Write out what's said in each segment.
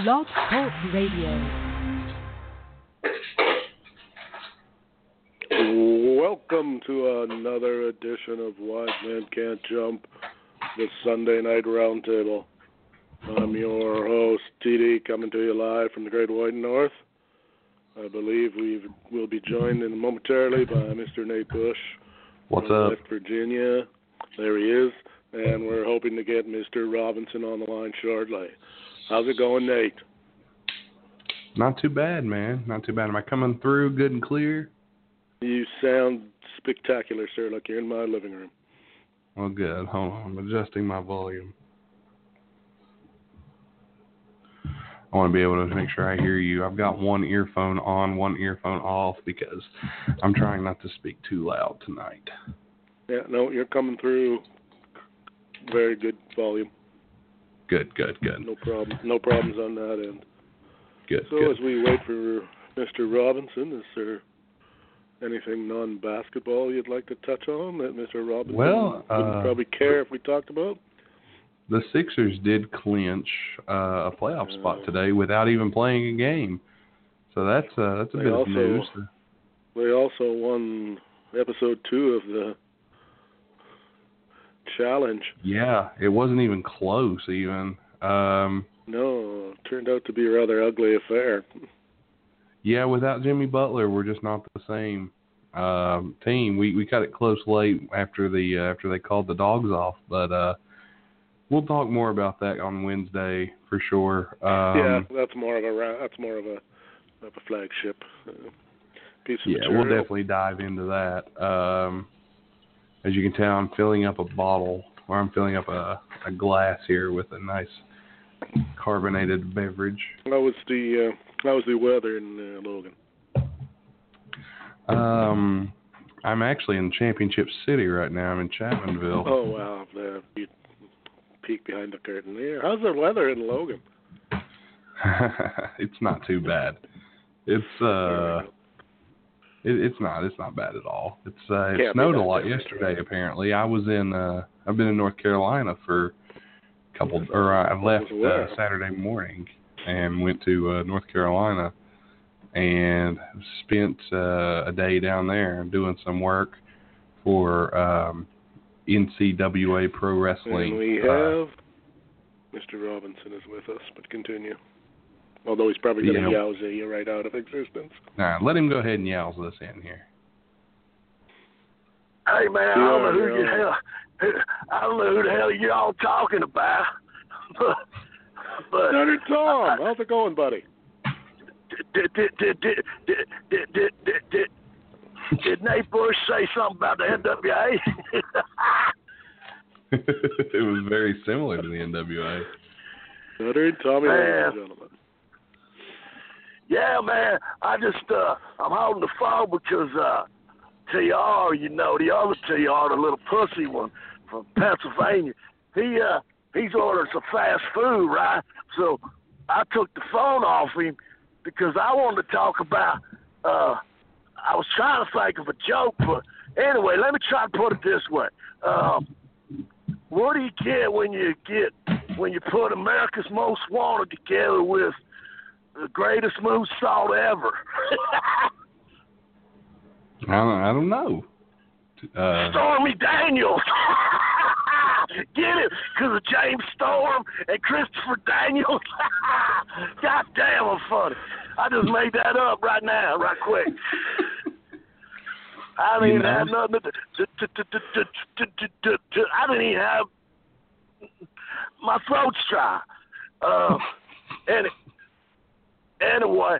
Blog Talk Radio. Welcome to another edition of Wise Men Can't Jump, the Sunday Night Roundtable. I'm your host, TD, coming to you live from the Great White North. I believe we will be joined momentarily by Mr. Nate Bush. What's up? West Virginia. There he is. And we're hoping to get Mr. Robinson on the line shortly. How's it going, Nate? Not too bad, man. Not too bad. Am I coming through good and clear? You sound spectacular, sir, like you're in my living room. Oh, good. Hold on. I'm adjusting my volume. I want to be able to make sure I hear you. I've got one earphone on, one earphone off, because I'm trying not to speak too loud tonight. Yeah, no, you're coming through very good volume. Good. No problems on that end. Good. As we wait for Mr. Robinson, is there anything non-basketball you'd like to touch on that Mr. Robinson wouldn't probably care if we talked about? The Sixers did clinch a playoff spot today without even playing a game. So that's a bit of news. They also won episode 2 of the challenge. Yeah, it wasn't even close even. No, it turned out to be a rather ugly affair. Yeah, without Jimmy Butler, we're just not the same team. We got it close late after they called the dogs off, but we'll talk more about that on Wednesday for sure. Yeah, that's more of a flagship piece of material. Yeah, we'll definitely dive into that. As you can tell, I'm filling up a glass here with a nice carbonated beverage. How was the weather in Logan? I'm actually in Championship City right now. I'm in Chapmanville. Oh wow! You peek behind the curtain there. How's the weather in Logan? It's not too bad. It's not bad at all. It snowed a lot yesterday. Apparently, I've been in North Carolina for a couple. Or I left Saturday morning and went to North Carolina and spent a day down there doing some work for NCAA pro wrestling. And we have Mr. Robinson is with us, but continue. Although he's probably going to yowza you right out of existence. Nah, let him go ahead and yowza us in here. Hey, man, I don't know who the hell you all talking about. But Senator Tom, how's it going, buddy? Did Nate Bush say something about the NWA? It was very similar to the NWA. Senator Tommy, ladies and gentlemen. Yeah, man, I just, I'm holding the phone because TR, the other TR, the little pussy one from Pennsylvania, he's ordered some fast food, right? So I took the phone off him because I wanted to talk about, I was trying to think of a joke, but anyway, let me try to put it this way. What do you get when you put America's Most Wanted together with the greatest moonsault ever? I don't know. Stormy Daniels. Get it? Because of James Storm and Christopher Daniels. God damn, I'm funny. I just made that up right now, right quick. I didn't even have my throat's dry. Anyway,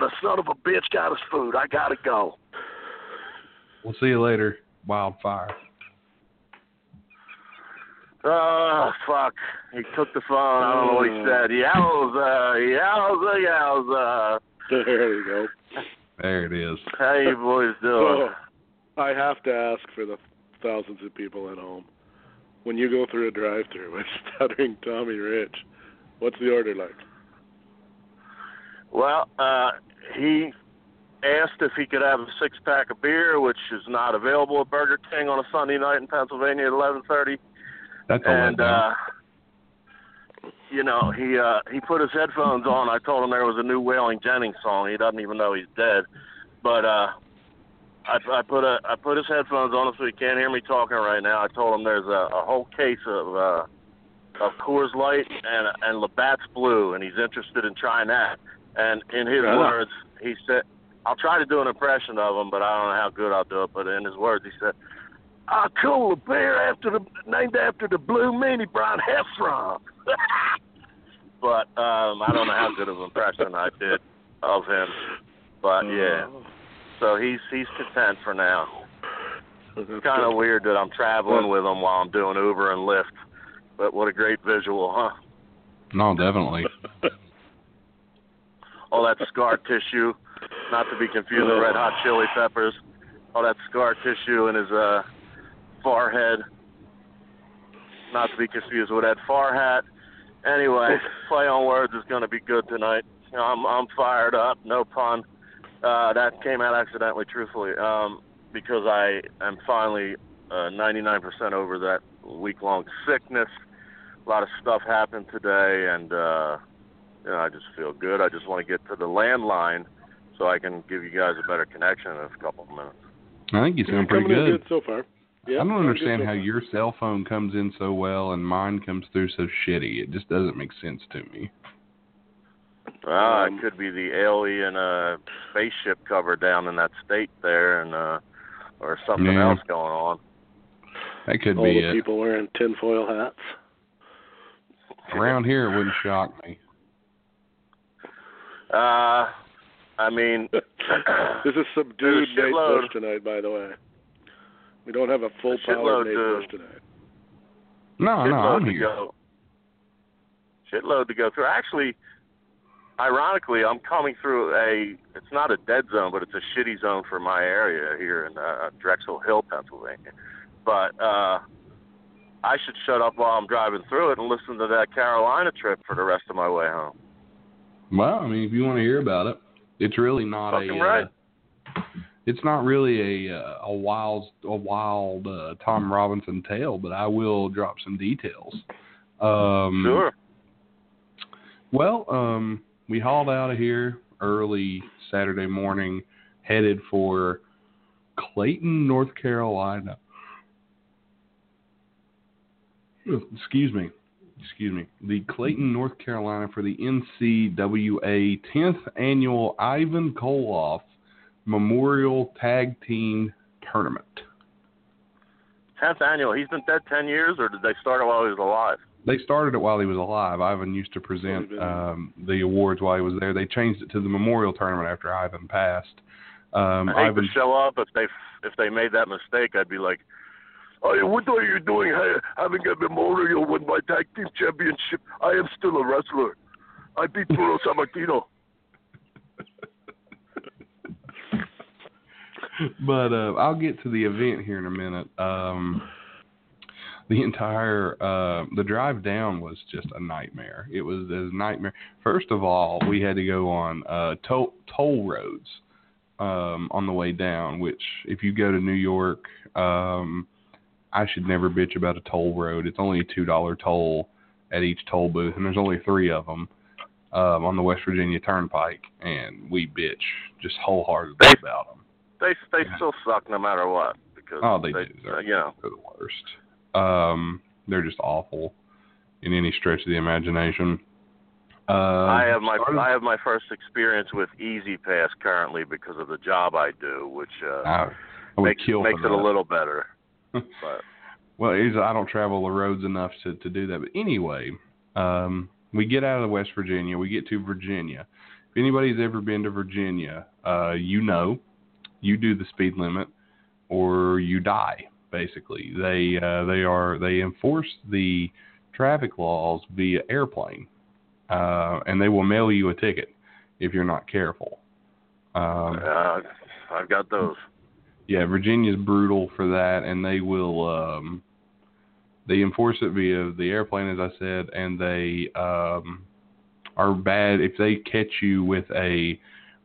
the son of a bitch got his food. I gotta go. We'll see you later, Wildfire. Oh, fuck. He took the phone. I don't know what he said. Yowza. There you go. There it is. How you boys doing? So, I have to ask for the thousands of people at home. When you go through a drive-thru with Stuttering Tommy Rich, what's the order like? Well, he asked if he could have a six-pack of beer, which is not available at Burger King on a Sunday night in Pennsylvania at 11:30. That's all. And you know, he put his headphones on. I told him there was a new Waylon Jennings song. He doesn't even know he's dead. But I put his headphones on him so he can't hear me talking right now. I told him there's a whole case of Coors Light and Labatt's Blue, and he's interested in trying that. And in his words, he said, I'll try to do an impression of him, but I don't know how good I'll do it. But in his words, he said, "I'll call a beer named after the blue meanie Brian Heffron." But I don't know how good of an impression I did of him. But yeah, so he's content for now. It's kind of weird that I'm traveling with him while I'm doing Uber and Lyft. But what a great visual, huh? No, definitely. All that scar tissue, not to be confused with Red Hot Chili Peppers. All that scar tissue in his forehead, not to be confused with that far hat. Anyway, play on words is going to be good tonight. I'm fired up, no pun. That came out accidentally, truthfully, because I am finally 99% over that week-long sickness. A lot of stuff happened today, and you know, I just feel good. I just want to get to the landline so I can give you guys a better connection in a couple of minutes. I think you sound pretty good. Good so far. Yep, I don't understand how your cell phone comes in so well and mine comes through so shitty. It just doesn't make sense to me. It could be the alien spaceship cover down in that state there, and or something else going on. That could be it. All the people wearing tinfoil hats. Around here, it wouldn't shock me. I mean, this is subdued Nate Bush tonight, by the way. We don't have a full power Nate Bush tonight. No, I'm here. Shitload to go through. Actually, ironically, I'm coming through it's not a dead zone, but it's a shitty zone for my area here in Drexel Hill, Pennsylvania. But I should shut up while I'm driving through it and listen to that Carolina trip for the rest of my way home. Well, I mean, if you want to hear about it, it's really not it's not really a wild Tom Robinson tale, but I will drop some details. Sure. Well, we hauled out of here early Saturday morning, headed for Clayton, North Carolina. Excuse me. The Clayton, North Carolina for the NCAA 10th Annual Ivan Koloff Memorial Tag Team Tournament. 10th annual. He's been dead 10 years, or did they start it while he was alive? They started it while he was alive. Ivan used to present the awards while he was there. They changed it to the Memorial Tournament after Ivan passed. I hate to show up. If they made that mistake, I'd be like, "Oh, what are you doing? Having a memorial with my tag team championship. I am still a wrestler. I beat Bruno Sammartino." But I'll get to the event here in a minute. The entire the drive down was just a nightmare. It was a nightmare. First of all, we had to go on toll roads on the way down, which if you go to New York, I should never bitch about a toll road. It's only a $2 toll at each toll booth, and there's only 3 of them on the West Virginia Turnpike, and we bitch just wholeheartedly about them. They still suck no matter what. Because they do. They're the worst. They're just awful in any stretch of the imagination. I have my first experience with Easy Pass currently because of the job I do, which makes it a little better. But. Well, I don't travel the roads enough to do that. But anyway, we get out of West Virginia. We get to Virginia. If anybody's ever been to Virginia, you do the speed limit or you die, basically. They enforce the traffic laws via airplane, and they will mail you a ticket if you're not careful. I've got those. Yeah, Virginia's brutal for that, and they will they enforce it via the airplane, as I said, and they are bad. If they catch you with a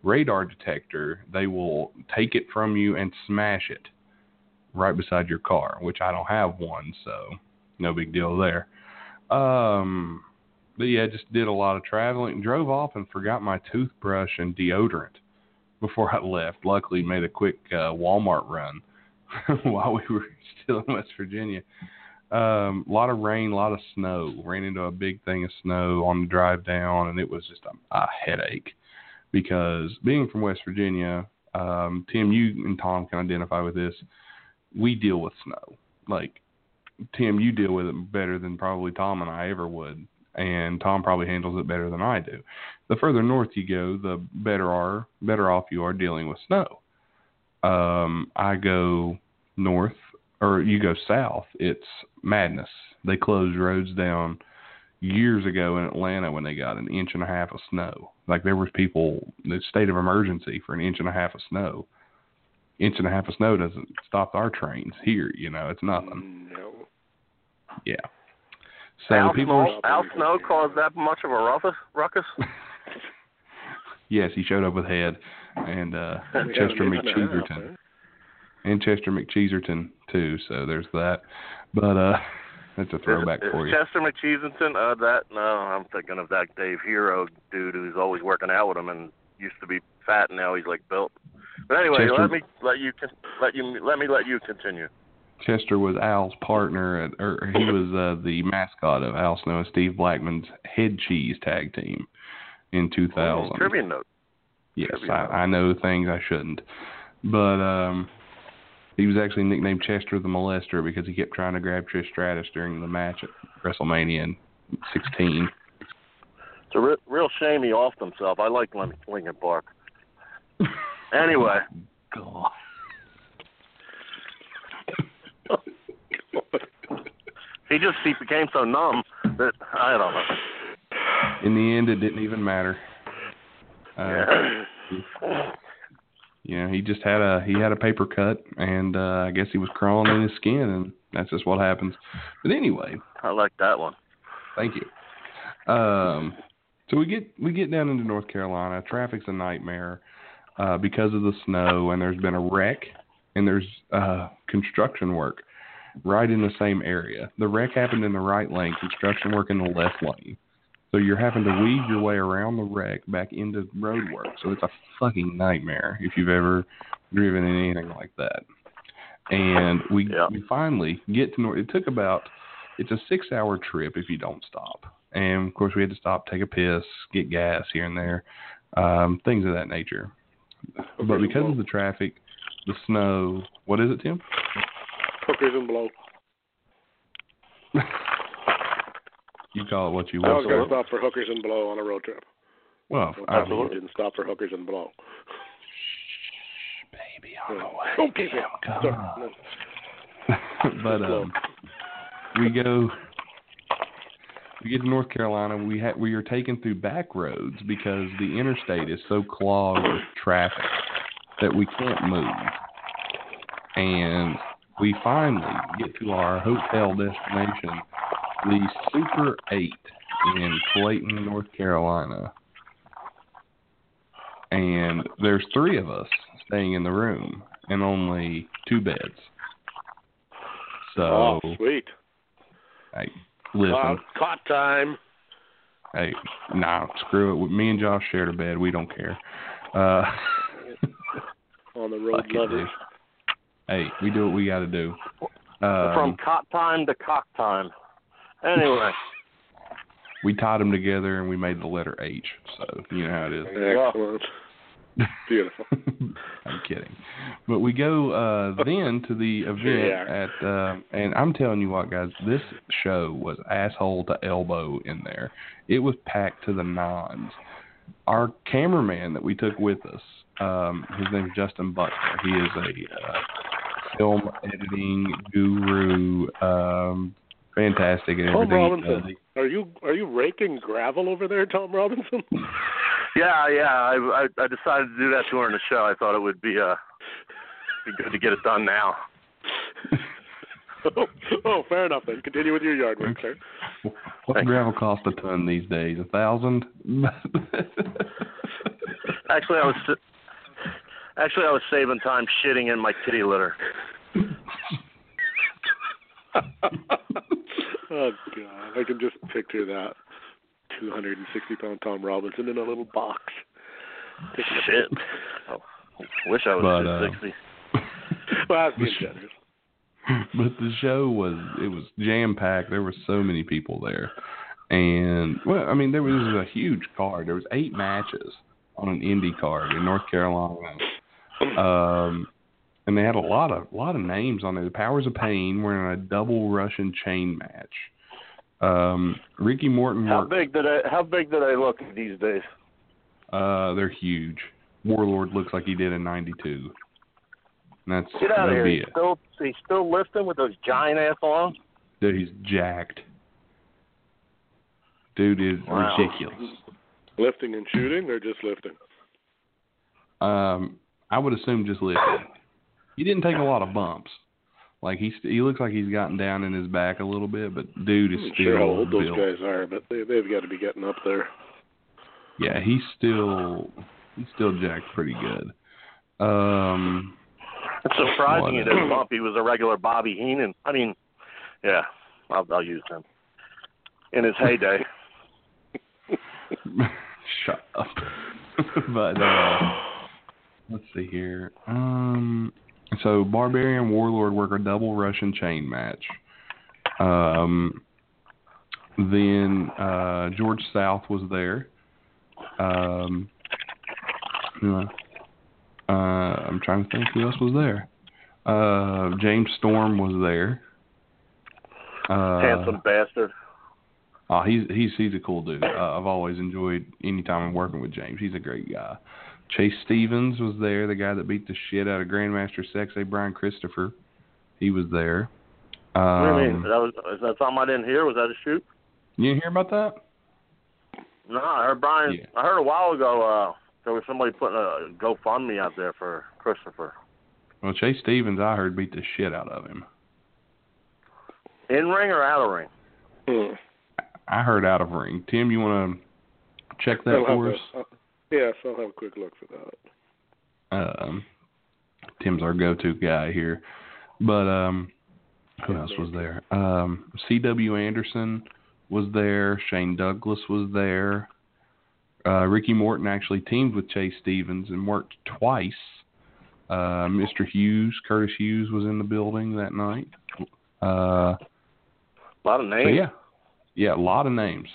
radar detector, they will take it from you and smash it right beside your car, which I don't have one, so no big deal there. But yeah, just did a lot of traveling, drove off and forgot my toothbrush and deodorant before I left. Luckily, made a quick Walmart run while we were still in West Virginia. A lot of rain, a lot of snow. Ran into a big thing of snow on the drive down, and it was just a headache because being from West Virginia, Tim, you and Tom can identify with this. We deal with snow. Like, Tim, you deal with it better than probably Tom and I ever would, and Tom probably handles it better than I do. The further north you go, the better off you are dealing with snow. I go north, or you go south, it's madness. They closed roads down years ago in Atlanta when they got an inch and a half of snow. Like, there was people in the state of emergency for an inch and a half of snow. Inch and a half of snow doesn't stop our trains here, you know. It's nothing. No. Yeah. So Al Snow caused that much of a ruckus? Yes, he showed up with Head and Chester McCheeserton. And Chester McCheeserton, too, so there's that. But that's a throwback for you. Chester McCheeserton, I'm thinking of that Dave Hero dude who's always working out with him and used to be fat and now he's, like, built. But anyway, Chester, let me let you continue. Chester was Al's partner, he was the mascot of Al Snow and Steve Blackman's Head Cheese tag team in 2000. Trivia note. Yes, I know things I shouldn't. But he was actually nicknamed Chester the Molester because he kept trying to grab Trish Stratus during the match at WrestleMania in 2016. It's a real shame he offed himself. I like Lincoln Park. Anyway. God. He became so numb that I don't know. In the end, it didn't even matter. He just had a paper cut, and I guess he was crawling in his skin, and that's just what happens. But anyway, I like that one. Thank you. So we get down into North Carolina. Traffic's a nightmare because of the snow, and there's been a wreck, and there's construction work right in the same area. The wreck happened in the right lane, construction work in the left lane. So you're having to weave your way around the wreck back into road work. So it's a fucking nightmare if you've ever driven in anything like that. And we finally get to North. It's a 6-hour trip if you don't stop. And, of course, we had to stop, take a piss, get gas here and there, things of that nature. But because of the traffic, the snow, what is it, Tim? Hookers and blow. You call it what you want. I was going to stop for hookers and blow on a road trip. Well, I didn't stop for hookers and blow. Shh, baby, on the way. Okay, come on. But we get to North Carolina. We are taken through back roads because the interstate is so clogged with traffic that we can't move. And we finally get to our hotel destination, the Super 8 in Clayton, North Carolina. And there's three of us staying in the room and only two beds. So, oh, sweet. Hey, listen. Cot time. Hey, nah, screw it. Me and Josh shared a bed. We don't care. On the road, lovers. Hey, we do what we got to do. From cot time to cock time. Anyway. We tied them together and we made the letter H. So, you know how it is. Excellent. Beautiful. I'm kidding. But we go then to the event and I'm telling you what, guys, this show was asshole to elbow in there. It was packed to the nines. Our cameraman that we took with us, his name is Justin Buckner. He is a film editing guru, fantastic at everything. Tom Robinson, are you raking gravel over there, Tom Robinson? Yeah. I decided to do that during the show. I thought it would be good to get it done now. Oh, fair enough then. Continue with your yard work, sir. What gravel cost a ton these days? 1,000? Actually, I was saving time shitting in my kitty litter. Oh God, I can just picture that. 260-pound Tom Robinson in a little box. Shit. I wish I was 260. Well, I was being generous. But the show was jam-packed. There were so many people there. And, well, I mean, there was a huge card. There was 8 matches on an indie card in North Carolina. And they had a lot of names on there. The Powers of Pain were in a double Russian chain match. Ricky Morton. How big do they look these days? They're huge. Warlord looks like he did in '92. That's get out of here. He's still lifting with those giant ass arms. Dude, he's jacked. Dude is ridiculous. Lifting and shooting, or just lifting? I would assume just lifting. He didn't take a lot of bumps. Like he looks like he's gotten down in his back a little bit, but dude is still. Sure, how old those guys are, but they've got to be getting up there. Yeah, he's still jacked pretty good. It's surprising he didn't bump. He was a regular Bobby Heenan. I mean, yeah, I'll use him in his heyday. Shut up. But let's see here. So Barbarian Warlord work a double Russian chain match. Then George South was there. I'm trying to think who else was there. James Storm was there. Handsome bastard. Oh, he's a cool dude. I've always enjoyed any time I'm working with James. He's a great guy. Chase Stevens was there, the guy that beat the shit out of Grandmaster Sexay Brian Christopher. He was there. What do you mean? Is that something I didn't hear? Was that a shoot? You didn't hear about that? No, I heard Brian. Yeah. I heard a while ago there was somebody putting a GoFundMe out there for Christopher. Well, Chase Stevens, I heard, beat the shit out of him. In ring or out of ring? Mm. I heard out of ring. Tim, you want to check that for us? Yes, I'll have a quick look for that. Tim's our go-to guy here. But who else was there? C.W. Anderson was there. Shane Douglas was there. Ricky Morton actually teamed with Chase Stevens and worked twice. Mr. Hughes, Curtis Hughes, was in the building that night. A lot of names. So yeah, a lot of names.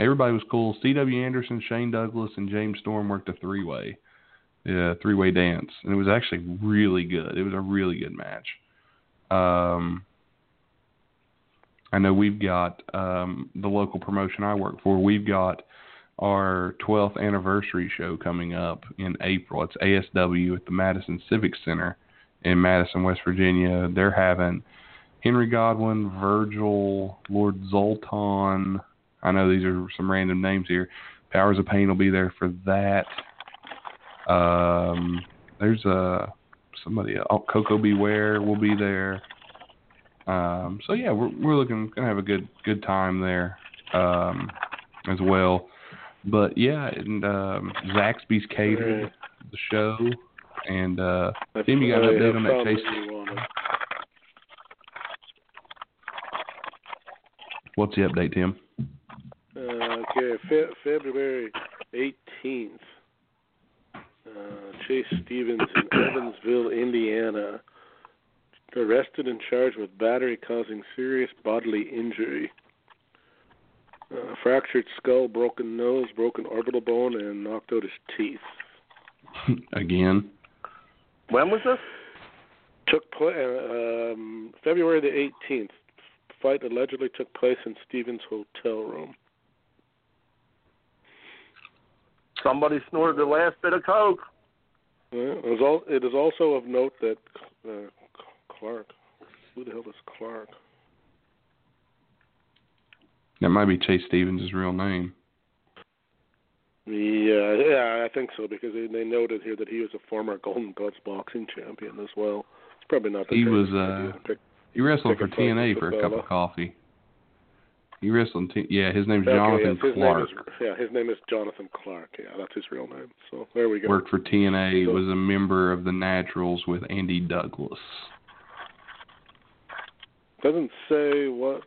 Everybody was cool. C.W. Anderson, Shane Douglas, and James Storm worked a three-way dance, and it was actually really good. It was a really good match. I know we've got the local promotion I work for. We've got our 12th anniversary show coming up in April. It's ASW at the Madison Civic Center in Madison, West Virginia. They're having Henry Godwin, Virgil, Lord Zoltan. I know these are some random names here. Powers of Pain will be there for that. There's somebody else. Oh, Coco Beware will be there. So yeah, we're gonna have a good time there as well. But yeah, and Zaxby's catered the show, and Tim, you got to update on that Chase. What's the update, Tim? Okay, February 18th, Chase Stevens in Evansville, Indiana, arrested and charged with battery causing serious bodily injury. Fractured skull, broken nose, broken orbital bone, and knocked out his teeth. Again? When was this? Took place February the 18th. The fight allegedly took place in Stevens' hotel room. Somebody snorted the last bit of coke. It is also of note that Clark. Who the hell is Clark? That might be Chase Stevens' real name. Yeah, I think so, because they noted here that he was a former Golden Gloves boxing champion as well. It's probably not the he wrestled for TNA for a cup of coffee. He wrestled. His name is Jonathan Clark. His name is Jonathan Clark. Yeah, that's his real name. So there we go. Worked for TNA. Was a member of the Naturals with Andy Douglas. Doesn't say what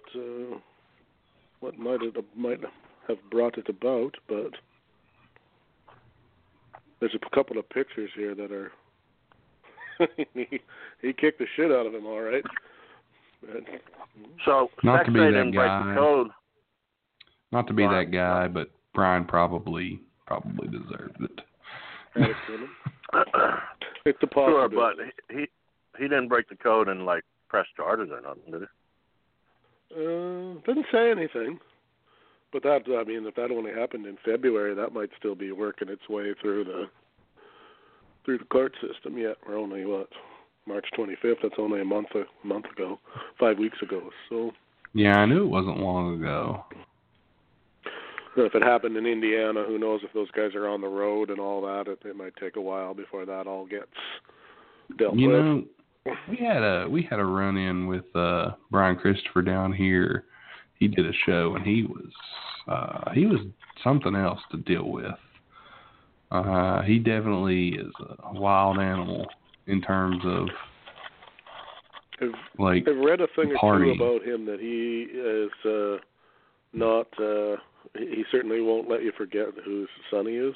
what might have brought it about, but there's a couple of pictures here that are he kicked the shit out of him, all right. So not to be that guy. Not to be that guy, but Brian probably deserved it. It's a possibility. Sure, but he didn't break the code and like press charges or nothing, did he? Didn't say anything. But that, I mean, if that only happened in February, that might still be working its way through the court system yet. We're only March 25th. That's only a month ago, 5 weeks ago. So yeah, I knew it wasn't long ago. If it happened in Indiana, who knows if those guys are on the road and all that? It might take a while before that all gets dealt with. You know, we had a run in with Brian Christopher down here. He did a show and he was something else to deal with. He definitely is a wild animal in terms of I've read a thing or two about him that he is not. He certainly won't let you forget whose son he is.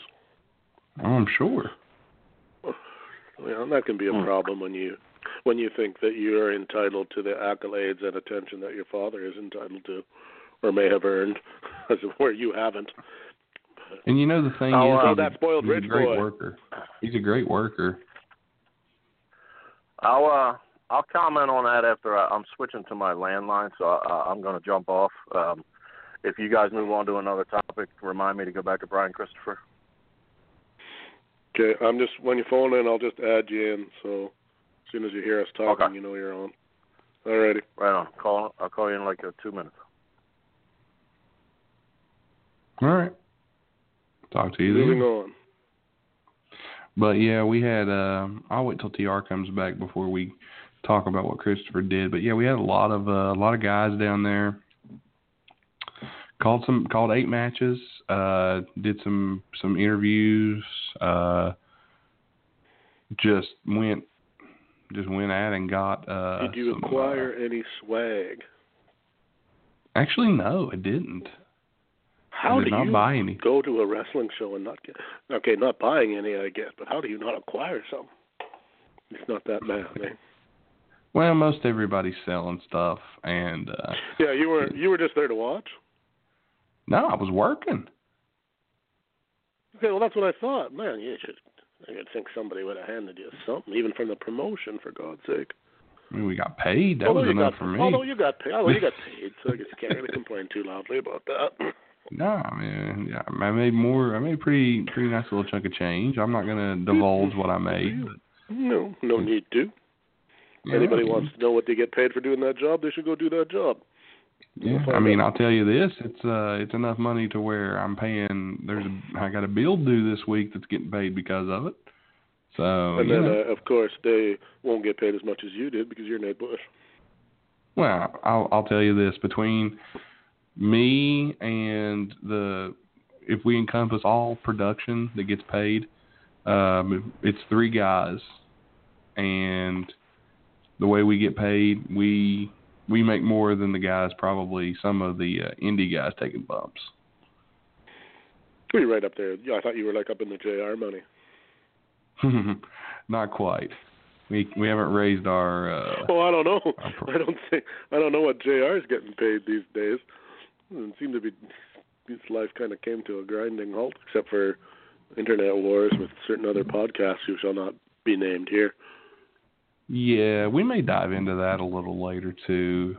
I'm sure. Well, that can be a problem when you think that you are entitled to the accolades and attention that your father is entitled to, or may have earned, as it were, you haven't. And you know the thing is, he's a great worker. He's a great worker. I'll comment on that after I'm switching to my landline, so I'm going to jump off. If you guys move on to another topic, remind me to go back to Brian Christopher. Okay, I'm just when you phone in, I'll just add you in. So as soon as you hear us talking, okay. You know you're on. Alrighty, right on. I'll call you in like 2 minutes. All right. Talk to you then. Moving on. But yeah, we had. I'll wait till TR comes back before we talk about what Christopher did. But yeah, we had a lot of guys down there. Called 8 matches, did some interviews, just went at and got. Did you acquire any swag? Actually, no, I didn't. How I did do not you buy any. Go to a wrestling show and not get? Okay, not buying any, I guess. But how do you not acquire some? It's not that bad, man. Well, most everybody's selling stuff, and yeah, you were just there to watch. No, I was working. Okay, well, that's what I thought. Man, I would think somebody would have handed you something, even from the promotion, for God's sake. I mean, we got paid. That was enough for me. Although you got paid. So I guess you can't really complain too loudly about that. No, man. Yeah, I made more. I made a pretty nice little chunk of change. I'm not going to divulge what I made. No need to. Yeah, anybody wants to know what they get paid for doing that job, they should go do that job. Yeah, I mean, I'll tell you this: it's enough money to where I'm paying. I got a bill due this week that's getting paid because of it. So, and then of course they won't get paid as much as you did because you're Nate Bush. Well, I'll tell you this: between me and if we encompass all production that gets paid, it's 3 guys, and the way we get paid, we make more than the guys, probably some of the indie guys taking bumps. You're right up there. Yeah, I thought you were like up in the JR money. Not quite. We haven't raised our. I don't know. I don't know what JR is getting paid these days. It seemed to be his life kind of came to a grinding halt, except for internet wars with certain other podcasts who shall not be named here. Yeah, we may dive into that a little later too.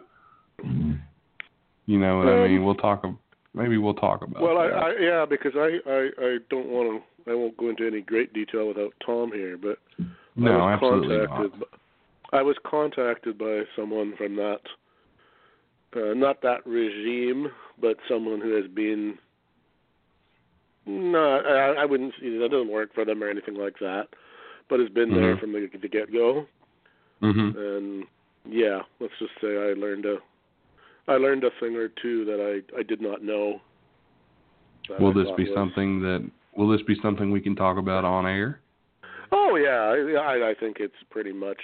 You know what I mean? We'll talk about. Well, that. Because I don't want to. I won't go into any great detail without Tom here, but no, I was contacted by someone from that, not that regime, but someone who has been. No, I wouldn't. That doesn't work for them or anything like that, but has been there from the get go. Mm-hmm. And yeah, let's just say I learned a thing or two that I did not know. Will this be something we can talk about on air? Oh yeah, I think it's pretty much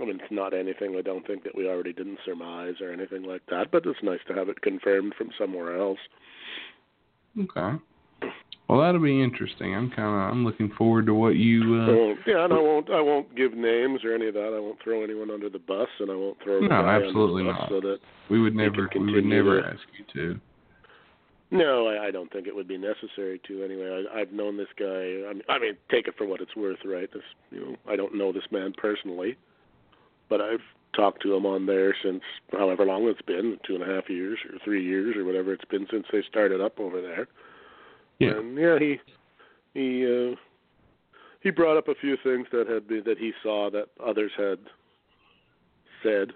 I mean, it's not anything I don't think that we already didn't surmise or anything like that, but it's nice to have it confirmed from somewhere else. Okay. Well, that'll be interesting. I'm looking forward to what you. And I won't give names or any of that. I won't throw anyone under the bus, and I won't throw. No, absolutely not. So that we would never ask you to. No, I don't think it would be necessary to. Anyway, I've known this guy. I mean, take it for what it's worth, right? This, I don't know this man personally, but I've talked to him on there since however long it's been, 2.5 years or 3 years or whatever it's been since they started up over there. Yeah. And yeah, he brought up a few things that he saw that others had said.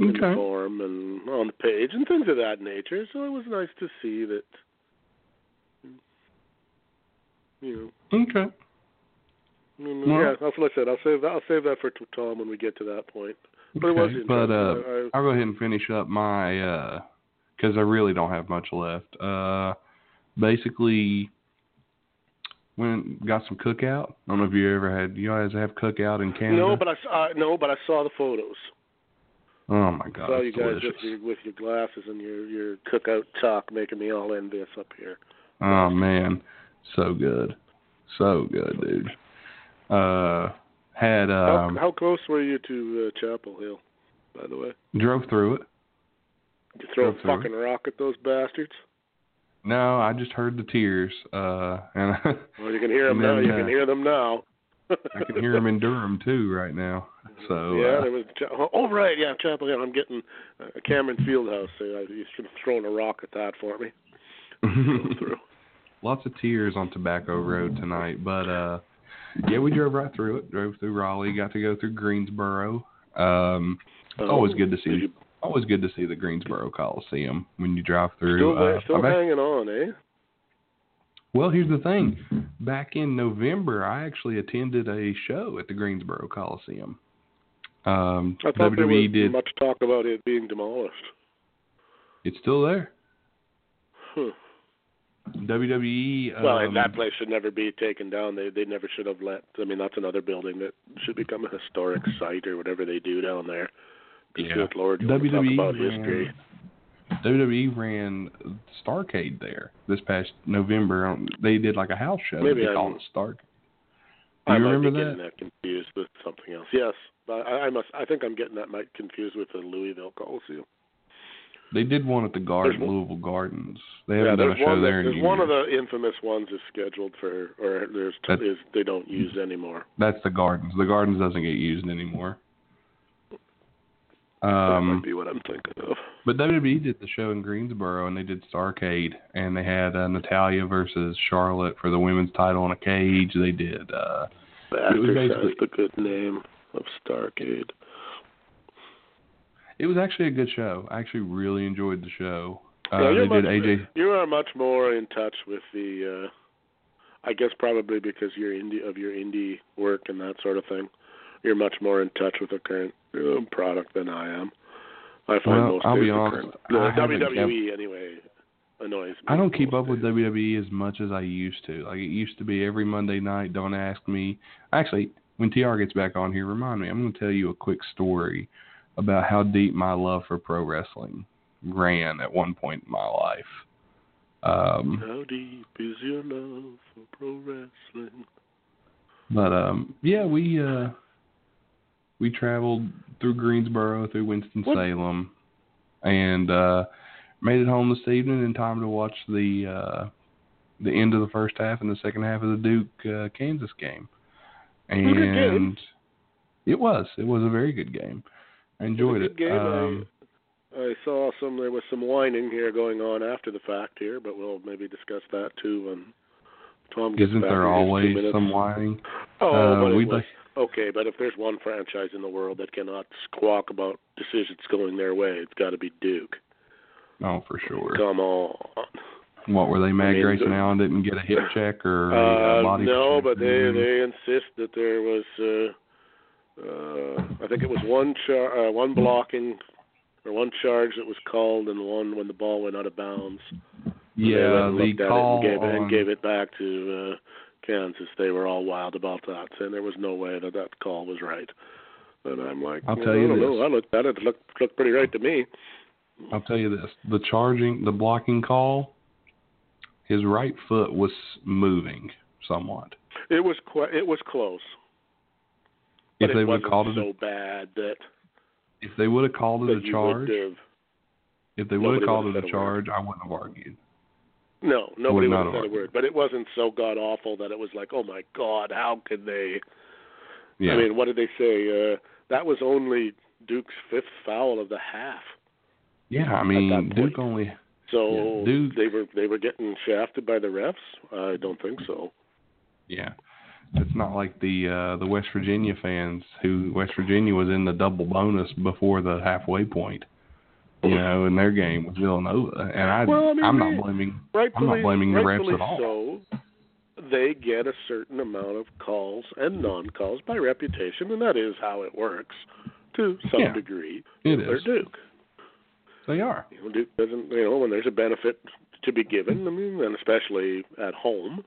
Okay. In the forum and on the page and things of that nature. So it was nice to see that. Okay. Yeah, that's what I said. I'll save that for Tom when we get to that point. But okay. It was interesting. But I'll go ahead and finish up my because I really don't have much left. Basically, got some cookout. I don't know if you guys have cookout in Canada. No, but I saw the photos. Oh my God! I saw you guys with your glasses and your cookout talk making me all envious up here. Oh man, so good, dude. How close were you to Chapel Hill, by the way? Drove through it. Did you throw a fucking rock at those bastards? No, I just heard the tears. And well, you can hear them now. You can hear them now. I can hear them in Durham too right now. So there was. Oh right, yeah, Chapel Hill. I'm getting Cameron Fieldhouse. So you should have thrown a rock at that for me. Lots of tears on Tobacco Road tonight, but yeah, we drove right through it. Drove through Raleigh. Got to go through Greensboro. Always good to see. Always good to see the Greensboro Coliseum when you drive through. Still hanging on, eh? Well, here's the thing. Back in November, I actually attended a show at the Greensboro Coliseum. I thought WWE there was much talk about it being demolished. It's still there. Huh. WWE. Well, and that place should never be taken down. They never should have let. I mean, that's another building that should become a historic site or whatever they do down there. Yeah. Good Lord, WWE talk about history. WWE ran Starrcade there this past November. They did like a house show. Maybe they called it Starrcade. I might remember be getting that confused with something else. Yes, but I think I'm getting that might confused with the Louisville Coliseum. They did one at the Garden, Louisville Gardens. They haven't done a show there in years. There's one of the infamous ones is scheduled for, or they don't use anymore. That's the Gardens. The Gardens doesn't get used anymore. That might be what I'm thinking of. But WWE did the show in Greensboro, and they did Starrcade, and they had Natalya versus Charlotte for the women's title in a cage. They did. It was basically the good name of Starrcade. It was actually a good show. I actually really enjoyed the show. You are much more in touch with the, I guess probably because of your indie work and that sort of thing. You're much more in touch with the current product than I am. I find most of the WWE anyway annoys me. I don't keep up with WWE as much as I used to. Like it used to be every Monday night. Don't ask me. Actually, when TR gets back on here, remind me. I'm going to tell you a quick story about how deep my love for pro wrestling ran at one point in my life. How deep is your love for pro wrestling? But yeah, we traveled through Greensboro, through Winston-Salem, and made it home this evening in time to watch the end of the first half and the second half of the Duke-Kansas game. And it was a very good game. I enjoyed it. I saw there was some whining here going on after the fact here, but we'll maybe discuss that too when Tom gets back. Isn't there always some whining? Oh, okay, but if there's one franchise in the world that cannot squawk about decisions going their way, it's got to be Duke. Oh, for sure. Come on. What, were they mad Grayson Allen didn't get a hip check or a body check? No, but they insist that there was, I think it was one blocking or one charge that was called and one when the ball went out of bounds. Yeah, the call gave it back to Kansas. They were all wild about that, and there was no way that call was right. But I'm like, I don't know. That looked pretty right to me. I'll tell you this: the blocking call, his right foot was moving somewhat. It was close. But if they would have called it so bad that if they would have called it a charge, I wouldn't have argued. No, nobody would have said a word. But it wasn't so god awful that it was like, oh my God, how could they? Yeah. I mean, what did they say? That was only Duke's fifth foul of the half. Yeah, I mean, Duke only. So yeah, Duke, they were getting shafted by the refs? I don't think so. Yeah. It's not like the West Virginia fans West Virginia was in the double bonus before the halfway point, you know, in their game with Villanova. And I'm not blaming the refs at all. So they get a certain amount of calls and non-calls by reputation, and that is how it works to some degree. They're Duke. They are. You know, Duke doesn't. You know, when there's a benefit to be given, I mean, and especially at home,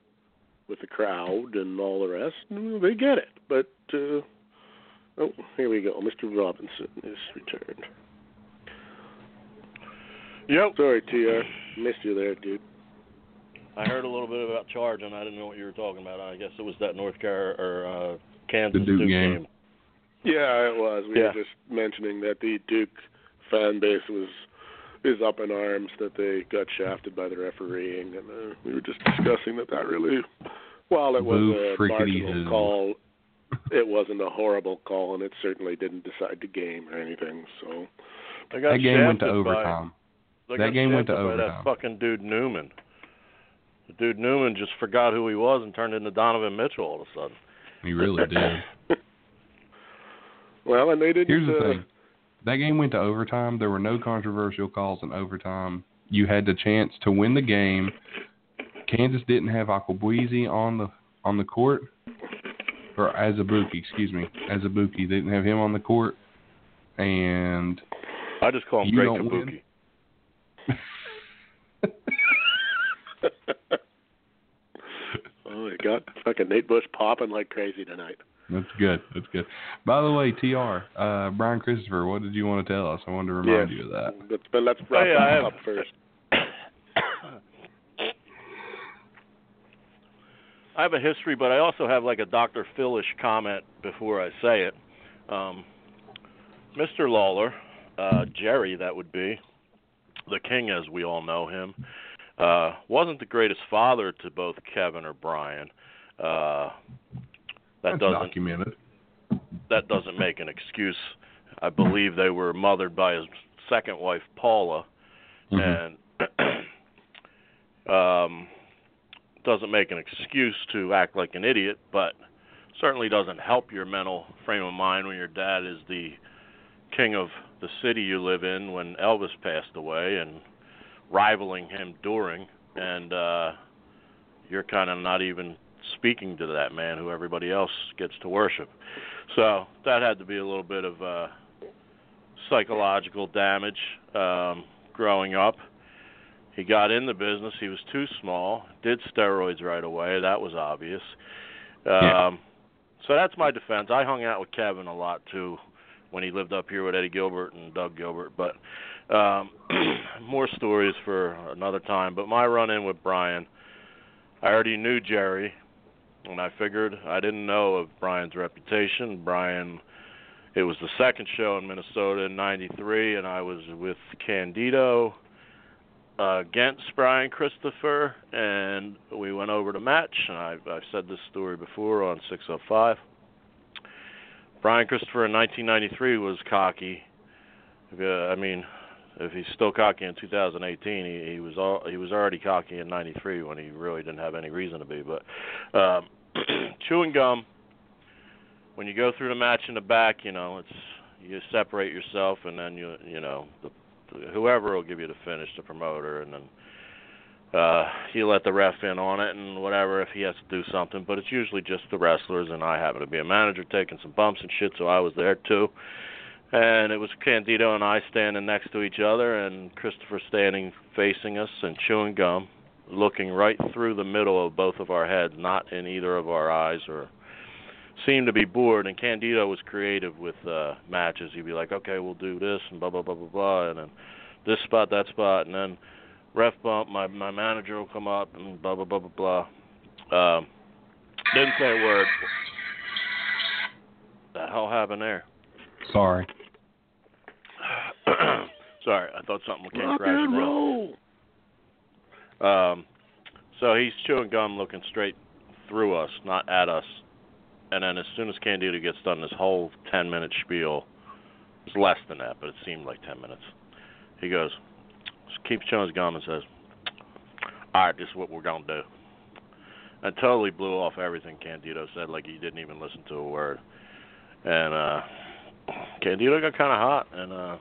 with the crowd and all the rest, they get it. But, here we go. Mr. Robinson is returned. Yep. Sorry, TR. Missed you there, dude. I heard a little bit about charge, and I didn't know what you were talking about. I guess it was that North Carolina or Kansas Duke game. Yeah, it was. We were just mentioning that the Duke fan base is up in arms that they got shafted by the refereeing, and we were just discussing that really, while it was a marginal call, it wasn't a horrible call, and it certainly didn't decide the game or anything. So that game went to overtime. That fucking dude Newman. The dude Newman just forgot who he was and turned into Donovan Mitchell all of a sudden. He really did. Well, and they didn't. Here's the thing. That game went to overtime. There were no controversial calls in overtime. You had the chance to win the game. Kansas didn't have Akwabuizi on the court, or Azabuki. They didn't have him on the court, and I just call him Great Kabuki. Oh, they got fucking Nate Bush popping like crazy tonight. That's good. That's good. By the way, TR, Brian Christopher, what did you want to tell us? I wanted to remind you of that. But let's wrap up first. I have a history, but I also have like a Dr. Phil-ish comment before I say it. Mr. Lawler, Jerry, that would be, the king as we all know him, wasn't the greatest father to both Kevin or Brian. That doesn't make an excuse. I believe they were mothered by his second wife, Paula, and doesn't make an excuse to act like an idiot, but certainly doesn't help your mental frame of mind when your dad is the king of the city you live in when Elvis passed away and rivaling him during, and you're kind of not even speaking to that man who everybody else gets to worship. So that had to be a little bit of psychological damage growing up. He got in the business. He was too small. Did steroids right away. That was obvious. So that's my defense. I hung out with Kevin a lot, too, when he lived up here with Eddie Gilbert and Doug Gilbert. But more stories for another time. But my run-in with Brian, I already knew Jerry, and I figured I didn't know of Brian's reputation. Brian, it was the second show in Minnesota in '93, and I was with Candido against Brian Christopher, and we went over to match. And I've said this story before on 605. Brian Christopher in 1993 was cocky. I mean, if he's still cocky in 2018, he was already cocky in '93 when he really didn't have any reason to be. But chewing gum, when you go through the match in the back, you know, you separate yourself, and then whoever will give you the finish, the promoter, and then you let the ref in on it and whatever if he has to do something. But it's usually just the wrestlers, and I happen to be a manager taking some bumps and shit, so I was there too. And it was Candido and I standing next to each other, and Christopher standing facing us and chewing gum, looking right through the middle of both of our heads, not in either of our eyes or seemed to be bored, and Candido was creative with matches. He'd be like, okay, we'll do this and blah, blah, blah, blah, blah, and then this spot, that spot, and then ref bump, my manager will come up and blah, blah, blah, blah, blah. Didn't say a word. What the hell happened there? Sorry. Sorry, I thought something came crashing down. So he's chewing gum, looking straight through us, not at us. And then as soon as Candido gets done, this whole 10-minute spiel, it's less than that, but it seemed like 10 minutes. He goes, keeps chewing his gum and says, all right, this is what we're going to do. And totally blew off everything Candido said, like he didn't even listen to a word. And Candido got kind of hot, and,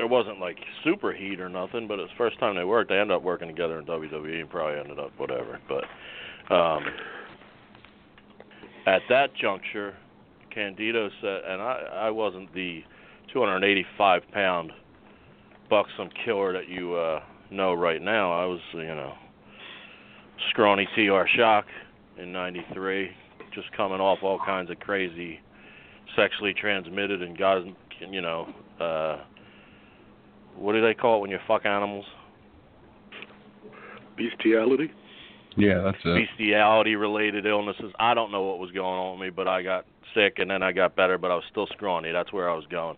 there wasn't, like, super heat or nothing, but it's the first time they worked. They ended up working together in WWE and probably ended up whatever. But at that juncture, Candido said, and I wasn't the 285-pound buxom killer that you know right now. I was, scrawny TR Shock in 93, just coming off all kinds of crazy sexually transmitted and got, what do they call it when you fuck animals? Bestiality? Yeah, that's it. Bestiality-related illnesses. I don't know what was going on with me, but I got sick, and then I got better, but I was still scrawny. That's where I was going.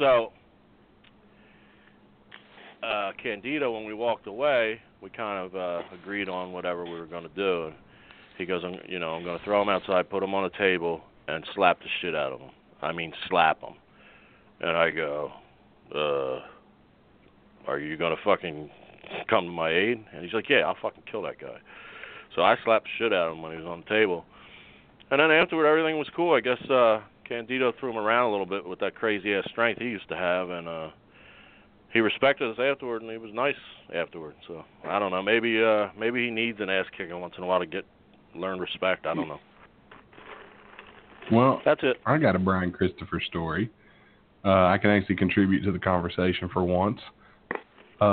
So Candido, when we walked away, we kind of agreed on whatever we were going to do. And he goes, I'm going to throw him outside, put him on a table, and slap the shit out of him. I mean, slap him. And I go, are you going to fucking come to my aid? And he's like, yeah, I'll fucking kill that guy. So I slapped shit out of him when he was on the table. And then afterward, everything was cool. I guess Candido threw him around a little bit with that crazy-ass strength he used to have. And he respected us afterward, and he was nice afterward. So I don't know. Maybe he needs an ass-kicking once in a while to learn respect. I don't know. Well, that's it. I got a Brian Christopher story. I can actually contribute to the conversation for once. So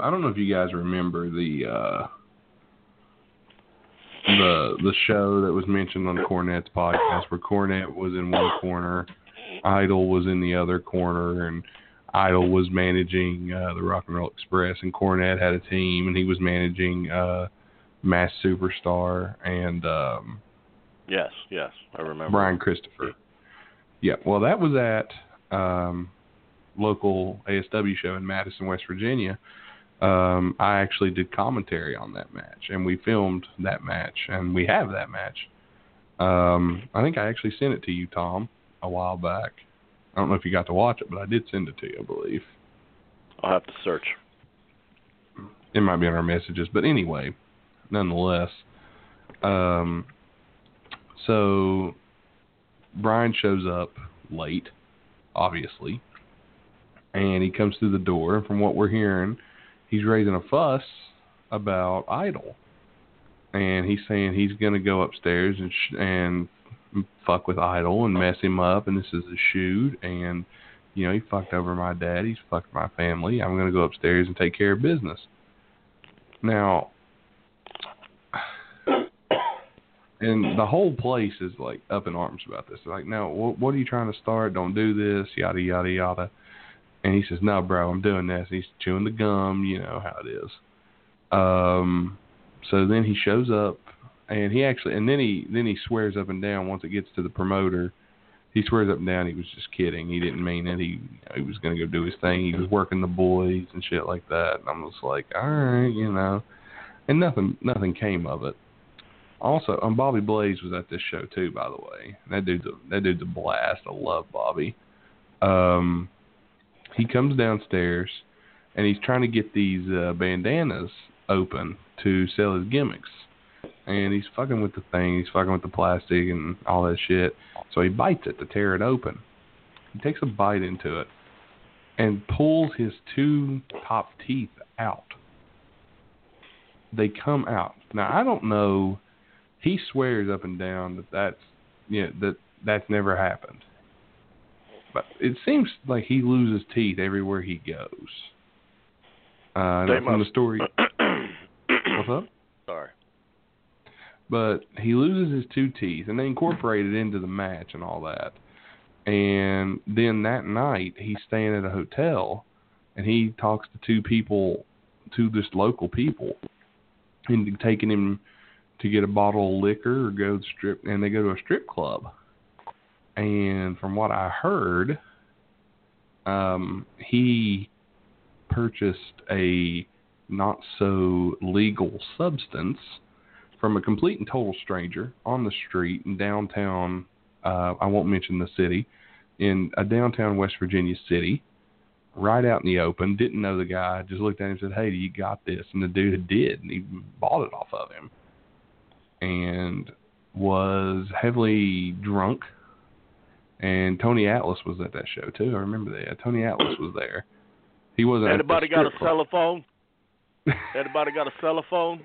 I don't know if you guys remember the show that was mentioned on Cornette's podcast, where Cornette was in one corner, Idol was in the other corner, and Idol was managing the Rock and Roll Express, and Cornette had a team, and he was managing Masked Superstar and yes, I remember Brian Christopher. Yeah, well, that was at local ASW show in Madison, West Virginia. I actually did commentary on that match, and we filmed that match, and we have that match. I think I actually sent it to you, Tom, a while back. I don't know if you got to watch it, but I did send it to you, I believe. I'll have to search. It might be in our messages, but anyway, nonetheless. So Brian shows up late, obviously, and he comes through the door, and from what we're hearing, he's raising a fuss about Idol, and he's saying he's going to go upstairs and fuck with Idol and mess him up, and this is a shoot, and, he fucked over my dad, he's fucked my family, I'm going to go upstairs and take care of business. Now, and the whole place is, like, up in arms about this. They're like, no, what are you trying to start? Don't do this, yada, yada, yada. And he says, no, bro, I'm doing this. And he's chewing the gum, you know how it is. So then he shows up, and then he swears up and down once it gets to the promoter. He swears up and down he was just kidding. He didn't mean it. He was going to go do his thing. He was working the boys and shit like that. And I'm just like, all right, And nothing came of it. Also, Bobby Blaze was at this show too, by the way. That dude's a blast. I love Bobby. He comes downstairs, and he's trying to get these bandanas open to sell his gimmicks. And he's fucking with the thing. He's fucking with the plastic and all that shit. So he bites it to tear it open. He takes a bite into it and pulls his two top teeth out. They come out. Now, I don't know. He swears up and down that's never happened. But it seems like he loses teeth everywhere he goes. From the story. What's up? Sorry. But he loses his two teeth, and they incorporated into the match and all that. And then that night, he's staying at a hotel, and he talks to this local people, and taking him to get a bottle of liquor or go to and they go to a strip club. And from what I heard, he purchased a not-so-legal substance from a complete and total stranger on the street in downtown, I won't mention the city, in a downtown West Virginia city, right out in the open. Didn't know the guy, just looked at him and said, hey, do you got this? And the dude did, and he bought it off of him. And was heavily drunk. And Tony Atlas was at that show, too. I remember that. Tony Atlas was there. He wasn't. Everybody got a cell phone? Everybody got a cell phone?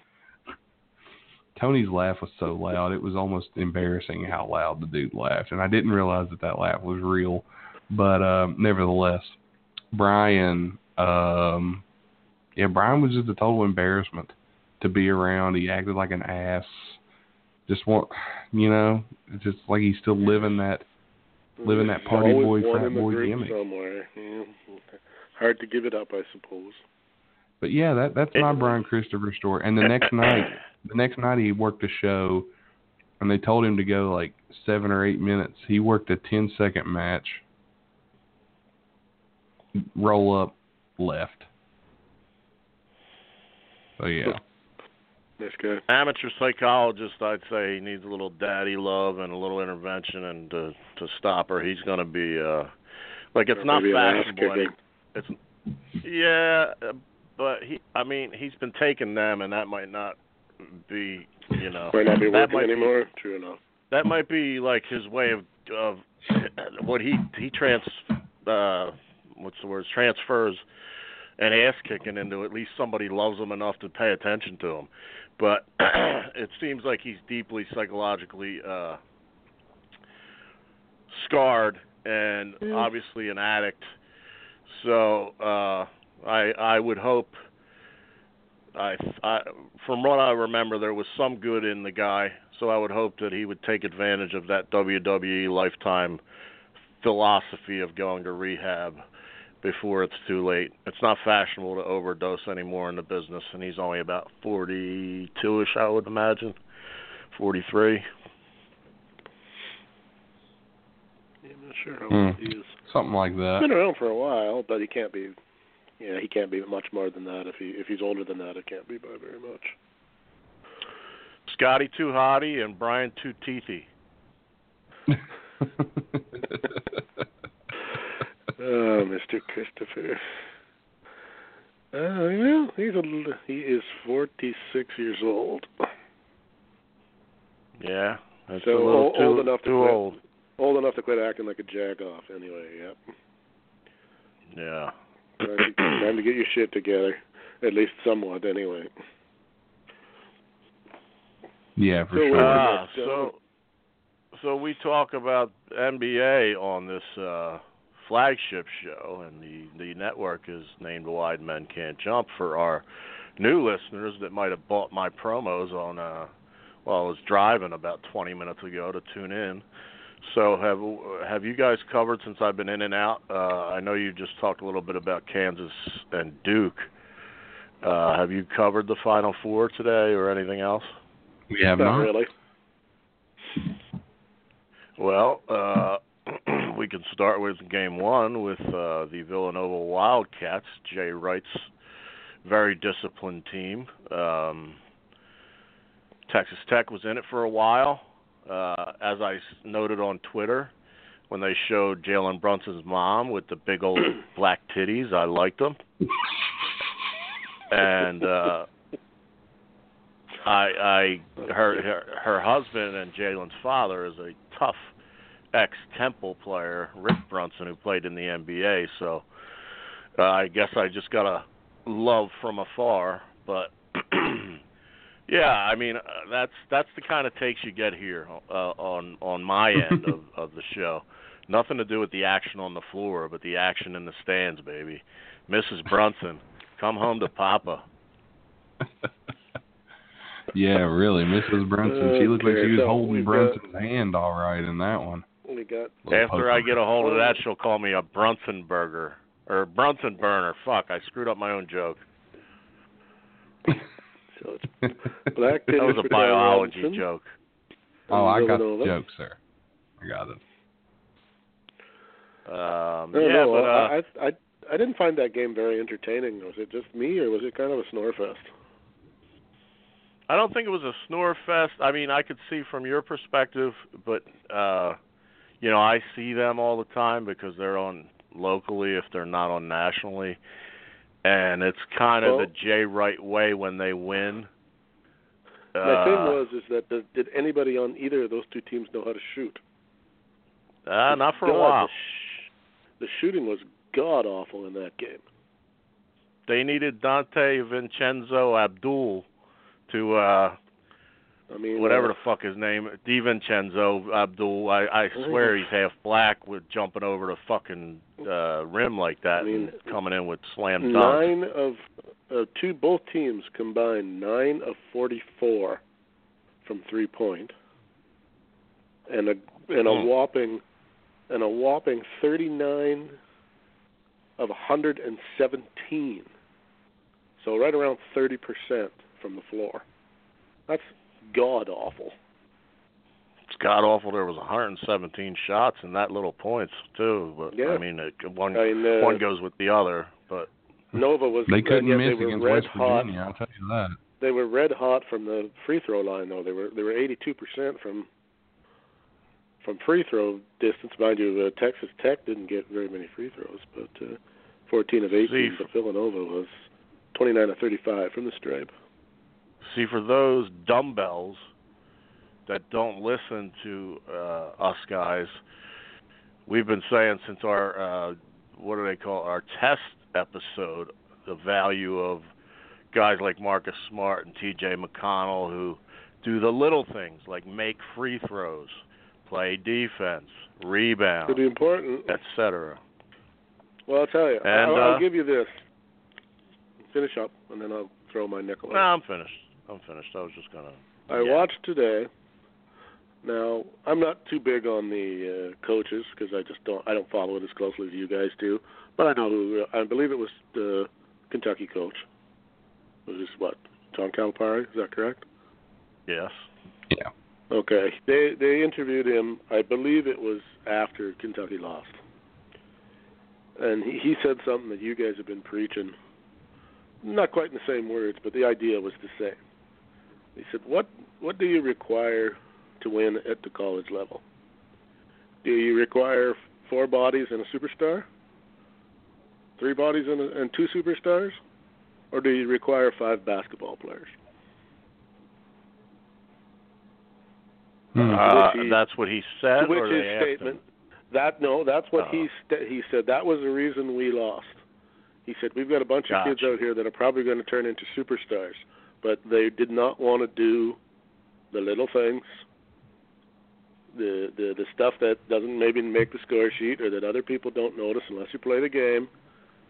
Tony's laugh was so loud, it was almost embarrassing how loud the dude laughed. And I didn't realize that laugh was real. But nevertheless, Brian, Brian was just a total embarrassment to be around. He acted like an ass. Just like he's still living that party boy, frat boy gimmick. Yeah. Hard to give it up, I suppose. But yeah, that's my Brian Christopher story. And the next night he worked a show, and they told him to go like 7 or 8 minutes. He worked a 10-second match, roll up, left. So yeah. That's good. Amateur psychologist, I'd say he needs a little daddy love and a little intervention, and to stop her, he's going to be it's not fashionable. But he's been taking them, and that might not be, might not be working anymore. True enough. That might be like his way of what he transfers an ass kicking into. At least somebody loves him enough to pay attention to him. But it seems like he's deeply psychologically scarred and obviously an addict. So I would hope. I from what I remember, there was some good in the guy. So I would hope that he would take advantage of that WWE lifetime philosophy of going to rehab before it's too late. It's not fashionable to overdose anymore in the business, and he's only about 42-ish, I would imagine, 43. Yeah, I'm not sure how old he is. Something like that. He's been around for a while, but he can't be much more than that. If he's older than that, it can't be by very much. Scotty Too Hotty and Brian Too Teethy. Oh, Mr. Christopher. He is 46 years old. Yeah, that's so old enough to quit acting like a jagoff. Anyway, yep. Yeah. Time to get your shit together, at least somewhat. Anyway. Yeah, for sure. So we talk about NBA on this. Flagship show, and the network is named Wide Men Can't Jump. For our new listeners that might have bought my promos on while I was driving about 20 minutes ago to tune in. So have you guys covered, since I've been in and out, I know you just talked a little bit about Kansas and Duke. Have you covered the Final Four today or anything else? We have not. Really? Well, we can start with game one with the Villanova Wildcats, Jay Wright's very disciplined team. Texas Tech was in it for a while. As I noted on Twitter, when they showed Jalen Brunson's mom with the big old black titties, I liked them. And I her husband and Jalen's father is a tough ex-Temple player, Rick Brunson, who played in the NBA, so I guess I just got a love from afar, but yeah, I mean, that's the kind of takes you get here on my end of the show. Nothing to do with the action on the floor, but the action in the stands, baby. Mrs. Brunson Come home to Papa. Yeah, really. Mrs. Brunson. She looked like she was holding Brunson's hand all right in that one. After I get a hold of that, she'll call me a Brunson burger. Or Brunson burner. Fuck, I screwed up my own joke. So it's black that was a biology Robinson. Joke. Oh, I got the joke, sir. I got it. I didn't find that game very entertaining. Was it just me, or was it kind of a snore fest? I don't think it was a snore fest. I mean, I could see from your perspective, but you know, I see them all the time because they're on locally if they're not on nationally, and it's kind of the Jay Wright way when they win. My thing was that did anybody on either of those two teams know how to shoot? Not for a while. The shooting was god awful in that game. They needed Dante Vincenzo Abdul to, whatever the fuck his name, DiVincenzo Abdul. I swear he's half black with jumping over the fucking rim like that and coming in with slam dunk. Both teams combined 9 of 44 from 3-point, and a whopping 39 of 117. So right around 30% from the floor. That's god awful. It's god awful. There was 117 shots and that little points too. But yeah. I mean, one goes with the other. But Nova was they couldn't miss against West Virginia. I'll tell you that. They were red hot from the free throw line though. They were 82% from free throw distance. Mind you, Texas Tech didn't get very many free throws, but 14 of 18 for Villanova was 29 of 35 from the stripe. See, for those dumbbells that don't listen to us guys, we've been saying since our, our test episode, the value of guys like Marcus Smart and T.J. McConnell who do the little things like make free throws, play defense, rebound, pretty important, etc. Well, I'll tell you, I'll give you this. Finish up, and then I'll throw my nickel. No, I'm finished. I was just gonna. Watched today. Now, I'm not too big on the coaches because I don't follow it as closely as you guys do. But I know who. I believe it was the Kentucky coach. Which is what, John Calipari? Is that correct? Yes. Yeah. Okay. They interviewed him. I believe it was after Kentucky lost, and he said something that you guys have been preaching. Not quite in the same words, but the idea was the same. He said, "What do you require to win at the college level? Do you require 4 bodies and a superstar? 3 bodies and 2 superstars, or do you require 5 basketball players?" That's what he said. Which his statement? That's what he said. That was the reason we lost. He said we've got a bunch of kids out here that are probably going to turn into superstars, but they did not want to do the little things, the stuff that doesn't maybe make the score sheet or that other people don't notice unless you play the game.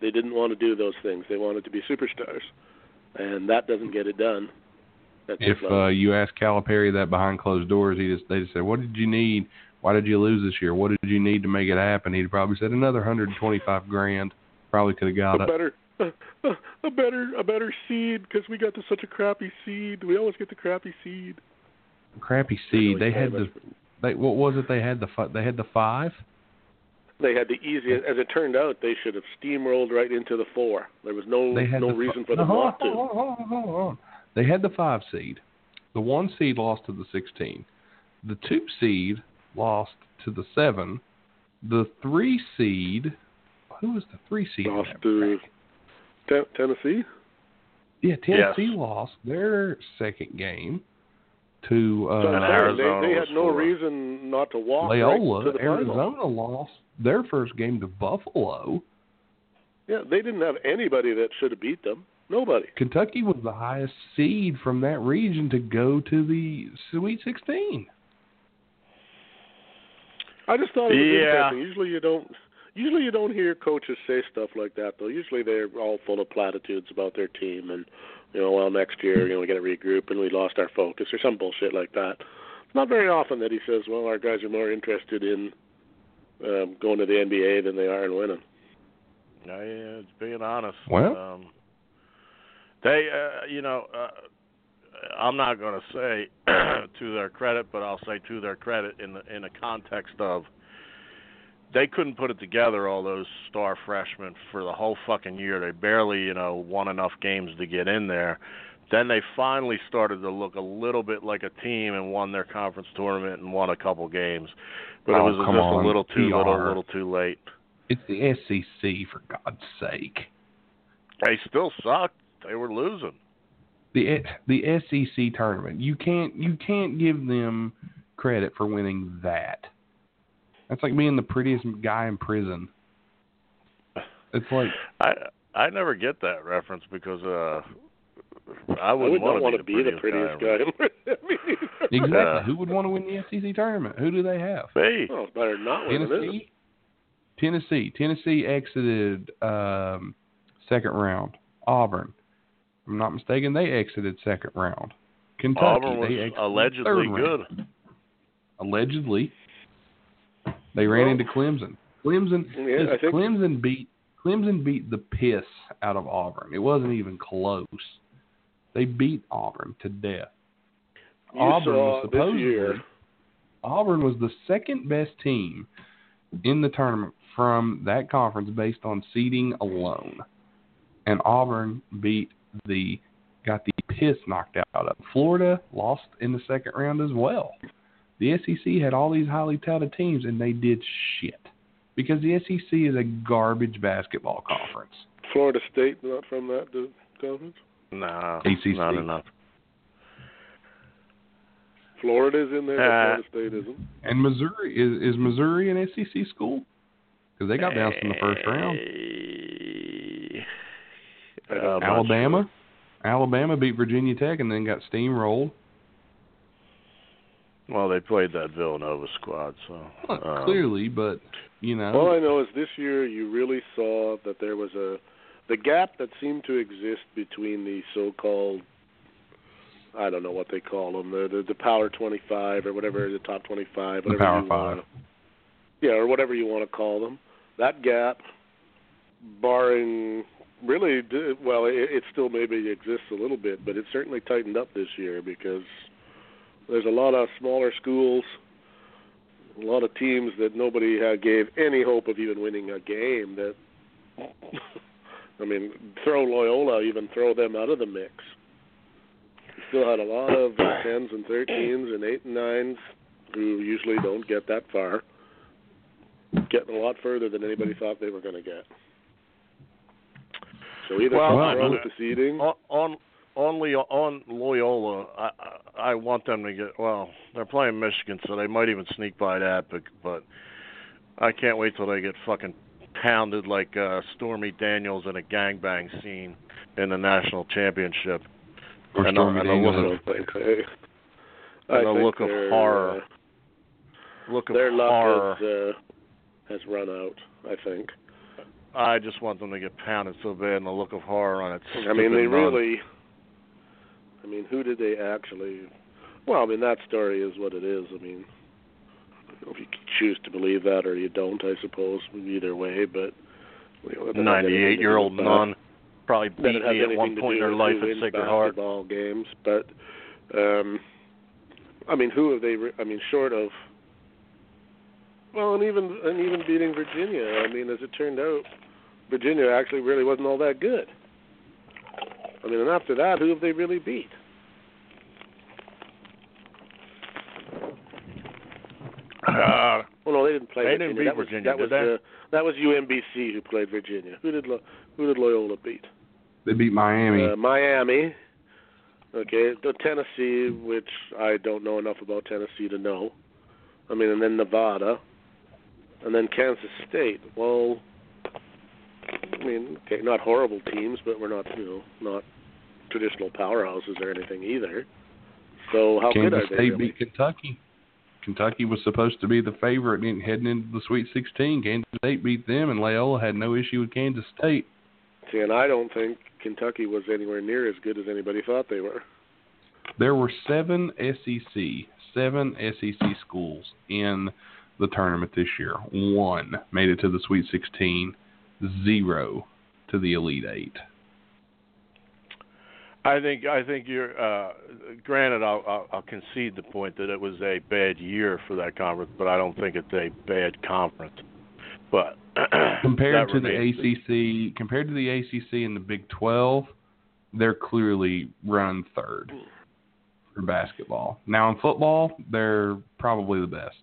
They didn't want to do those things. They wanted to be superstars, and that doesn't get it done. If you ask Calipari that behind closed doors, they just said, "What did you need? Why did you lose this year? What did you need to make it happen?" He'd probably said another $125,000. Probably could have got a better seed because we got to such a crappy seed. We always get the crappy seed. Crappy seed. They had what was it? They had the 5. They had the easiest. As it turned out, they should have steamrolled right into the 4. There was no reason for them not to. Hold on. They had the 5 seed. The 1 seed lost to the 16. The 2 seed lost to the 7. The 3 seed, who was the 3 seed? Lost to Tennessee? Yeah, Tennessee lost their second game to Arizona. They had no reason not to walk. Loyola, right to Arizona lost their first game to Buffalo. Yeah, they didn't have anybody that should have beat them. Nobody. Kentucky was the highest seed from that region to go to the Sweet 16. I just thought it was interesting. Usually you don't Usually you don't hear coaches say stuff like that, though. Usually they're all full of platitudes about their team and, you know, well, next year, you know, we got to regroup and we lost our focus or some bullshit like that. It's not very often that he says, well, our guys are more interested in going to the NBA than they are in winning. Yeah, it's being honest. Well, they, you know, I'm not going to say to their credit, but I'll say to their credit in the context of they couldn't put it together, all those star freshmen, for the whole fucking year. They barely, you know, won enough games to get in there. Then they finally started to look a little bit like a team and won their conference tournament and won a couple games. But it was just a little too little, a little too late. It's the SEC, for God's sake. They still sucked. They were losing. The SEC tournament. You can't give them credit for winning that. That's like being the prettiest guy in prison. It's like I never get that reference because I wouldn't want to be the prettiest guy. Exactly. Who would want to win the SEC tournament? Who do they have? Me. Oh, better not win it. Tennessee exited second round. Auburn, if I'm not mistaken, they exited second round. Kentucky, Auburn was allegedly good. Allegedly, they ran into Clemson. Clemson beat the piss out of Auburn. It wasn't even close. They beat Auburn to death. Auburn was the second best team in the tournament from that conference based on seeding alone. And Auburn got the piss knocked out of. Florida lost in the second round as well. The SEC had all these highly touted teams, and they did shit. Because the SEC is a garbage basketball conference. Florida State not from that conference? No, ACC. Not enough. Florida's in there, but Florida State isn't. And Missouri. Is Missouri an SEC school? Because they got bounced in the first round. Alabama? Alabama beat Virginia Tech and then got steamrolled. Well, they played that Villanova squad, so... Well, clearly, but, you know... All I know is this year you really saw that there was the gap that seemed to exist between the so-called... I don't know what they call them, the Power 25 or whatever, the Top 25, whatever the Power you want. Yeah, or whatever you want to call them. That gap, barring... Really, well, it still maybe exists a little bit, but it certainly tightened up this year because there's a lot of smaller schools, a lot of teams that nobody gave any hope of even winning a game. That, I mean, throw Loyola, even throw them out of the mix. You still had a lot of 10s and 13s and 8 and 9s who usually don't get that far, getting a lot further than anybody thought they were going to get. So either on Loyola, I want them to get. Well, they're playing Michigan, so they might even sneak by that. But I can't wait till they get fucking pounded like Stormy Daniels in a gangbang scene in the national championship. And the look of horror. Their luck has run out, I think. I just want them to get pounded so bad, and the look of horror on it. I mean, they really. I mean, who did they actually? Well, I mean, that story is what it is. I mean, if you choose to believe that or you don't, I suppose either way. But 98-year-old nun probably beat me at one point in her life at Sacred Heart ball games. But I mean, who have they? I mean, short of. Well, and even beating Virginia. I mean, as it turned out, Virginia actually really wasn't all that good. I mean, and after that, who have they really beat? Well, no, they didn't play. They didn't beat Virginia. That was UMBC who played Virginia. Who did Loyola beat? They beat Miami. Miami. Okay, Tennessee, which I don't know enough about Tennessee to know. I mean, and then Nevada. And then Kansas State. Well, I mean, okay, not horrible teams, but we're not, you know, not traditional powerhouses or anything either. So how good are they? Kansas State beat Kentucky. Kentucky was supposed to be the favorite heading into the Sweet 16. Kansas State beat them, and Loyola had no issue with Kansas State. See, and I don't think Kentucky was anywhere near as good as anybody thought they were. There were seven SEC schools in the tournament this year. One made it to the Sweet 16, zero to the Elite Eight. I think you're. Granted, I'll concede the point that it was a bad year for that conference, but I don't think it's a bad conference. But compared to the ACC, compared to the ACC and the Big 12, they're clearly run third for basketball. Now in football, they're probably the best,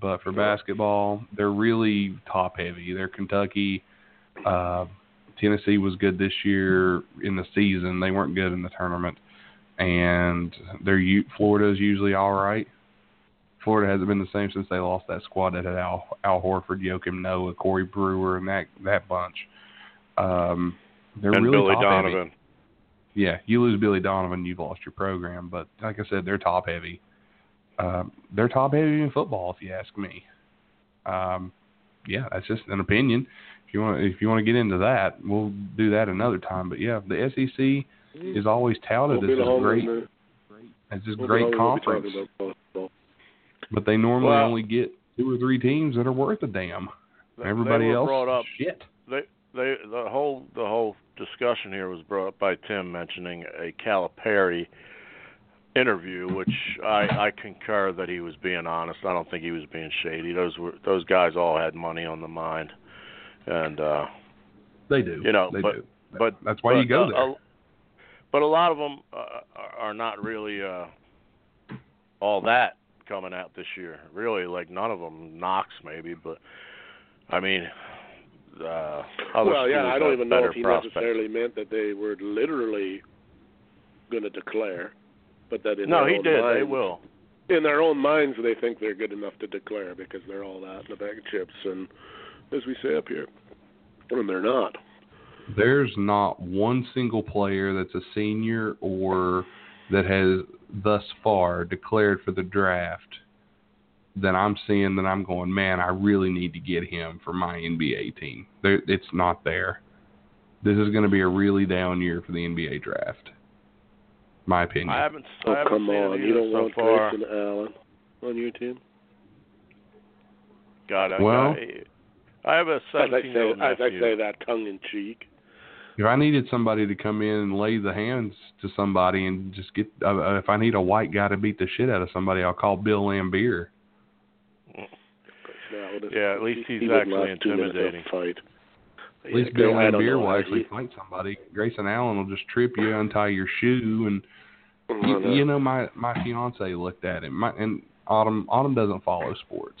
but for basketball, they're really top heavy. They're Kentucky. Tennessee was good this year in the season. They weren't good in the tournament. And Florida's usually all right. Florida hasn't been the same since they lost that squad that had Al Horford, Joakim Noah, Corey Brewer, and that bunch. They're and really Billy Donovan. Heavy. Yeah, you lose Billy Donovan, you've lost your program. But like I said, they're top heavy. They're top heavy in football, if you ask me. Yeah, that's just an opinion. If you want to get into that, we'll do that another time. But yeah, the SEC is always touted as this great conference. But they normally only get two or three teams that are worth a damn. Everybody else brought up shit. The whole discussion here was brought up by Tim mentioning a Calipari interview, which I concur that he was being honest. I don't think he was being shady. Those guys all had money on the mind. And they do, you know. But that's why you go there. But a lot of them are not really all that coming out this year. Really, like none of them. Knox maybe, but I mean, I don't even know if he necessarily meant that they were literally going to declare, but that minds, they will. In their own minds, they think they're good enough to declare because they're all that in a bag of chips and. As we say up here, when they're not. There's not one single player that's a senior or that has thus far declared for the draft that I'm seeing that I'm going, man, I really need to get him for my NBA team. It's not there. This is going to be a really down year for the NBA draft. My opinion. I haven't come on. You don't want Grayson Allen on your team? God, I have a 17-year-old nephew. I say that tongue-in-cheek. If I needed somebody to come in and lay the hands to somebody and just get if I need a white guy to beat the shit out of somebody, I'll call Bill Lambier. Yeah, at least he's actually intimidating. Fight. At least Bill Lambier will actually fight somebody. Grayson Allen will just trip you, untie your shoe, and my fiance looked at him. Autumn doesn't follow sports.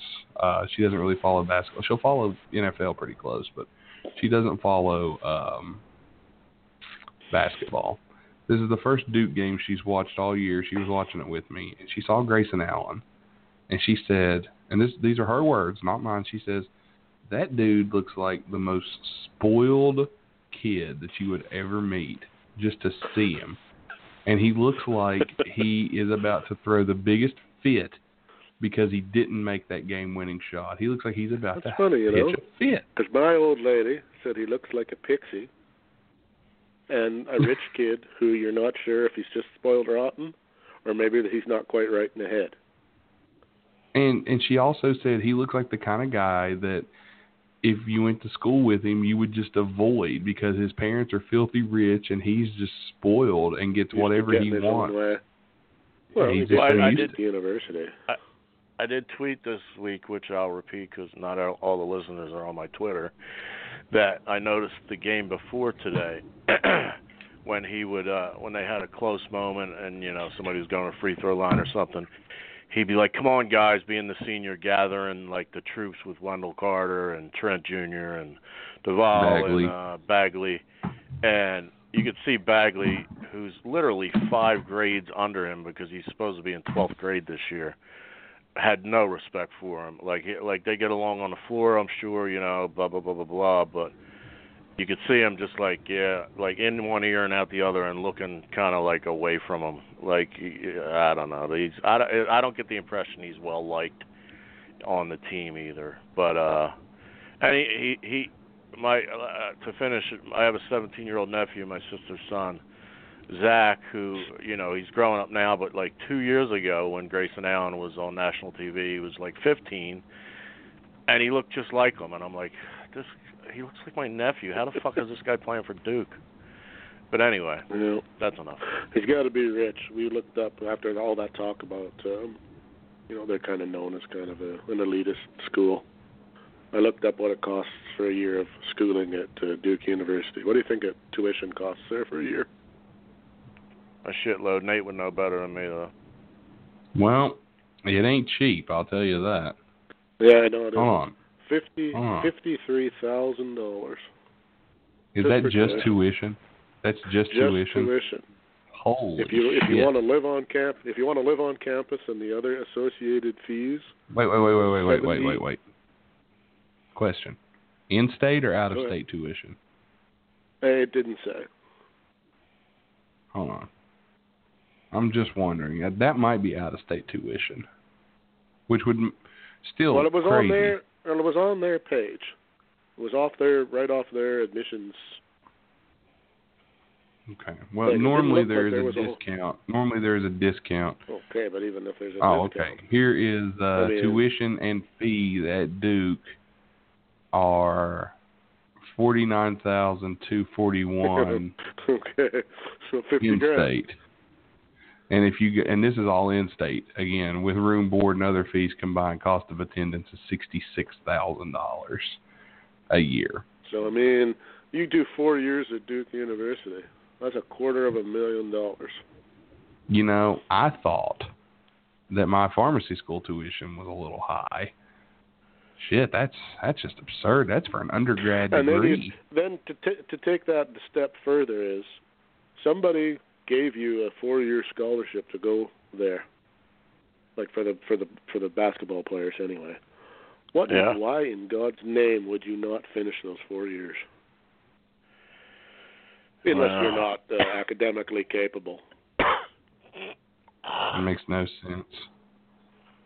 She doesn't really follow basketball. She'll follow NFL pretty close, but she doesn't follow basketball. This is the first Duke game she's watched all year. She was watching it with me, and she saw Grayson Allen, and she said, and these are her words, not mine. She says, "That dude looks like the most spoiled kid that you would ever meet just to see him, and he looks like he is about to throw the biggest fit." Because he didn't make that game-winning shot. He looks like he's about to pitch a fit. Because my old lady said he looks like a pixie, and a rich kid who you're not sure if he's just spoiled rotten, or maybe that he's not quite right in the head. And she also said he looks like the kind of guy that if you went to school with him, you would just avoid because his parents are filthy rich and he's just spoiled and gets whatever he wants. Well, I did the university. I did tweet this week, which I'll repeat because not all the listeners are on my Twitter, that I noticed the game before today when he would when they had a close moment and somebody was going to free throw line or something, he'd be like, "Come on, guys!" Being the senior, gathering like the troops with Wendell Carter and Trent Jr. and Duvall and Bagley, and you could see Bagley, who's literally 5 grades under him because he's supposed to be in 12th grade this year. Had no respect for him. Like they get along on the floor, I'm sure, blah, blah, blah, blah, blah. But you could see him just like, yeah, like in one ear and out the other, and looking kind of like away from him. Like, I don't know. I don't get the impression he's well liked on the team either. But and to finish, I have a 17-year-old nephew, my sister's son, Zach, who, you know, he's growing up now, but like 2 years ago when Grayson Allen was on national TV, he was like 15, and he looked just like him. And I'm like, he looks like my nephew. How the fuck is this guy playing for Duke? But anyway, well, that's enough. He's got to be rich. We looked up after all that talk about, you know, they're kind of known as kind of an elitist school. I looked up what it costs for a year of schooling at Duke University. What do you think a tuition costs there for a year? A shitload. Nate would know better than me, though. Well, it ain't cheap, I'll tell you that. Yeah, I know it is. $53,000. Is that just tuition? That's just tuition. Holy shit. If you want to live on campus and the other associated fees. Wait. Question: in-state or out-of-state tuition? It didn't say. Hold on. I'm just wondering. That might be out-of-state tuition, which would still crazy. It was on their page. It was off their admissions. Okay. Well, normally there is a discount. Okay, but even if there's a discount. Okay. Here is tuition and fees at Duke are $49,241. Okay, so $50,000. And if you this is all in-state again, with room, board, and other fees combined, cost of attendance is $66,000 a year. So I mean, you do 4 years at Duke University. That's $250,000. You know, I thought that my pharmacy school tuition was a little high. Shit, that's just absurd. That's for an undergrad degree. Then to take that a step further is somebody gave you a 4-year scholarship to go there, like for the basketball players anyway. Why in God's name would you not finish those 4 years? Unless you're not academically capable. That makes no sense.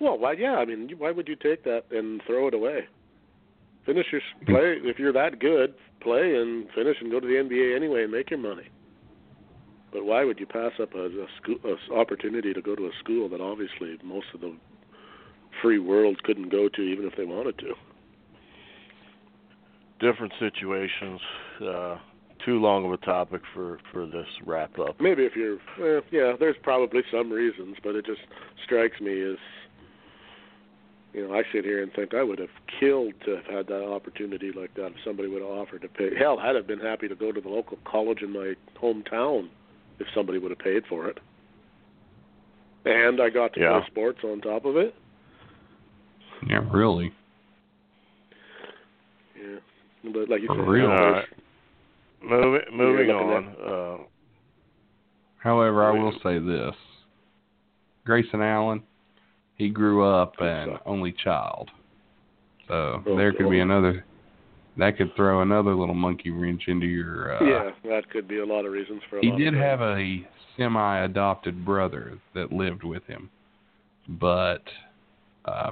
Well, why would you take that and throw it away? Finish your play. If you're that good, play and finish and go to the NBA anyway and make your money. But why would you pass up a opportunity to go to a school that obviously most of the free world couldn't go to even if they wanted to? Different situations. Too long of a topic for this wrap up. Maybe if you're, there's probably some reasons, but it just strikes me as, you know, I sit here and think I would have killed to have had that opportunity like that if somebody would have offered to pay. Hell, I'd have been happy to go to the local college in my hometown if somebody would have paid for it. And I got to play sports on top of it. Yeah, really. Yeah. But like you said, moving on. However, I will say this. Grayson Allen, he grew up an only child. So there could be another. That could throw another little monkey wrench into your. That could be a lot of reasons for. He did have a semi-adopted brother that lived with him, but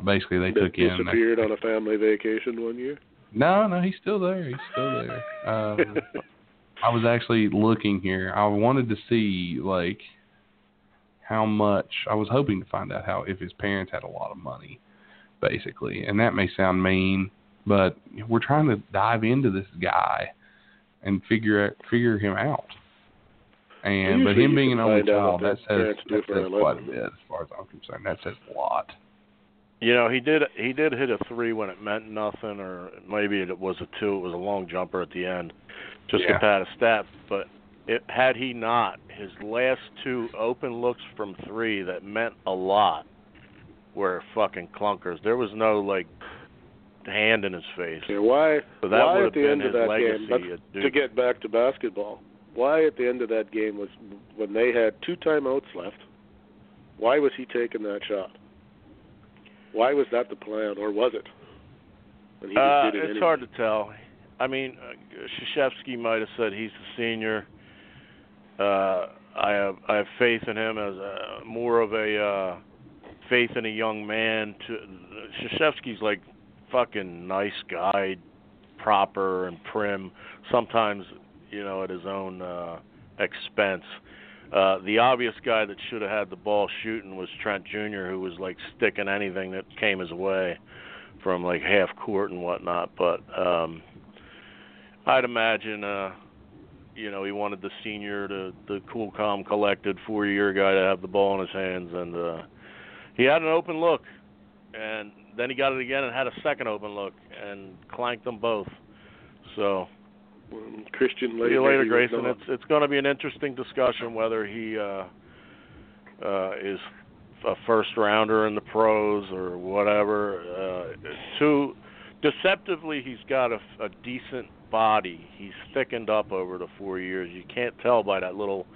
basically they took him. Disappeared on a family vacation one year. No, he's still there. I was actually looking here. I wanted to see like how much. I was hoping to find out if his parents had a lot of money, basically. And that may sound mean, but we're trying to dive into this guy and figure him out. And but him being an only child, that says quite a bit, as far as I'm concerned. That says a lot. You know, he did hit a three when it meant nothing, or maybe it was a two. It was a long jumper at the end, just to pat a step. But had he not, his last two open looks from three that meant a lot were fucking clunkers. There was no like hand in his face. Okay, why? So that why at the end of that game? To get back to basketball, why at the end of that game was when they had two timeouts left? Why was he taking that shot? Why was that the plan, or was it? It's hard to tell. I mean, Krzyzewski might have said he's a senior. I have faith in him as more of a faith in a young man. Krzyzewski's like fucking nice guy, proper and prim, sometimes, you know, at his own expense. The obvious guy that should have had the ball shooting was Trent Jr., who was like sticking anything that came his way from like half court and whatnot. But I'd imagine, you know, he wanted the senior, the cool, calm, collected 4-year guy to have the ball in his hands. And he had an open look. And then he got it again and had a second open look and clanked them both. So... Christian later. See you later, Grayson. It's going to be an interesting discussion whether he is a first rounder in the pros or whatever. Deceptively, he's got a decent body. He's thickened up over the 4 years. You can't tell by that little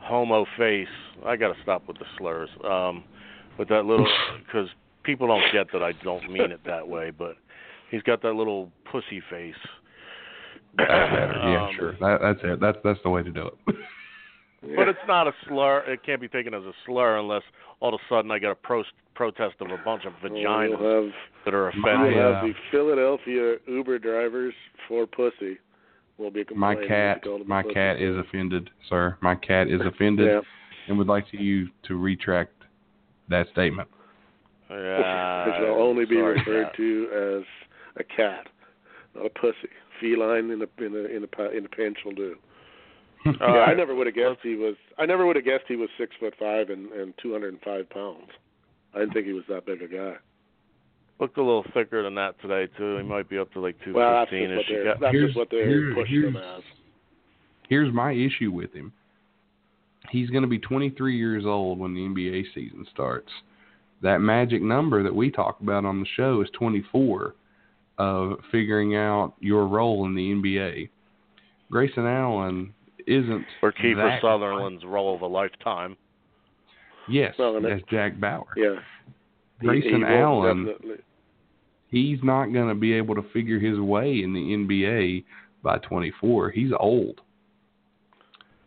homo face. I got to stop with the slurs. With that little, because people don't get that I don't mean it that way. But he's got that little pussy face. Yeah, sure. That's it. That's the way to do it. But it's not a slur. It can't be taken as a slur unless all of a sudden I get a protest of a bunch of vaginas that are offended. We'll have the Philadelphia Uber drivers for pussy. Will be my cat is offended, sir. My cat is offended and would like you to retract that statement. Yeah, it will only be referred to as a cat, not a pussy. Feline in the pinch will do. Yeah, I never would have guessed he was 6'5" and 205 pounds. I didn't think he was that big a guy. Looked a little thicker than that today too. He might be up to like 215. That's just what they're pushing him as. Here's my issue with him. He's going to be 23 years old when the NBA season starts. That magic number that we talk about on the show is 24. Of figuring out your role in the NBA. Grayson Allen isn't. Or Kiefer Sutherland's role of a lifetime. Yes, that's Jack Bauer. Yeah. Grayson Allen, he's not going to be able to figure his way in the NBA by 24. He's old.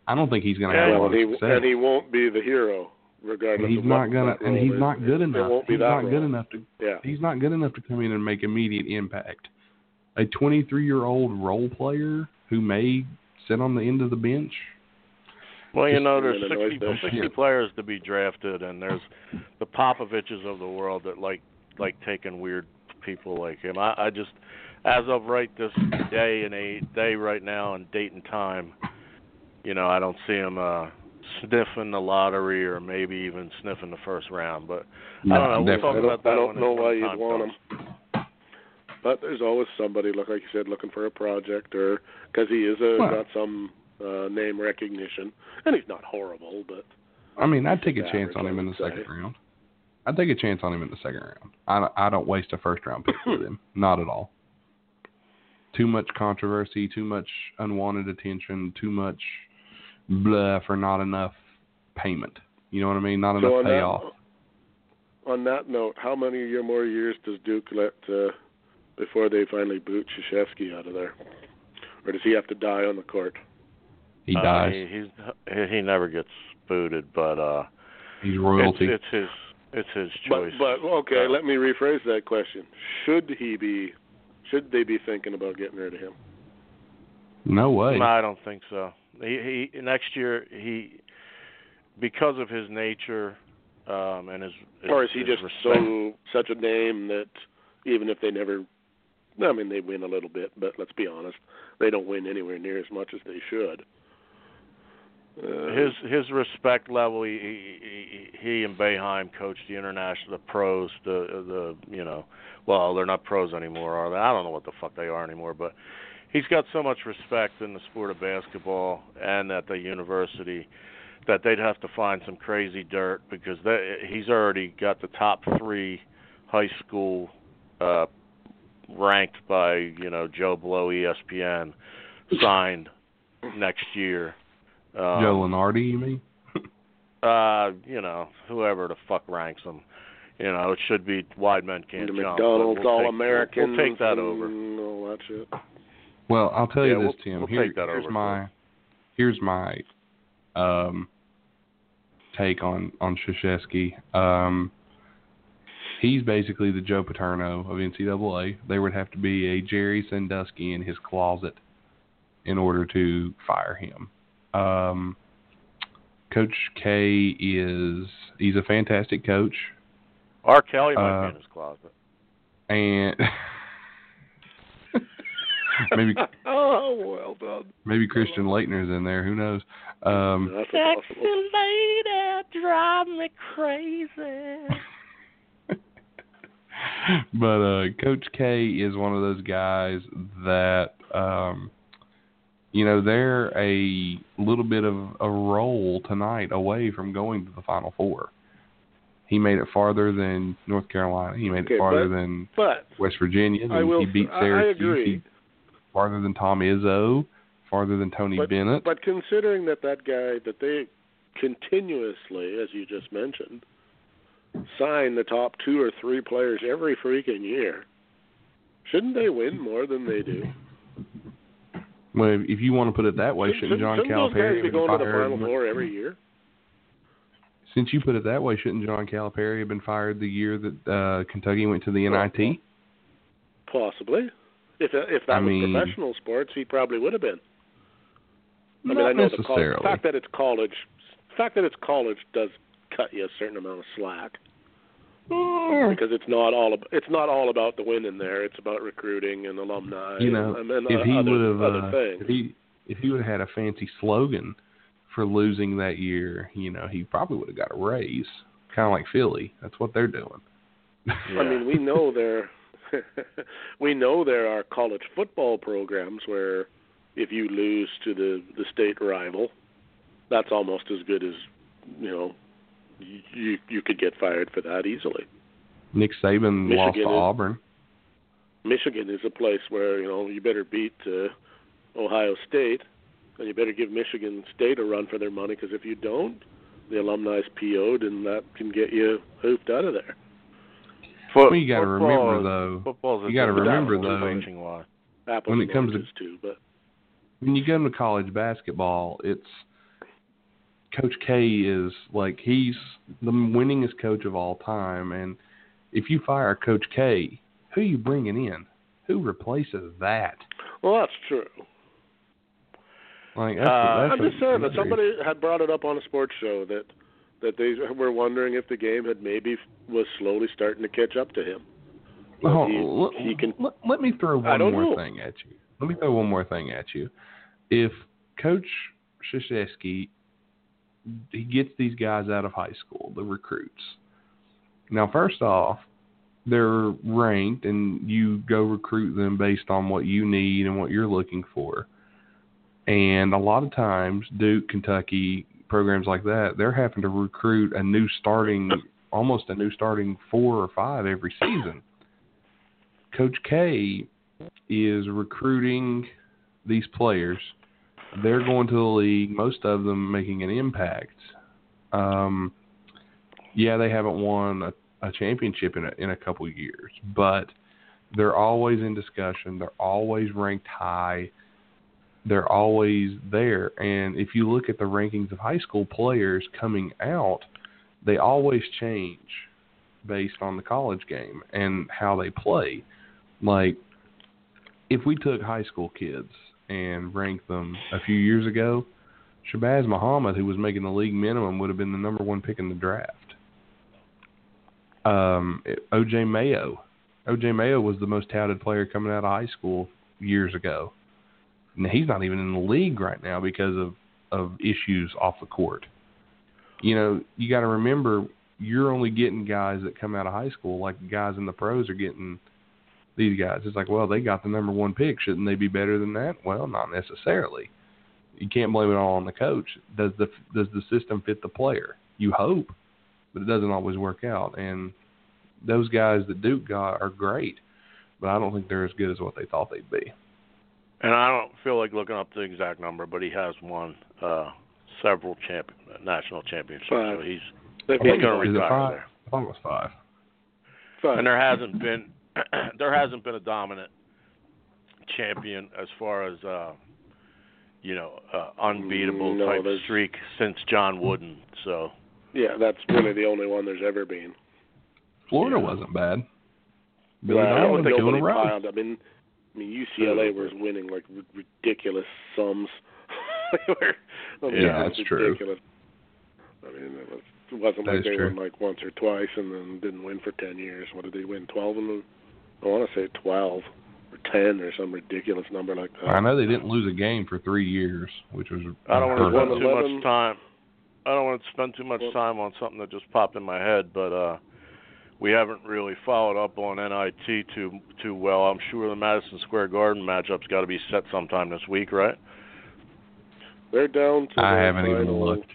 I don't think he's going to have a lot of success. And he won't be the hero. He's not good enough to come in and make immediate impact. A 23-year-old role player who may sit on the end of the bench. Well, you know, there's 60 players to be drafted, and there's the Popoviches of the world that like taking weird people like him. I just, as of right this day and date and time, you know, I don't see him. Sniffing the lottery or maybe even sniffing the first round. But I don't know. We'll talk about that. I don't know why you'd want him. But there's always somebody, like you said, looking for a project or because he is got some name recognition. And he's not horrible, but... I mean, I'd take a chance on him in the second round. I don't waste a first-round pick with him. Not at all. Too much controversy, too much unwanted attention, too much... bluff or not enough payment. You know what I mean? Not enough payoff. On that note, how many more years does Duke let before they finally boot Krzyzewski out of there? Or does he have to die on the court? He dies. He never gets booted, but he's royalty. It's his choice. But okay, let me rephrase that question. Should they be thinking about getting rid of him? No way. No, I don't think so. He next year because of his nature and his or is he just respect. Such a name that even if they never, I mean they win a little bit, but let's be honest, they don't win anywhere near as much as they should. His respect level, he and Boeheim coached the international, the pros, the you know, well they're not pros anymore, are they? I don't know what the fuck they are anymore, but. He's got so much respect in the sport of basketball and at the university that they'd have to find some crazy dirt because he's already got the top 3 high school ranked by, you know, Joe Blow ESPN signed next year. Joe Lenardi, you mean? You know, whoever the fuck ranks him. You know, it should be Wideman can't jump. McDonald's All-Americans. We'll take that over. All that shit. Well, I'll tell you this, Tim. Here's my take on Krzyzewski. He's basically the Joe Paterno of NCAA. They would have to be a Jerry Sandusky in his closet in order to fire him. Coach K he's a fantastic coach. R. Kelly might be in his closet. And maybe well done. Maybe Christian Laettner's in there. Who knows? Sexy lady, drive me crazy. But Coach K is one of those guys that, they're a little bit of a roll tonight away from going to the Final Four. He made it farther than North Carolina. He made it farther than West Virginia. He beat Syracuse. I agree. Farther than Tom Izzo. Farther than Tony Bennett. But considering that guy, that they continuously, as you just mentioned, sign the top two or three players every freaking year, shouldn't they win more than they do? Well, if you want to put it that way, shouldn't John Calipari be going to the Final Four every year? Since you put it that way, shouldn't John Calipari have been fired the year that Kentucky went to the NIT? Possibly. If that was professional sports, he probably would have been. I know the fact that it's college. The fact that it's college does cut you a certain amount of slack, because it's not all about the win in there. It's about recruiting and alumni. If he would have had a fancy slogan for losing that year, he probably would have got a raise, kind of like Philly. That's what they're doing. Yeah. We know there are college football programs where if you lose to the state rival, that's almost as good as, you could get fired for that easily. Nick Saban lost to Auburn. Michigan is a place where, you better beat Ohio State, and you better give Michigan State a run for their money, because if you don't, the alumni's PO'd, and that can get you hoofed out of there. You got to remember though. When it comes to when you go into college basketball, it's Coach K is like he's the winningest coach of all time, and if you fire Coach K, who are you bringing in? Who replaces that? Well, that's true. I'm just saying that somebody had brought it up on a sports show that they were wondering if the game had maybe was slowly starting to catch up to him. Let me throw one more thing at you. If Coach Krzyzewski, he gets these guys out of high school, the recruits. Now, first off, they're ranked, and you go recruit them based on what you need and what you're looking for. And a lot of times, Duke, Kentucky, programs like that, they're having to recruit almost a new starting four or five every season. Coach K is recruiting these players. They're going to the league, most of them making an impact. They haven't won a championship in a couple of years, but they're always in discussion. They're always ranked high. They're always there. And if you look at the rankings of high school players coming out, they always change based on the college game and how they play. Like, if we took high school kids and ranked them a few years ago, Shabazz Muhammad, who was making the league minimum, would have been the number one pick in the draft. O.J. Mayo was the most touted player coming out of high school years ago. Now, he's not even in the league right now because of issues off the court. You got to remember, you're only getting guys that come out of high school. Like, the guys in the pros are getting these guys. It's like, well, they got the number one pick. Shouldn't they be better than that? Well, not necessarily. You can't blame it all on the coach. Does the system fit the player? You hope, but it doesn't always work out. And those guys that Duke got are great, but I don't think they're as good as what they thought they'd be. And I don't feel like looking up the exact number, but he has won several national championships. Five. So he's going to retire. Almost five. And there hasn't been a dominant champion as far as unbeatable type streak since John Wooden. So yeah, that's really the only one there's ever been. Florida wasn't bad. I don't think nobody piled. I mean, UCLA was winning like ridiculous sums. Yeah, that's ridiculous. True. I mean, it wasn't like they won like once or twice and then didn't win for 10 years. What did they win? 12 and I want to say 12 or 10 or some ridiculous number like that. I know they didn't lose a game for 3 years, which was. I don't want to spend too much time. I don't want to spend too much time on something that just popped in my head, but we haven't really followed up on NIT too well. I'm sure the Madison Square Garden matchup's got to be set sometime this week, right? They're down to. I haven't even looked.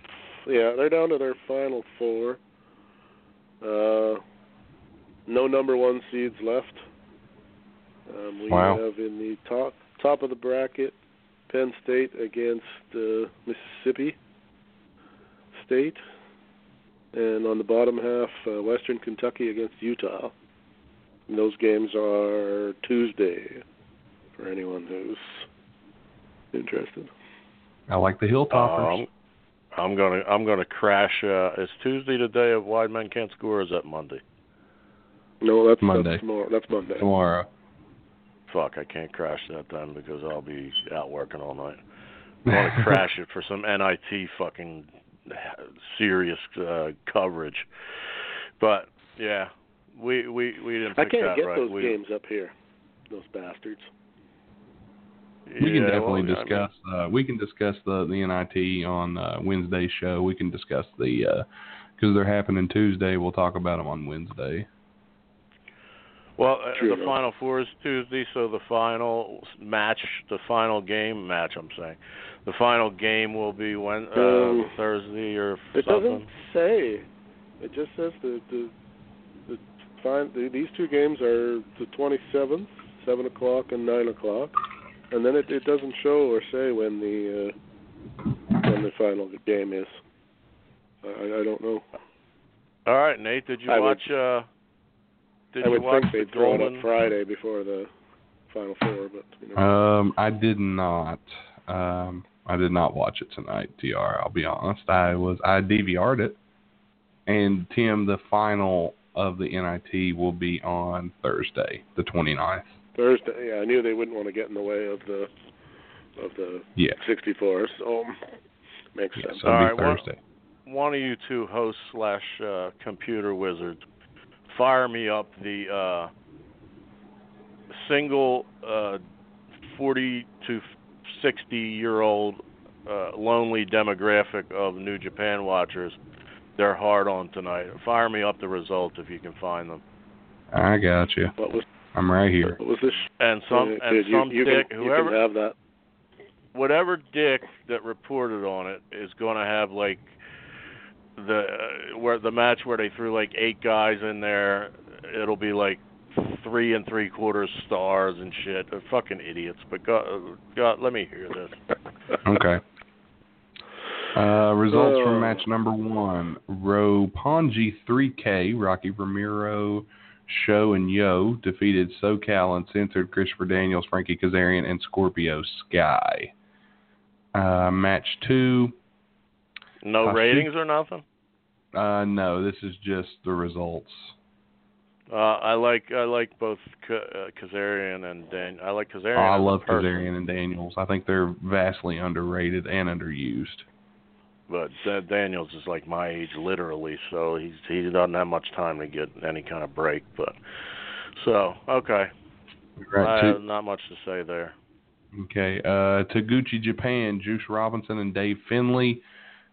Yeah, they're down to their final four. No number one seeds left. We have in the top of the bracket, Penn State against Mississippi State. And on the bottom half, Western Kentucky against Utah. And those games are Tuesday for anyone who's interested. I like the Hilltoppers. I'm gonna crash. Is Tuesday the day of Wide Men Can't Score, or is that Monday? No, that's Monday. That's Monday. Tomorrow. Fuck, I can't crash that then because I'll be out working all night. I want to crash it for some NIT fucking serious coverage. But, yeah, we didn't pick that right. I can't get those games up here, those bastards. We can definitely discuss. We can discuss the NIT on Wednesday's show. We can discuss because they're happening Tuesday. We'll talk about them on Wednesday. Well, the Final Four is Tuesday, so the final game will be when Thursday or something. It doesn't say. It just says these two games are the 27th, 7:00 and 9:00. And then it doesn't show or say when the final game is. I don't know. All right, Nate, did you watch? I would think they'd throw it up Friday before the Final Four, but I did not watch it tonight, TR. I'll be honest. I DVR'd it, and Tim, the final of the NIT will be on Thursday, the 29th. Thursday, yeah, I knew they wouldn't want to get in the way of the 64, so makes sense. All right, Thursday. One of you two hosts / computer wizards, fire me up the single 40 to 60-year-old lonely demographic of New Japan watchers. They're hard on tonight. Fire me up the results if you can find them. I got you. I'm right here. What was this? And whoever can have that. Whatever dick that reported on it is going to have like the match where they threw like 8 guys in there. It'll be like 3 3/4 stars and shit. They're fucking idiots. But God, let me hear this. Okay. Results from match number 1: Roppongi 3K, Rocky Romero, Show and Yo defeated SoCal and Censored, Christopher Daniels, Frankie Kazarian, and Scorpio Sky. Match 2. No ratings or nothing? No, this is just the results. I like both Kazarian and Daniels. I like Kazarian. I love Kazarian and Daniels. I think they're vastly underrated and underused. But Daniels is like my age, literally, so he doesn't have much time to get any kind of break. But so okay, right, I have not much to say there. Okay, Taguchi Japan, Juice Robinson and Dave Finley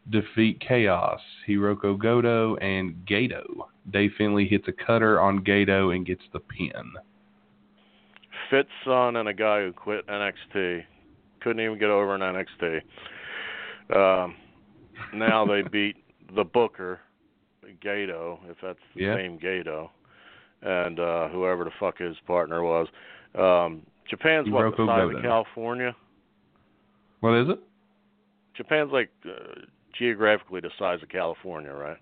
defeat Chaos, Hiroko Goto, and Gato. Dave Finley hits a cutter on Gato and gets the pin. Fitz Son and a guy who quit NXT, couldn't even get over in NXT. Now they beat the Booker, Gato, if that's the same Gato, and whoever the fuck his partner was. Japan's what, the size of California? What is it? Japan's like geographically the size of California, right?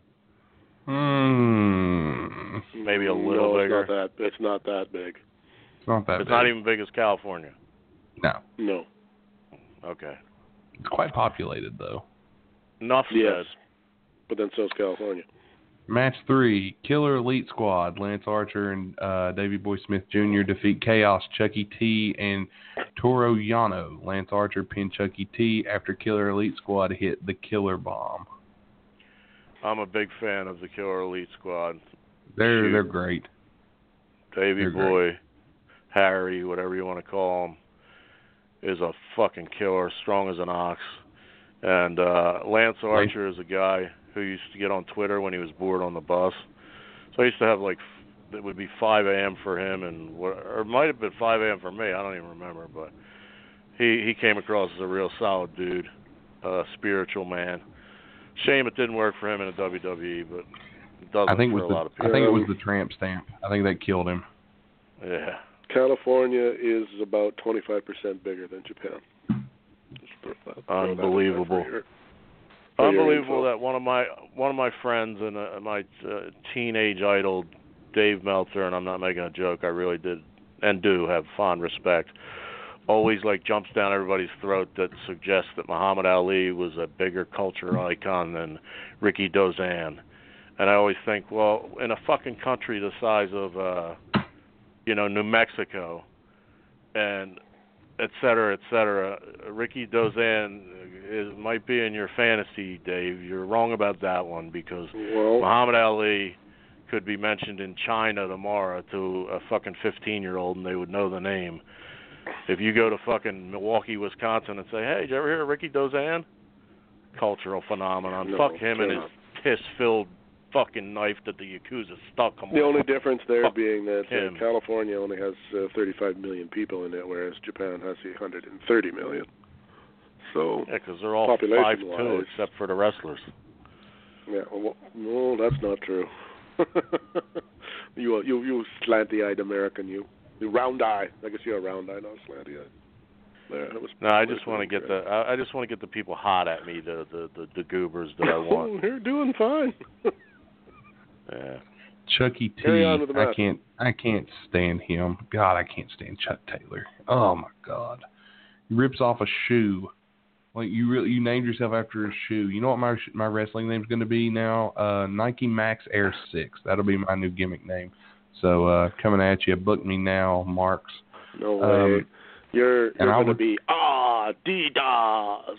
Maybe a little bigger. It's not that big. It's not even big as California. No. No. Okay. It's quite populated, though. Not for yes. But then so's California. Match 3, Killer Elite Squad, Lance Archer and Davey Boy Smith Jr. defeat Chaos, Chucky T, and Toro Yano. Lance Archer pinned Chucky T after Killer Elite Squad hit the Killer Bomb. I'm a big fan of the Killer Elite Squad. They're great. Davey Boy, great. Harry, whatever you want to call him, is a fucking killer, strong as an ox. And Lance Archer is a guy who used to get on Twitter when he was bored on the bus. So I used to have it would be 5 a.m. for him, or it might have been 5 a.m. for me. I don't even remember, but he came across as a real solid dude, spiritual man. Shame it didn't work for him in the WWE, but it doesn't for a lot of people. I think it was the tramp stamp. I think that killed him. Yeah. California is about 25% bigger than Japan. Unbelievable that one of my friends and my teenage idol, Dave Meltzer, and I'm not making a joke, I really did and do have fond respect, always jumps down everybody's throat that suggests that Muhammad Ali was a bigger cultural icon than Ricky Dozan. And I always think, well, in a fucking country the size of, New Mexico and et cetera, et cetera. Ricky Dozan might be in your fantasy, Dave. You're wrong about that one because Muhammad Ali could be mentioned in China tomorrow to a fucking 15-year-old and they would know the name. If you go to fucking Milwaukee, Wisconsin and say, hey, did you ever hear of Ricky Dozan? Cultural phenomenon. No, fuck him and his piss-filled fucking knife that the Yakuza stuck him on. The only difference there being that California only has 35 million people in it, whereas Japan has 130 million. So yeah, because they're all 5'2", except for the wrestlers. Yeah, well that's not true. you slanty-eyed American, you round-eyed. I guess you're a round-eyed, not slanty-eyed. I just want to get the people hot at me, the goobers that I want. You're doing fine. Yeah. Chucky T. I can't stand him. God, I can't stand Chuck Taylor. Oh my God. He rips off a shoe. You named yourself after a shoe. You know what my wrestling name's going to be now? Nike Max Air 6. That'll be my new gimmick name. So coming at you, book me now, Marks. No way. You're going to be Adidas.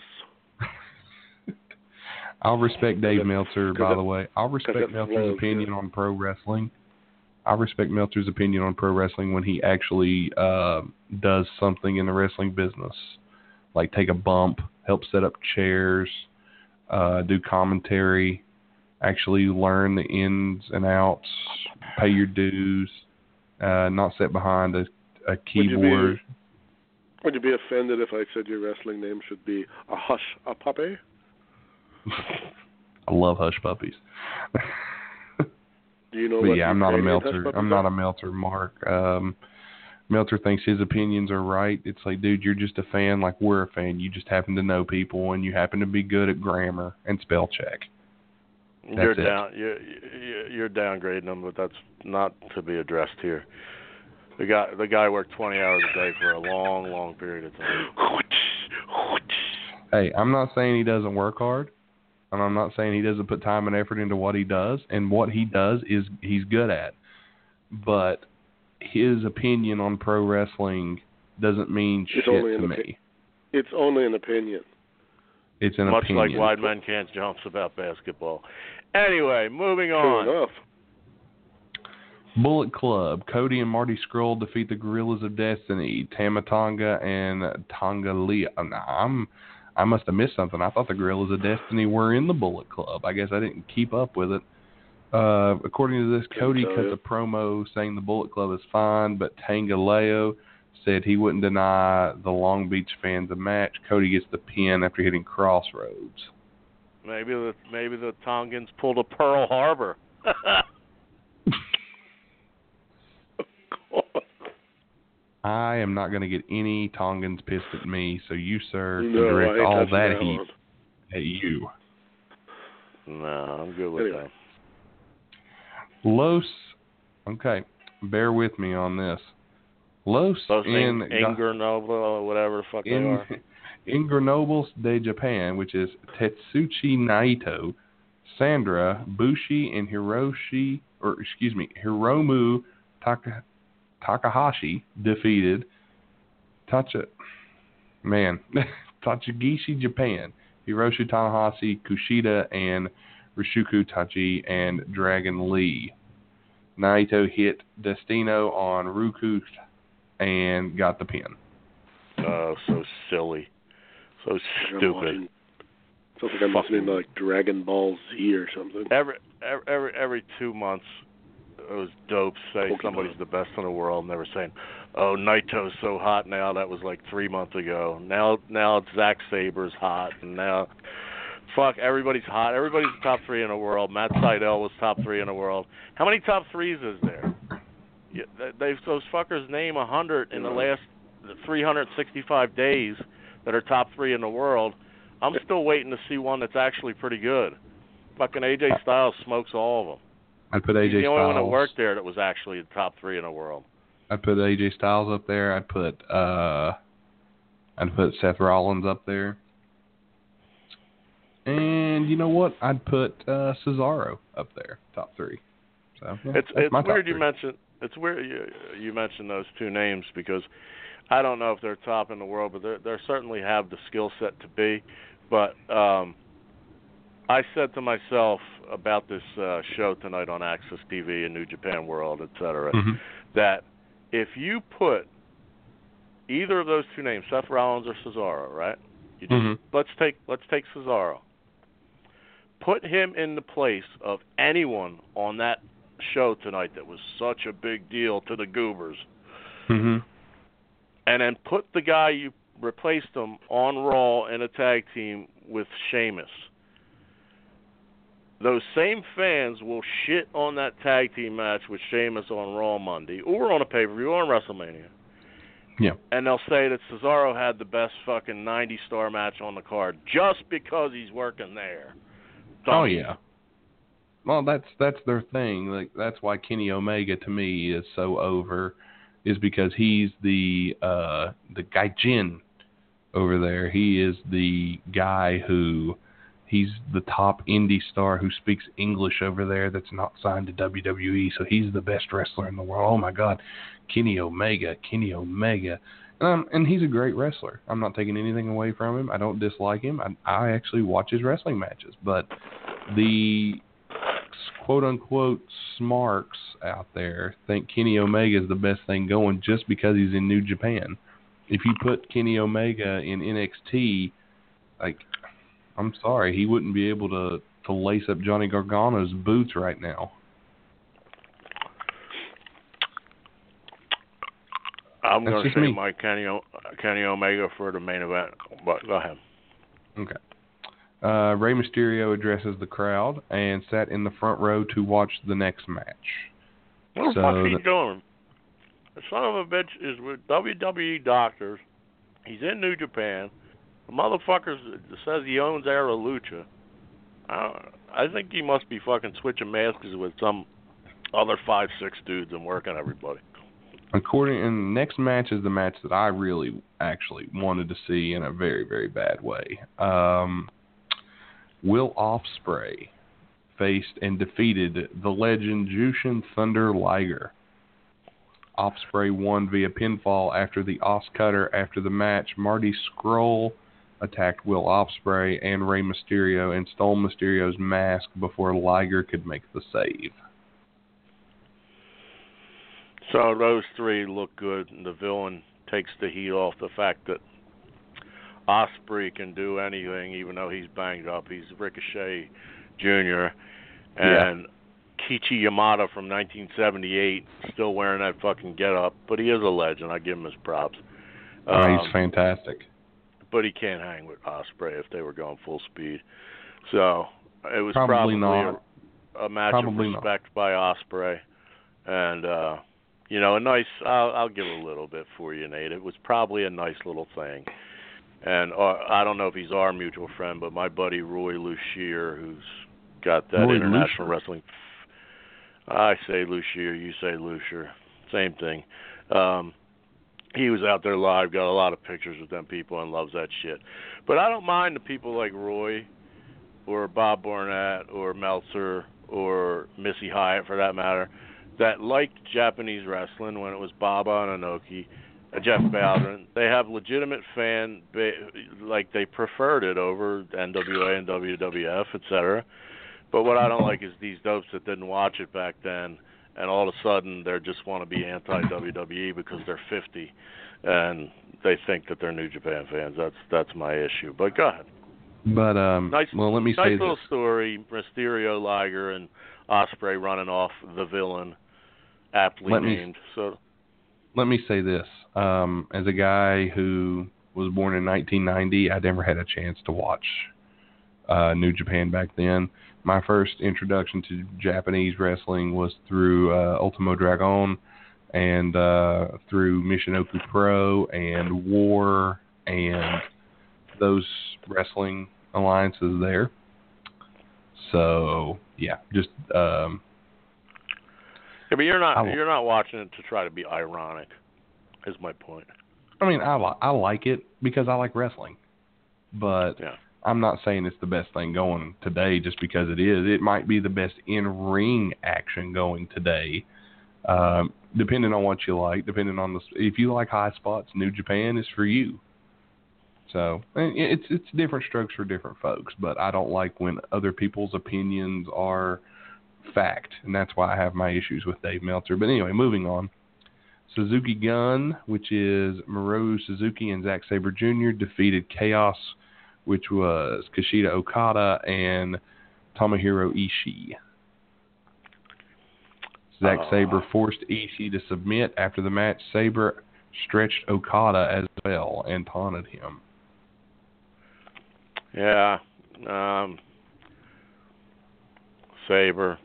I'll respect Dave Meltzer, by the way. I'll respect Meltzer's opinion on pro wrestling. I respect Meltzer's opinion on pro wrestling when he actually does something in the wrestling business, like take a bump, help set up chairs, do commentary, actually learn the ins and outs, pay your dues, not sit behind a keyboard. Would you be offended if I said your wrestling name should be a Hush a Puppy? I love Hush Puppies. Do you know? But yeah, I'm not a Meltzer, Mark. Meltzer thinks his opinions are right. It's like, dude, you're just a fan like we're a fan. You just happen to know people, and you happen to be good at grammar and spell check. You're downgrading them, but that's not to be addressed here. The guy worked 20 hours a day for a long, long period of time. Hey, I'm not saying he doesn't work hard, and I'm not saying he doesn't put time and effort into what he does, and what he does is he's good at. But his opinion on pro wrestling doesn't mean shit to me. It's only an opinion. It's an opinion. Much like Wide Men Can't Jump about basketball. Anyway, moving on. Fair enough. Bullet Club, Cody and Marty Scurll defeat the Gorillas of Destiny, Tama Tonga and Tonga Lee. I must have missed something. I thought the Gorillas of Destiny were in the Bullet Club. I guess I didn't keep up with it. According to this, Cody cuts a promo saying the Bullet Club is fine, but Tangaleo said he wouldn't deny the Long Beach fans a match. Cody gets the pin after hitting Crossroads. Maybe the Tongans pulled a Pearl Harbor. I am not going to get any Tongans pissed at me, so you, sir, can direct all that heat at you. No, I'm good with that. Okay, bear with me on this. In Grenoble de Japan, which is Tetsuchi Naito, Sandra Bushi, and Hiromu Takahashi defeated Tatsugisi Japan, Hiroshi Tanahashi, Kushida, and Rishuku Tachi, and Dragon Lee. Naito hit Destino on Ruku and got the pin. Oh, so silly. So stupid. Sounds like I'm listening to like Dragon Ball Z or something. Every 2 months, those dopes say somebody's the best in the world, and they were saying, oh, Naito's so hot now. That was like 3 months ago. Now Zack Saber's hot, and now fuck, everybody's hot. Everybody's top three in the world. Matt Sydal was top three in the world. How many top threes is there? Those fuckers name 100 in the last 365 days that are top three in the world. I'm still waiting to see one that's actually pretty good. Fucking AJ Styles smokes all of them. I'd put AJ Styles. He's the only one that worked there that was actually the top three in the world. I'd put AJ Styles up there. I'd put Seth Rollins up there. And you know what? I'd put Cesaro up there, top three. So yeah, it's weird you mentioned. It's weird you mentioned those two names because I don't know if they're top in the world, but they certainly have the skill set to be. But I said to myself about this show tonight on Access TV and New Japan World, et cetera, that if you put either of those two names, Seth Rollins or Cesaro, right? You just, let's take Cesaro. Put him in the place of anyone on that show tonight that was such a big deal to the Goobers. Mm-hmm. And then put the guy you replaced him on Raw in a tag team with Sheamus. Those same fans will shit on that tag team match with Sheamus on Raw Monday or on a pay-per-view or on WrestleMania. Yeah. And they'll say that Cesaro had the best fucking 90-star match on the card just because he's working there. Oh, yeah. Well, that's their thing. Like, that's why Kenny Omega, to me, is so over, is because he's the gaijin over there. He is the guy he's the top indie star who speaks English over there that's not signed to WWE, so he's the best wrestler in the world. Oh, my God, Kenny Omega. And he's a great wrestler. I'm not taking anything away from him. I don't dislike him. I actually watch his wrestling matches. But the quote-unquote smarks out there think Kenny Omega is the best thing going just because he's in New Japan. If you put Kenny Omega in NXT, like, I'm sorry, he wouldn't be able to lace up Johnny Gargano's boots right now. I'm going to say my Kenny Omega for the main event, but go ahead. Okay. Rey Mysterio addresses the crowd and sat in the front row to watch the next match. What the fuck is he doing? The son of a bitch is with WWE doctors. He's in New Japan. The motherfucker says he owns Era Lucha. I think he must be fucking switching masks with some other 5'6" dudes and working everybody. And the next match is the match that I really actually wanted to see in a very, very bad way. Will Ospreay faced and defeated the legend Jushin Thunder Liger. Ospreay won via pinfall after the Os Cutter. After the match, Marty Scurll attacked Will Ospreay and Rey Mysterio and stole Mysterio's mask before Liger could make the save. So those three look good, and the villain takes the heat off the fact that Ospreay can do anything, even though he's banged up. He's Ricochet Jr. And Kichi Yamada from 1978, still wearing that fucking get-up. But he is a legend. I give him his props. He's fantastic. But he can't hang with Ospreay if they were going full speed. So it was probably a match of respect by Ospreay. And, a nice, I'll give a little bit for you, Nate. It was probably a nice little thing. And I don't know if he's our mutual friend, but my buddy Roy Lucier, who's got that Roy international Lucier. Wrestling. I say Lucier, you say Lucier. Same thing. He was out there live, got a lot of pictures with them people, and loves that shit. But I don't mind the people like Roy or Bob Barnett or Meltzer or Missy Hyatt, for that matter, that liked Japanese wrestling when it was Baba and Inoki, Jeff Baldwin. They have legitimate fan, like they preferred it over NWA and WWF, etc. But what I don't like is these dopes that didn't watch it back then, and all of a sudden they just want to be anti-WWE because they're 50, and they think that they're New Japan fans. That's my issue. But go ahead. But nice little story: Mysterio, Liger, and Ospreay running off the villain, aptly named. So let me say this: as a guy who was born in 1990, I never had a chance to watch New Japan back then. My first introduction to Japanese wrestling was through Ultimo Dragon and through Michinoku Pro and War and those wrestling alliances there. So yeah, just yeah, but you're not watching it to try to be ironic, is my point. I mean, I like it because I like wrestling, but yeah. I'm not saying it's the best thing going today just because it is. It might be the best in-ring action going today, depending on what you like. Depending on if you like high spots, New Japan is for you. So it's different strokes for different folks, but I don't like when other people's opinions are fact, and that's why I have my issues with Dave Meltzer. But anyway, moving on. Suzuki Gun, which is Minoru Suzuki and Zack Sabre Jr., defeated Chaos, which was Kushida Okada and Tomohiro Ishii. Zack Sabre forced Ishii to submit. After the match, Sabre stretched Okada as well and taunted him. Yeah. Sabre.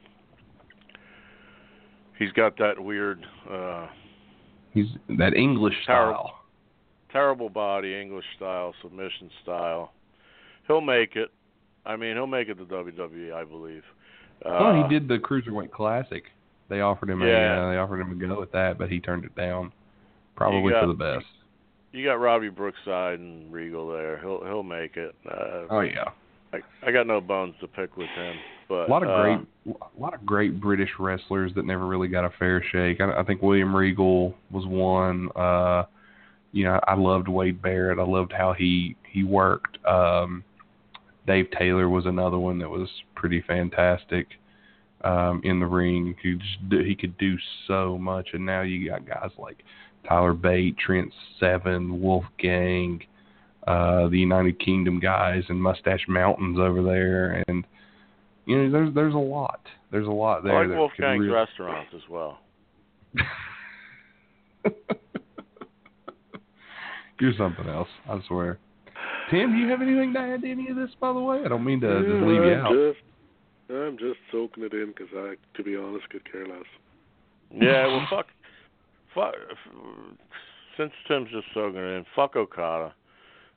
He's got that weird... he's that English style. Terrible body, English style, submission style. He'll make it. I mean, he'll make it to WWE, I believe. Well, he did the Cruiserweight Classic. They offered him a go at that, but he turned it down. Probably for the best. You got Robbie Brookside and Regal there. He'll make it. I got no bones to pick with him. But a lot of great British wrestlers that never really got a fair shake. I think William Regal was one. You know, I loved Wade Barrett. I loved how he worked. Dave Taylor was another one that was pretty fantastic in the ring. He could do so much. And now you got guys like Tyler Bate, Trent Seven, Wolfgang, the United Kingdom guys, and Mustache Mountains over there. And, you know, there's a lot. There's a lot there. I like Wolfgang's restaurants as well. You're something else, I swear. Tim, do you have anything to add to any of this, by the way? I don't mean to just leave you out. I'm just soaking it in because I, to be honest, could care less. Yeah, well, fuck. Since Tim's just soaking it in, fuck Okada.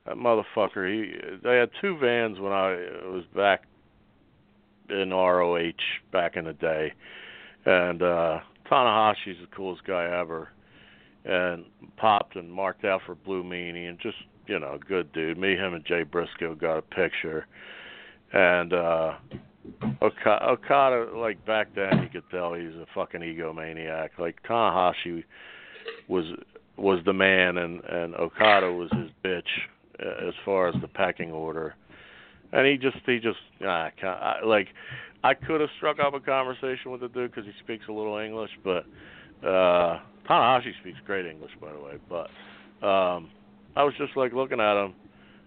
That motherfucker. They had two vans when I was back in ROH back in the day. And Tanahashi's the coolest guy ever. And popped and marked out for Blue Meanie and just, you know, good dude. Me, him, and Jay Briscoe got a picture. And Okada, like back then, you could tell he was a fucking egomaniac. Like Tanahashi was the man, and Okada was his bitch as far as the pecking order. And I could have struck up a conversation with the dude because he speaks a little English, but. Tanahashi speaks great English, by the way, but I was just like looking at him.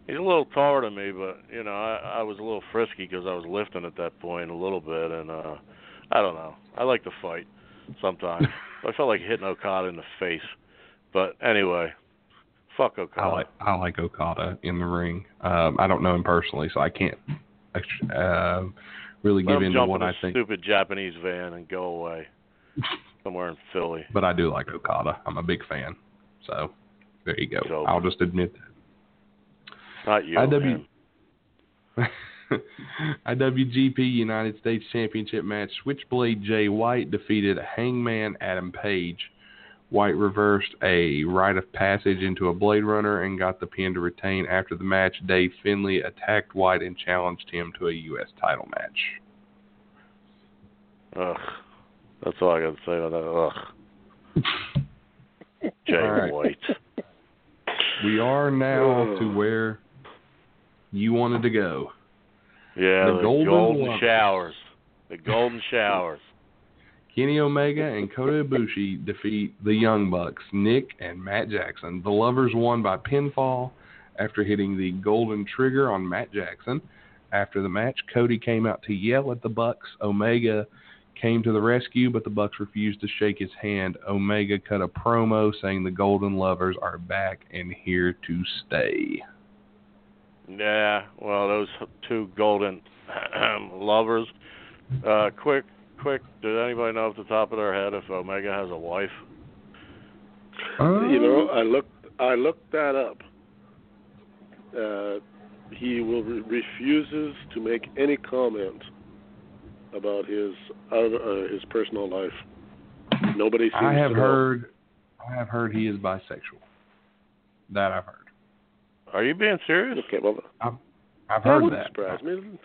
He's a little taller than me, but you know, I was a little frisky because I was lifting at that point a little bit, and I don't know. I like to fight sometimes. I felt like hitting Okada in the face, but anyway, fuck Okada. I like Okada in the ring. I don't know him personally, so I can't really give into what I think. Jump in a stupid Japanese van and go away. Somewhere in Philly. But I do like Okada. I'm a big fan. So, there you go. I'll just admit that. Not you, man. IWGP United States Championship match. Switchblade Jay White defeated Hangman Adam Page, White reversed a rite of passage into a Blade Runner and got the pin to retain. After the match, Dave Finley attacked White and challenged him to a U.S. title match. Ugh. That's all I got to say about that. Ugh. Jay right. White. We are now to where you wanted to go. Yeah, the golden showers. The golden showers. Kenny Omega and Kota Ibushi defeat the Young Bucks, Nick and Matt Jackson. The Lovers won by pinfall after hitting the golden trigger on Matt Jackson. After the match, Cody came out to yell at the Bucks. Omega came to the rescue, but the Bucks refused to shake his hand. Omega cut a promo saying the Golden Lovers are back and here to stay. Yeah, well, those two Golden Lovers. Quick, did anybody know off the top of their head if Omega has a wife? You know, I looked that up. He refuses to make any comment about his personal life. Nobody seems I have heard he is bisexual. That I've heard. Are you being serious? Okay, well, I've heard that. Surprise me.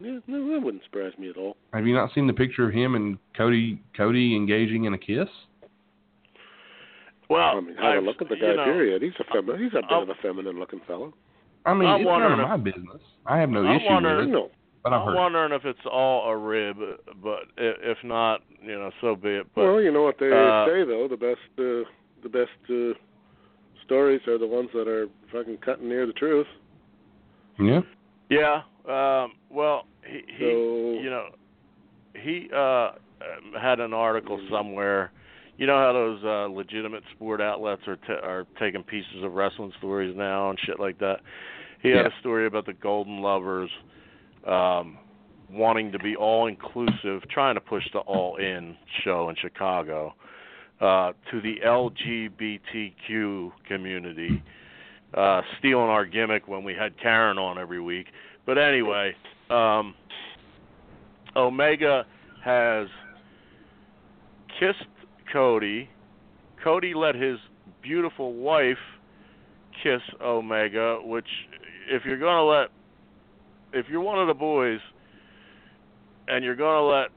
Yeah, no, that wouldn't surprise me at all. Have you not seen the picture of him and Cody engaging in a kiss? Well, I mean, how to look at the guy, period. He's a bit of a feminine-looking fellow. I mean, it's none of my business. I have no issue with it. No. But I'm wondering if it's all a rib, but if not, you know, so be it. But, well, you know what they say though, the best stories are the ones that are fucking cutting near the truth. Yeah. Yeah. Well, he had an article somewhere. You know how those legitimate sport outlets are taking pieces of wrestling stories now and shit like that. He had a story about the Golden Lovers wanting to be all-inclusive, trying to push the all-in show in Chicago to the LGBTQ community, stealing our gimmick when we had Karen on every week. But anyway, Omega has kissed Cody. Cody let his beautiful wife kiss Omega, which if you're one of the boys and you're going to let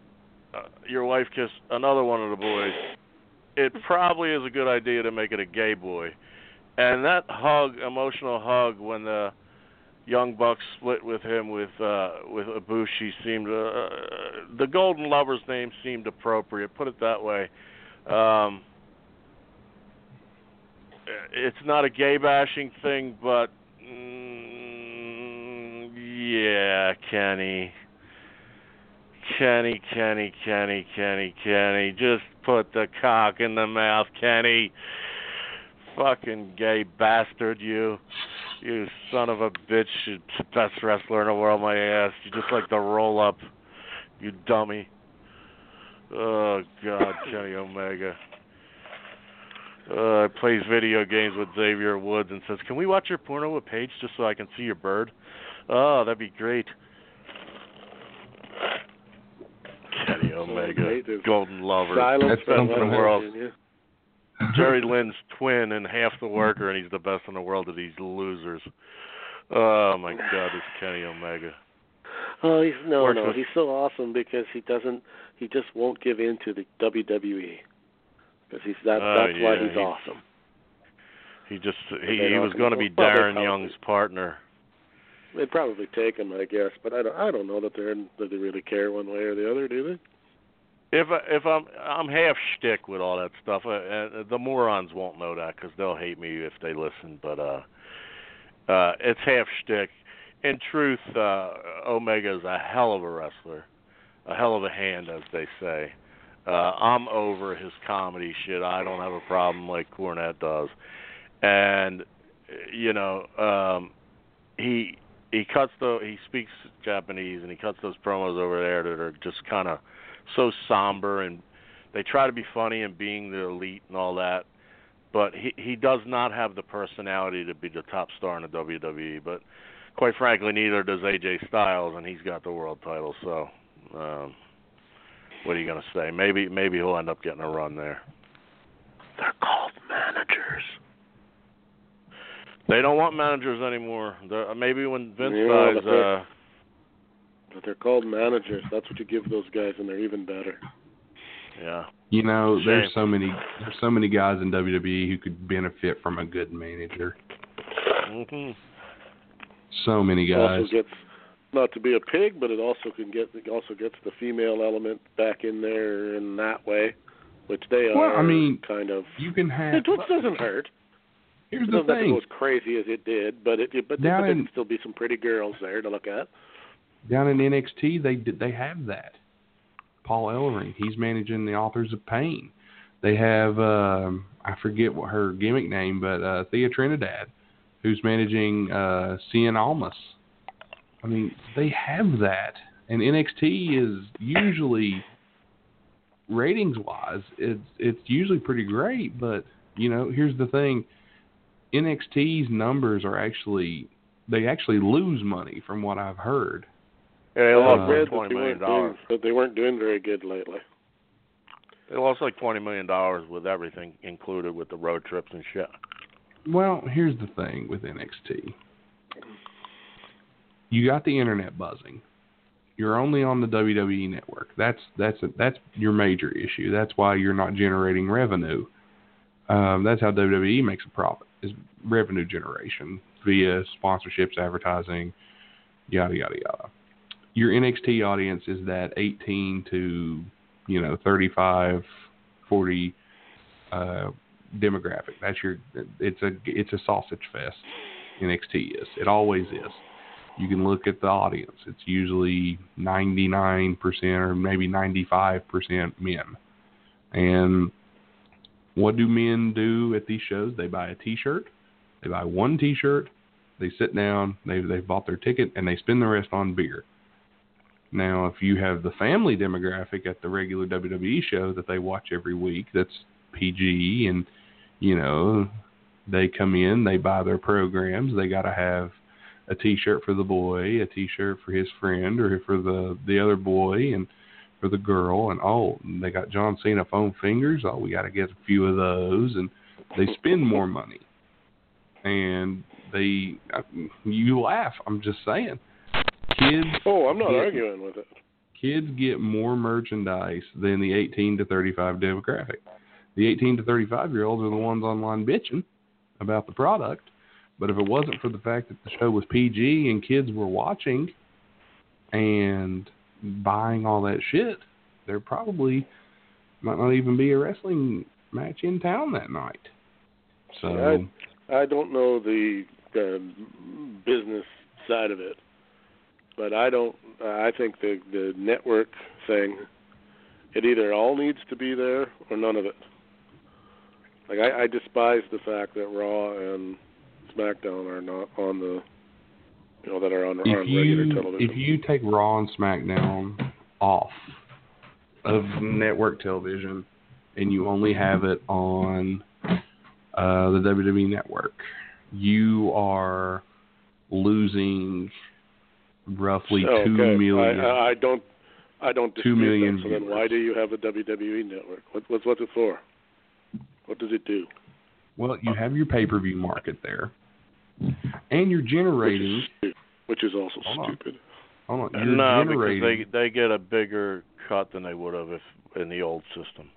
your wife kiss another one of the boys, it probably is a good idea to make it a gay boy. And that emotional hug when the Young Bucks split with him with Ibushi seemed the Golden Lovers name seemed appropriate, put it that way. It's not a gay bashing thing, but yeah, Kenny, just put the cock in the mouth, Kenny. Fucking gay bastard, you son of a bitch, you best wrestler in the world, my ass. You just like the roll up, you dummy. Oh God, Kenny Omega. Plays video games with Xavier Woods and says, "Can we watch your porno with Paige just so I can see your bird?" Oh, that'd be great. Kenny Omega, Golden Lover, best in the world. Jerry Lynn's twin and half the worker, and he's the best in the world to these losers. Oh, my God, this Kenny Omega. Oh, he's so awesome because he just won't give in to the WWE. Because that's why he's awesome. He was going to be Darren Young's partner. They'd probably take him, I guess, but I don't know that they really care one way or the other, do they? If I'm half shtick with all that stuff, the morons won't know that because they'll hate me if they listen. But it's half shtick. In truth, Omega's a hell of a wrestler, a hell of a hand, as they say. I'm over his comedy shit. I don't have a problem like Cornette does, and you know he speaks Japanese and he cuts those promos over there that are just kind of so somber, and they try to be funny and being the elite and all that, but he does not have the personality to be the top star in the WWE, but quite frankly, neither does AJ Styles, and he's got the world title, so what are you going to say? Maybe he'll end up getting a run there. They're called managers. They don't want managers anymore. They're, maybe when Vince dies. But they're called managers. That's what you give those guys, and they're even better. Yeah. You know, there's so many guys in WWE who could benefit from a good manager. Mm-hmm. So many guys. Also gets, not to be a pig, but it also gets the female element back in there in that way, which they are. Well, I mean, kind of. You can have. It doesn't hurt. Here's the thing. It was crazy as it did, but there can still be some pretty girls there to look at. Down in NXT, they have that. Paul Ellering, he's managing the Authors of Pain. They have I forget what her gimmick name, but Thea Trinidad, who's managing Cien Almas. I mean, they have that, and NXT is usually ratings-wise, it's usually pretty great. But you know, here's the thing: NXT's numbers are actually lose money, from what I've heard. Yeah, they lost like $20 million. But they weren't doing very good lately. They lost like $20 million with everything included, with the road trips and shit. Well, here's the thing with NXT. You got the internet buzzing. You're only on the WWE network. That's your major issue. That's why you're not generating revenue. That's how WWE makes a profit, is revenue generation via sponsorships, advertising, yada yada yada. Your NXT audience is that 18 to, 35, 40 demographic. That's your. It's a sausage fest. NXT is. It always is. You can look at the audience. It's usually 99% or maybe 95% men. And what do men do at these shows? They buy a T-shirt. They buy one T-shirt. They sit down. They've bought their ticket, and they spend the rest on beer. Now, if you have the family demographic at the regular WWE show that they watch every week, that's PG, and, they come in, they buy their programs, they got to have a T-shirt for the boy, a T-shirt for his friend, or for the other boy, and for the girl, and they got John Cena foam fingers, we got to get a few of those, and they spend more money. And you laugh, I'm just saying. Kids. Oh, I'm not arguing with it. Kids get more merchandise than the 18 to 35 demographic. The 18 to 35-year-olds are the ones online bitching about the product. But if it wasn't for the fact that the show was PG and kids were watching and buying all that shit, there probably might not even be a wrestling match in town that night. So I don't know the business side of it. But I think the network thing, it either all needs to be there or none of it. Like, I despise the fact that Raw and SmackDown are not on the, that are on regular television. If you take Raw and SmackDown off of network television and you only have it on the WWE network, you are losing roughly 2 million. I don't dispute 2 million. So then why do you have a WWE network? What's it for? What does it do? Well, you have your pay-per-view market there, and you're generating, which is also stupid. Hold on. Because they get a bigger cut than they would have if in the old system,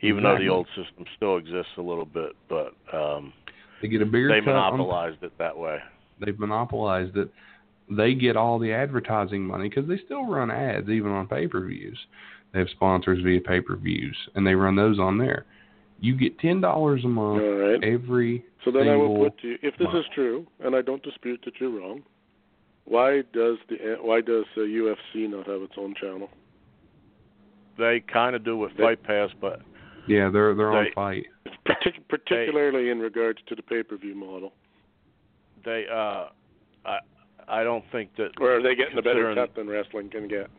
even though the old system still exists a little bit, but they get a bigger. They monopolized it that way. They've monopolized it. They get all the advertising money because they still run ads even on pay-per-views. They have sponsors via pay-per-views, and they run those on there. You get $10 a month every single month. So then I will put to you, if this is true, and I don't dispute that you're wrong, why does UFC not have its own channel? They kind of do with Fight Pass, but yeah, they're on Fight. Particularly in regards to the pay-per-view model. I don't think that. Or are they getting a better cut than wrestling can get?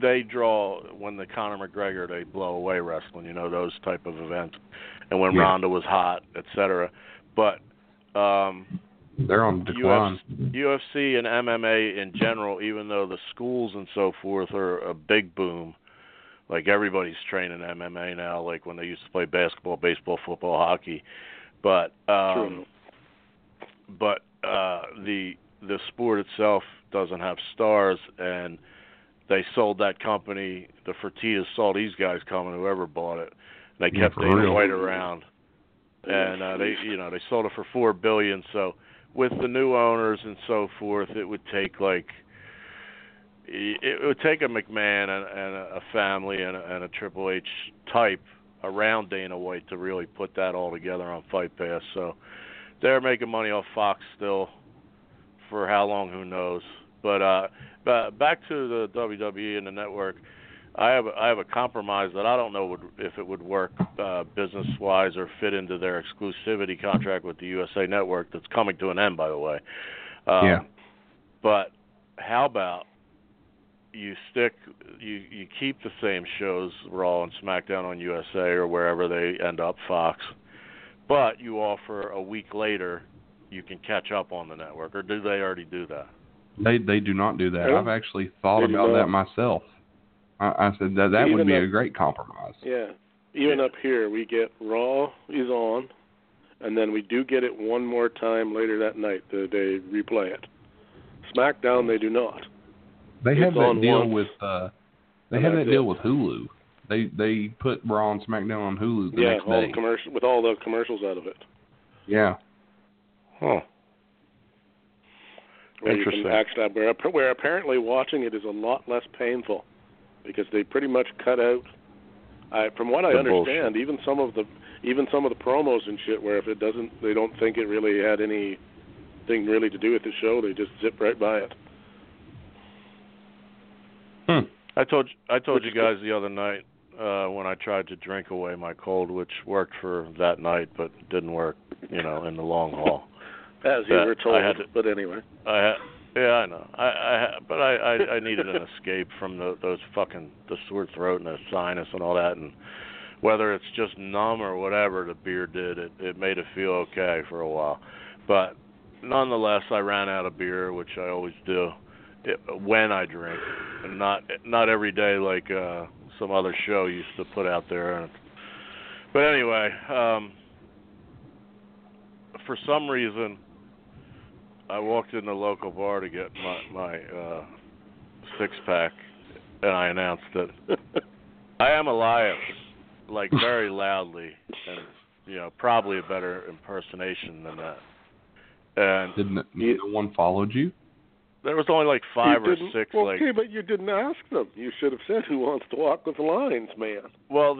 They draw when the Conor McGregor, they blow away wrestling. Those type of events, and when Ronda was hot, etc. But they're on decline. UFC and MMA in general, even though the schools and so forth are a big boom, Like, everybody's training MMA now, like when they used to play basketball, baseball, football, hockey. But the sport itself doesn't have stars, and they sold that company. The Fertittas saw these guys coming, whoever bought it. And they kept Dana White around, and they sold it for $4 billion. So with the new owners and so forth, it would take a McMahon and a family and a Triple H type around Dana White to really put that all together on Fight Pass. So they're making money off Fox still. For how long, who knows? But back to the WWE and the network, I have a compromise that I don't know if it would work business-wise or fit into their exclusivity contract with the USA Network that's coming to an end, by the way. Yeah. But how about you keep the same shows, Raw and SmackDown on USA or wherever they end up, Fox, but you offer a week later you can catch up on the network, or do they already do that? They do not do that. Yeah. I've actually thought about that myself. I said that would be a great compromise. Yeah. Even up here, we get Raw is on, and then we do get it one more time later that night. They replay it. SmackDown, they do not. They have that deal with Hulu. They put Raw and SmackDown on Hulu the next day. Yeah, with all the commercials out of it. Yeah. Huh. Interesting. Where apparently watching it is a lot less painful, because they pretty much cut out. From what I understand, even some of the promos and shit, where if it doesn't, they don't think it really had anything really to do with the show. They just zip right by it. Hmm. I told you guys the other night when I tried to drink away my cold, which worked for that night, but didn't work, in the long haul. As you were told, but anyway. I know. I needed an escape from the sore throat and the sinus and all that. And whether it's just numb or whatever the beer did, it made it feel okay for a while. But nonetheless, I ran out of beer, which I always do when I drink. And not every day like some other show used to put out there. But anyway, for some reason, I walked in the local bar to get my six-pack, and I announced that I am Elias, like very loudly, and probably a better impersonation than that. And didn't neither one followed you? There was only like five or six. Well, okay, but you didn't ask them. You should have said, "Who wants to walk with the lines, man?" Well,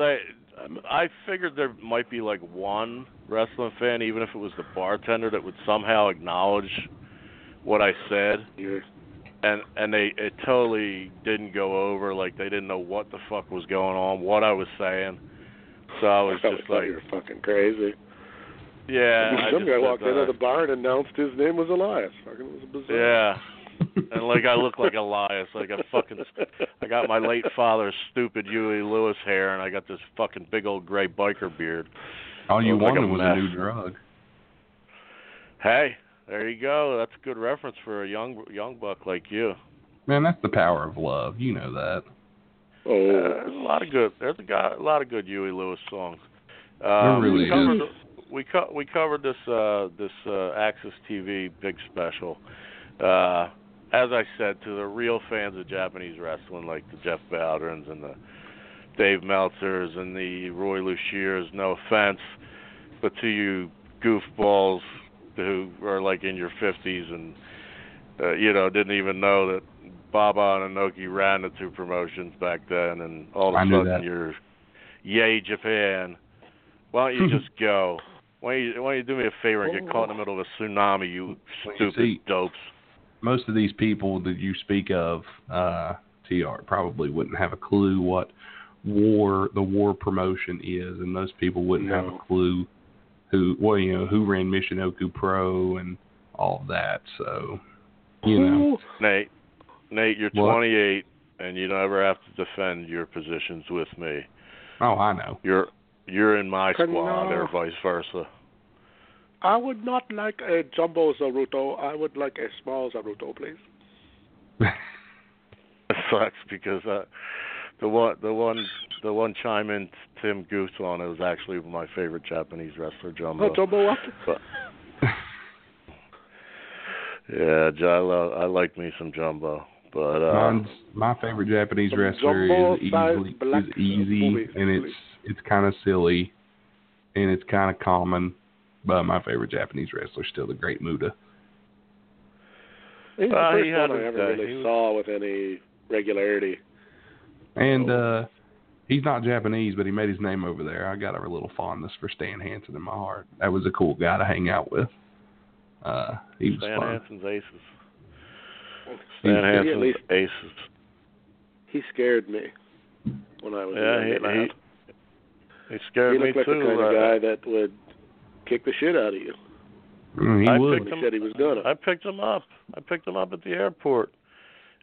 I figured there might be like one wrestling fan, even if it was the bartender, that would somehow acknowledge what I said. Yes. And it totally didn't go over. Like, they didn't know what the fuck was going on, what I was saying. So I was just like, "You're fucking crazy." Yeah. Some guy walked into the bar and announced his name was Elias. Fucking, it was bizarre. Yeah. And like, I look like Elias. I got my late father's stupid Huey Lewis hair, and I got this fucking big old gray biker beard. All you wanted was a new drug. Hey, there you go. That's a good reference for a young buck like you. Man, that's the power of love. You know that. Oh, there's a lot of good Huey Lewis songs. There really is. We covered this Access TV big special. As I said, to the real fans of Japanese wrestling, like the Jeff Bowderns and the Dave Meltzers and the Roy Luchiers, no offense, but to you goofballs who are like in your 50s and didn't even know that Baba and Inoki ran the two promotions back then, and all of a sudden you're yay Japan. Why don't you just go? Why don't you do me a favor and get caught in the middle of a tsunami, you stupid dopes? Most of these people that you speak of, TR, probably wouldn't have a clue what the war promotion is, and most people wouldn't have a clue who ran Michinoku Pro and all that. So, Nate, you're 28, and you never have to defend your positions with me. Oh, I know. You're in my squad, or vice versa. I would not like a jumbo Zaruto. I would like a small Zaruto, please. It sucks because The one chime in Tim Goose on it was actually my favorite Japanese wrestler, Jumbo. Oh, Jumbo Watson. Yeah, I like me some Jumbo. But my favorite Japanese wrestler is easy, and it's kind of silly, and it's kind of common. But my favorite Japanese wrestler is still the Great Muta. He's the first one I ever really saw with any regularity. And he's not Japanese, but he made his name over there. I got a little fondness for Stan Hansen in my heart. That was a cool guy to hang out with. He was Stan fun. Hansen's aces. Stan Hansen's aces. He scared me when I was young. He scared me, too. He looked like the kind of guy that would kick the shit out of you. I picked him up. I picked him up at the airport.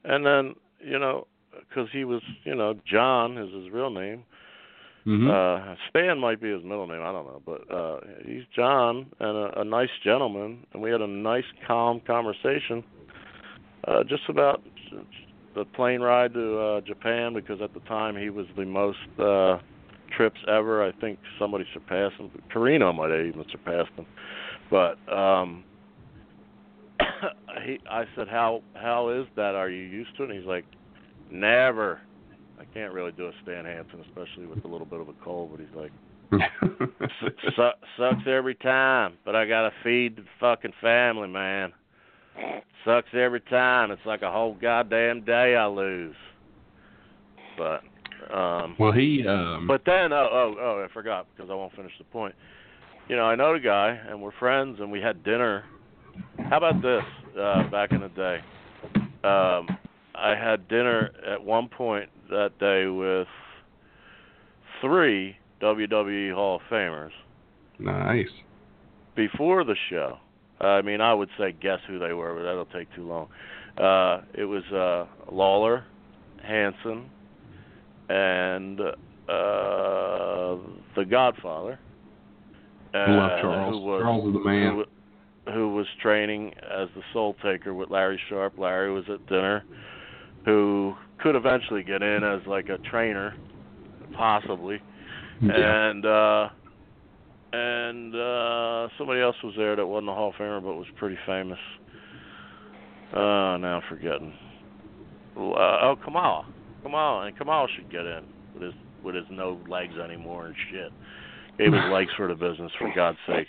And then, because he was, John is his real name. Mm-hmm. Stan might be his middle name. I don't know. But he's John and a nice gentleman. And we had a nice, calm conversation just about the plane ride to Japan, because at the time he was the most trips ever. I think somebody surpassed him. Torino might have even surpassed him. But I said, how is that? Are you used to it? And he's like, never. I can't really do a Stan Hansen, especially with a little bit of a cold. But he's like, sucks every time. But I gotta feed the fucking family, man. Sucks every time. It's like a whole goddamn day I lose. But But then I forgot, because I won't finish the point. I know the guy, and we're friends, and we had dinner. How about this, back in the day? I had dinner at one point that day with 3 WWE Hall of Famers. Nice. Before the show. I would say guess who they were, but that'll take too long. It was Lawler, Hanson, and The Godfather. Love Charles. Charles is the man. Who was training as the Soul Taker with Larry Sharp. Larry was at dinner, who could eventually get in as like a trainer, possibly. Yeah. And somebody else was there that wasn't a Hall of Famer but was pretty famous. Now I'm forgetting. Kamala. Kamala should get in with his no legs anymore and shit. Gave his legs for the business, for God's sake.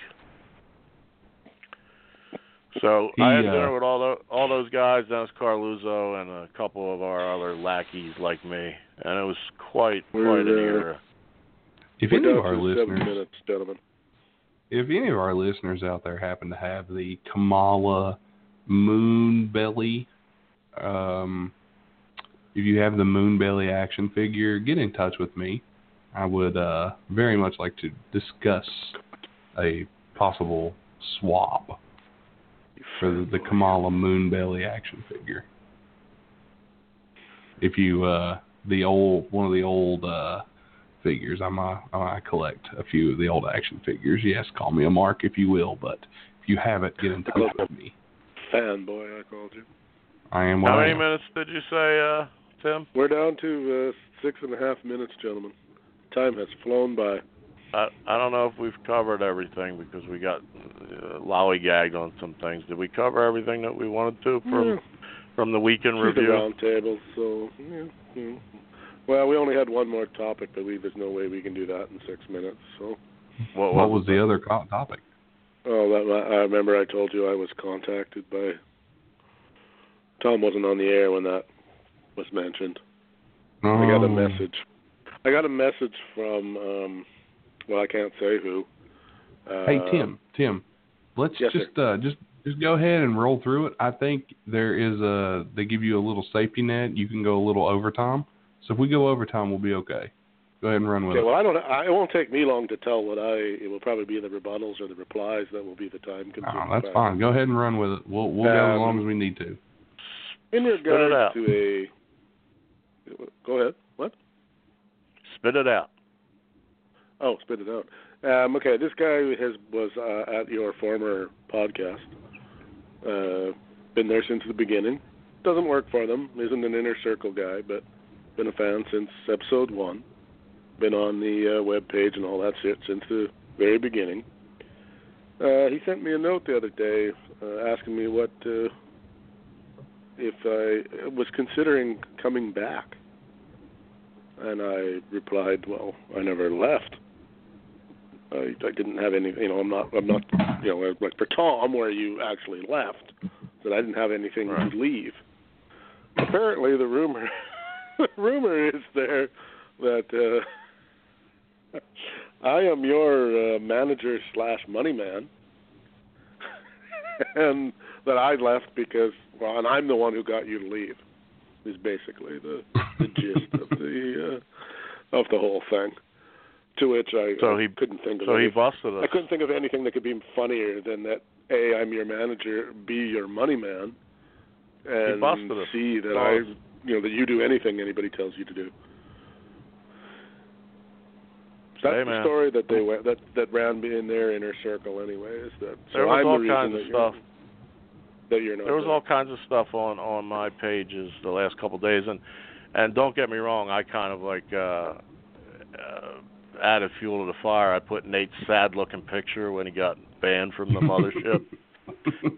So I had dinner with all those guys, Dennis Carluzzo, and a couple of our other lackeys like me, and it was quite an era. If any of our listeners out there happen to have the Kamala Moon Belly, if you have the Moon Belly action figure, get in touch with me. I would very much like to discuss a possible swap for the Kamala Moonbelly action figure. If you one of the old figures, I collect a few of the old action figures. Yes, call me a mark if you will, but if you have it, get in touch with me. Fanboy, I called you. I am. How many minutes did you say, Tim? We're down to 6.5 minutes, gentlemen. Time has flown by. I don't know if we've covered everything, because we got lollygagged on some things. Did we cover everything that we wanted to from the weekend review? The round table, so yeah. Well, we only had one more topic, but there's no way we can do that in 6 minutes. So, what was the other topic? Oh, I remember I told you I was contacted by Tom. Wasn't on the air when that was mentioned. I got a message. I got a message from, I can't say who. Hey, Tim, let's just go ahead and roll through it. I think they give you a little safety net. You can go a little overtime. So if we go overtime, we'll be okay. Go ahead and run with it. Well, it won't take me long to tell it will probably be the rebuttals or the replies that will be the time. That's fine. Go ahead and run with it. We'll go as long as we need to. In regards to go ahead. What? Spit it out. Oh, spit it out. Okay, this guy was at your former podcast. Been there since the beginning. Doesn't work for them. Isn't an inner circle guy, but Been a fan since episode one. Been on the webpage and all that shit since the very beginning. He sent me a note the other day asking me what if I was considering coming back. And I replied, well, I never left. I didn't have any, you know, I'm not, you know, like for Tom, where you actually left, that I didn't have anything right to leave. Apparently, the rumor, is there that I am your manager / money man, and that I left because, well, and I'm the one who got you to leave, is basically the gist of the whole thing. To which I couldn't think of. So he busted us. I couldn't think of anything that could be funnier than that. A, I'm your manager. B, your money man. And C, that that you do anything anybody tells you to do. That's the story that they went, that ran in their inner circle, anyways. That so there was I'm all the kinds of stuff. That you're not. There was all kinds of stuff on my pages the last couple of days, and don't get me wrong, I kind of like. Added fuel to the fire. I put Nate's sad-looking picture when he got banned from the mothership,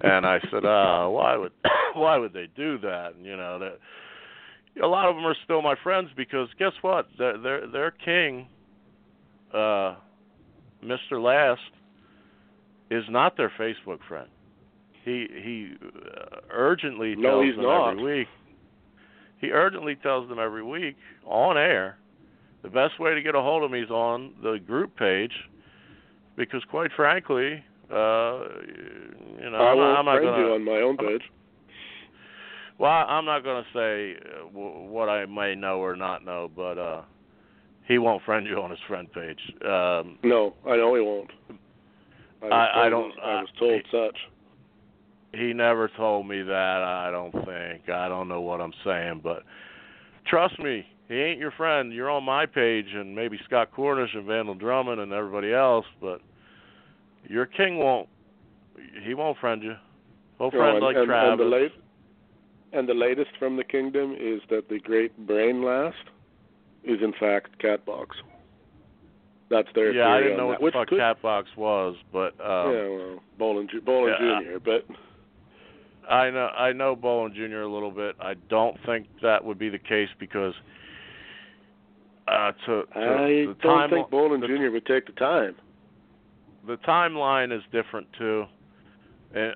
and I said, why would they do that?" And, you know, that a lot of them are still my friends because guess what? Their king, Mr. Last, is not their Facebook friend. He urgently tells them every week. He urgently tells them every week on air. The best way to get a hold of me is on the group page, because quite frankly, I'm not going to on my own page. Well, I'm not going to say what I may know or not know, but he won't friend you on his friend page. No, I know he won't. I was told such. He never told me that. I don't think. I don't know what I'm saying, but trust me. He ain't your friend. You're on my page, and maybe Scott Cornish and Vandal Drummond and everybody else, but your king won't. He won't friend you. He'll friend like Travis. And the latest from the kingdom is that the great Brain Last is, in fact, Catbox. That's their theory. Yeah, I didn't know what the fuck Catbox was, but... Bowling Jr., but... I know Bowen Jr. a little bit. I don't think that would be the case because I don't think Bowen Jr. would take the time. The timeline is different too,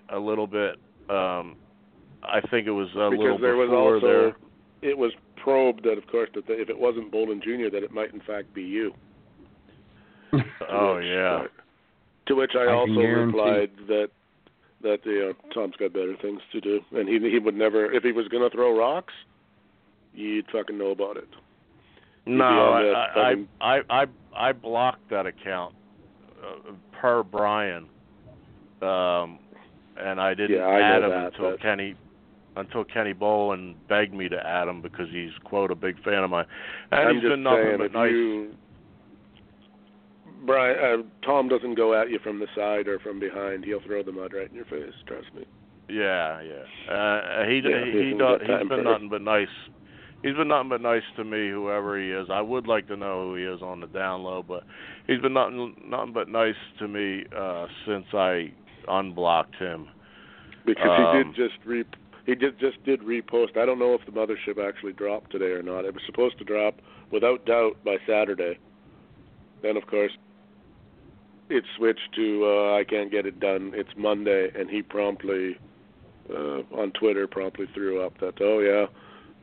a little bit. I think it was It was probed that, of course, that if it wasn't Bowen Jr., that it might in fact be you. To which I also replied that Tom's got better things to do, and he would never. If he was going to throw rocks, you'd fucking know about it. No, I blocked that account per Brian, and I didn't add him until Kenny Bolin begged me to add him because he's quote a big fan of mine, and he's been nothing but nice. Brian, Tom doesn't go at you from the side or from behind. He'll throw the mud right in your face. Trust me. Yeah. He's been nothing but nice. He's been nothing but nice to me, whoever he is. I would like to know who he is on the down low, but he's been nothing but nice to me since I unblocked him. Because he did repost. I don't know if the mothership actually dropped today or not. It was supposed to drop without doubt by Saturday. Then, of course, it switched to I can't get it done. It's Monday, and he promptly, on Twitter, promptly threw up that,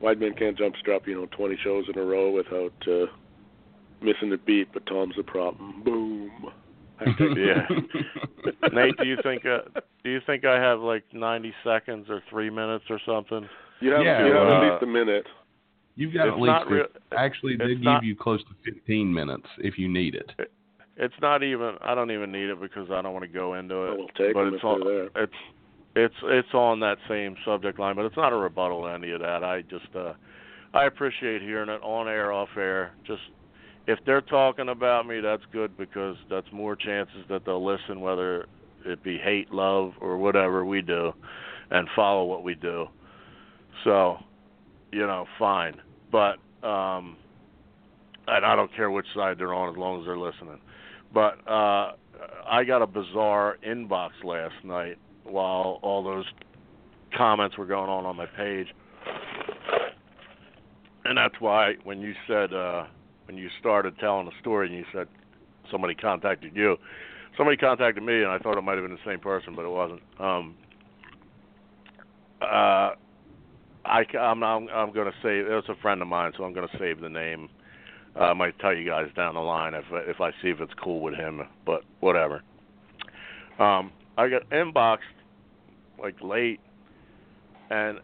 Weidman can't jump-strap, 20 shows in a row without missing a beat, but Tom's the problem. Boom. Nate, do you think I have, 90 seconds or 3 minutes or something? You have at least a minute. You've got they give you close to 15 minutes if you need it. It's not even. I don't even need it because I don't want to go into it. It's on that same subject line, but it's not a rebuttal to any of that. I just I appreciate hearing it on air, off air. Just if they're talking about me, that's good because that's more chances that they'll listen, whether it be hate, love, or whatever we do, and follow what we do. So. Fine. But And I don't care which side they're on as long as they're listening. But I got a bizarre inbox last night while all those comments were going on my page. And that's why when you said, when you started telling the story and you said somebody contacted you, somebody contacted me, and I thought it might have been the same person, but it wasn't. I'm going to save. It was a friend of mine, so I'm going to save the name. I might tell you guys down the line if I see if it's cool with him, but whatever. I got inboxed like late, and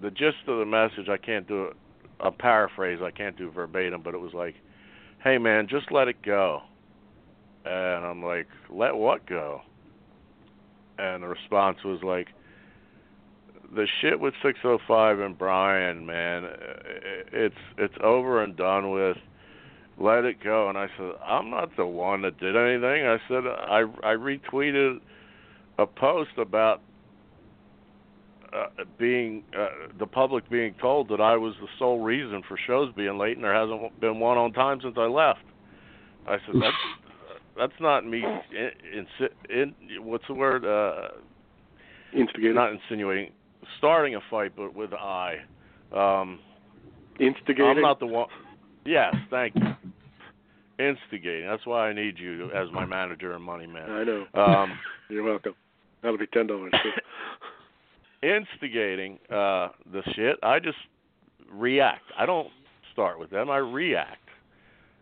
the gist of the message, I can't do it. A paraphrase, I can't do verbatim, but it was like, "Hey man, just let it go." And I'm like, "Let what go?" And the response was like, "The shit with 605 and Brian, man, it's over and done with. Let it go." And I said, "I'm not the one that did anything." I said, I retweeted a post about the public being told that I was the sole reason for shows being late, and there hasn't been one on time since I left. I said, that's not me. What's the word? Instigating. Not insinuating. Starting a fight, but with I. Instigating. I'm not the one. Yes, thank you. Instigating. That's why I need you as my manager and money man. I know. You're welcome. That'll be $10 too. Instigating the shit. I just react. I don't start with them. I react.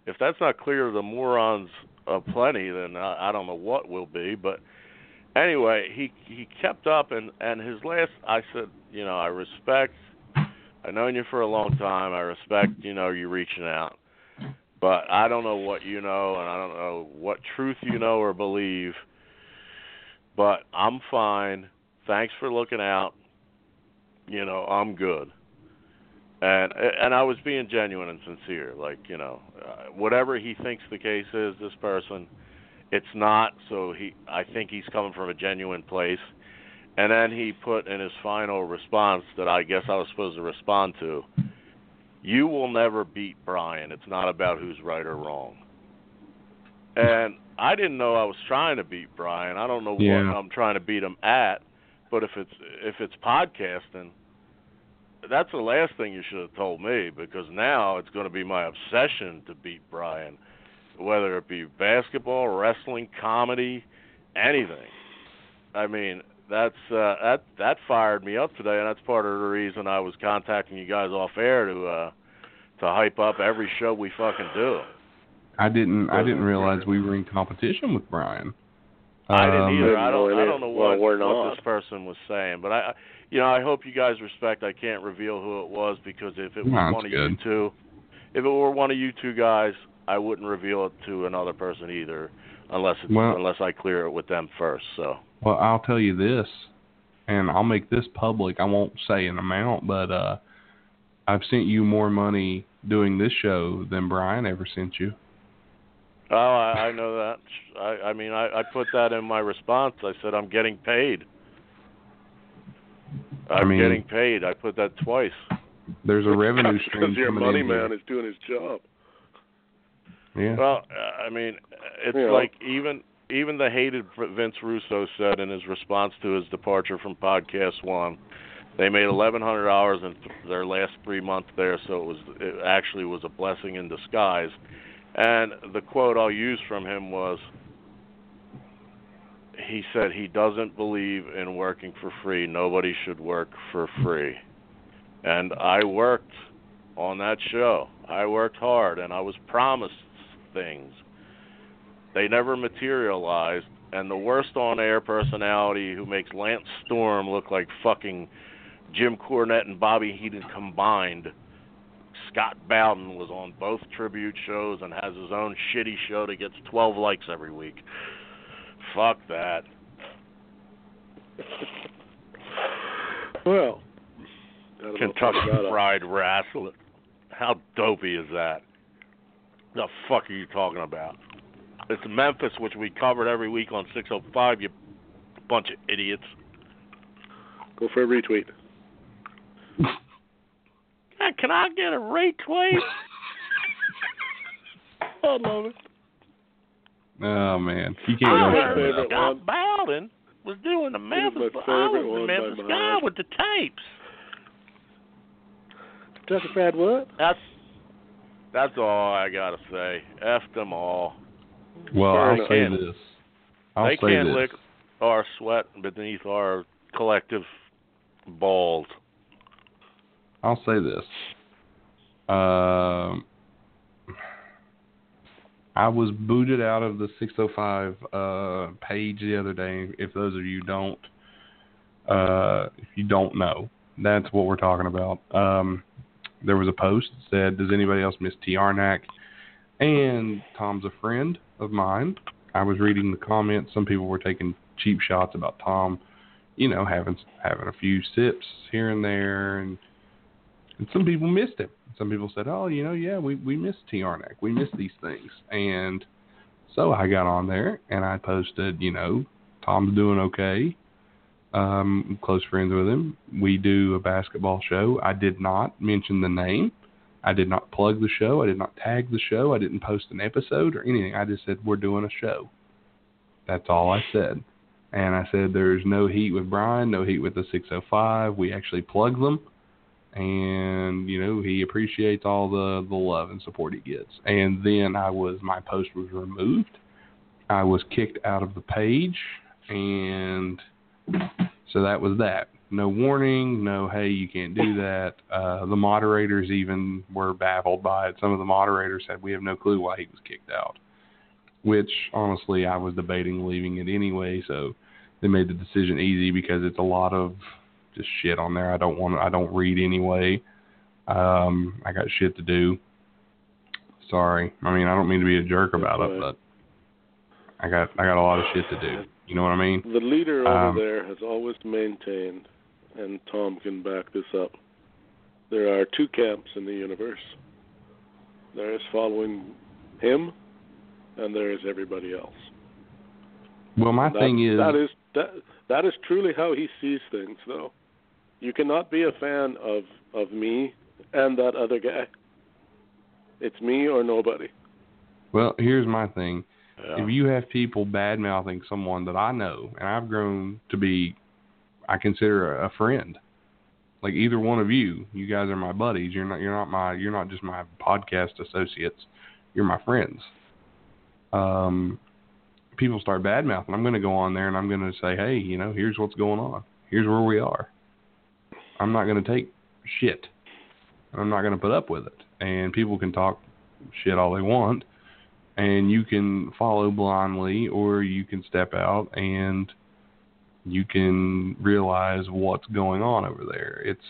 If that's not clear to the morons aplenty, then I don't know what will be, but. Anyway, he kept up, and his last, I said, you know, I've known you for a long time. I respect, you know, you reaching out. But I don't know what you know, and I don't know what truth you know or believe. But I'm fine. Thanks for looking out. You know, I'm good. And I was being genuine and sincere. Like, you know, whatever he thinks the case is, this person... It's not, so I think he's coming from a genuine place. And then he put in his final response that I guess I was supposed to respond to, "You will never beat Brian. It's not about who's right or wrong." And I didn't know I was trying to beat Brian. I don't know what I'm trying to beat him at, but if it's podcasting, that's the last thing you should have told me, because now it's going to be my obsession to beat Brian. Whether it be basketball, wrestling, comedy, anything. I mean, that fired me up today, and that's part of the reason I was contacting you guys off air to hype up every show we fucking do. I didn't realize we were in competition with Brian. I didn't either. I don't know what this person was saying, but I hope you guys respect. I can't reveal who it was, because if it were one of you two guys, I wouldn't reveal it to another person either, unless I clear it with them first. So. Well, I'll tell you this, and I'll make this public. I won't say an amount, but I've sent you more money doing this show than Brian ever sent you. Oh, I know that. I put that in my response. I said, I'm getting paid. Getting paid. I put that twice. There's a revenue stream. Because your money man is doing his job. Yeah. Well, it's like even the hated Vince Russo said in his response to his departure from Podcast One, they made $1,100 in their last 3 months there, so it actually was a blessing in disguise. And the quote I'll use from him was, he said he doesn't believe in working for free. Nobody should work for free. And I worked on that show. I worked hard, and I was promised things. They never materialized, and the worst on-air personality who makes Lance Storm look like fucking Jim Cornette and Bobby Heenan combined, Scott Bowden, was on both tribute shows and has his own shitty show that gets 12 likes every week. Fuck that. Well, Kentucky Fried Wrestling. How dopey is that? The fuck are you talking about? It's Memphis, which we covered every week on 605, you bunch of idiots. Go for a retweet. God Can I get a retweet? I love it. Oh, man. You can't I heard Scott Bowden was doing the Memphis. I was in Memphis guy with the tapes. Justified what? That's all I got to say. F them all. Well, I'll say this. They can't lick our sweat beneath our collective balls. I'll say this. I was booted out of the 605 page the other day. If those of you don't know, that's what we're talking about. There was a post that said, "Does anybody else miss Tiarnak?" And Tom's a friend of mine. I was reading the comments. Some people were taking cheap shots about Tom, you know, having a few sips here and there, and some people missed him. Some people said, "Oh, you know, yeah, we miss Tiarnak. We miss these things." And so I got on there and I posted, you know, Tom's doing okay. Close friends with him. We do a basketball show. I did not mention the name. I did not plug the show. I did not tag the show. I didn't post an episode or anything. I just said, we're doing a show. That's all I said. And I said, there's no heat with Brian, no heat with the 605. We actually plug them. And, you know, he appreciates all the love and support he gets. And then my post was removed. I was kicked out of the page. And so that was that. No warning, no, hey, you can't do that. The moderators even were baffled by it. Some of the moderators said, we have no clue why he was kicked out, which, honestly, I was debating leaving it anyway. So they made the decision easy because it's a lot of just shit on there. I don't read anyway. I got shit to do. Sorry. I mean, I don't mean to be a jerk about it, but I got a lot of shit to do. You know what I mean? The leader over there has always maintained, and Tom can back this up, there are two camps in the universe. There is following him, and there is everybody else. Well, my thing is... That is truly how he sees things, though. You cannot be a fan of me and that other guy. It's me or nobody. Well, here's my thing. Yeah. If you have people bad-mouthing someone that I know, and I've grown to be, I consider a friend. Like either one of you, you guys are my buddies. You're not just my podcast associates. You're my friends. People start bad-mouthing, I'm going to go on there and I'm going to say, hey, you know, here's what's going on. Here's where we are. I'm not going to take shit. I'm not going to put up with it. And people can talk shit all they want. And you can follow blindly, or you can step out and you can realize what's going on over there. It's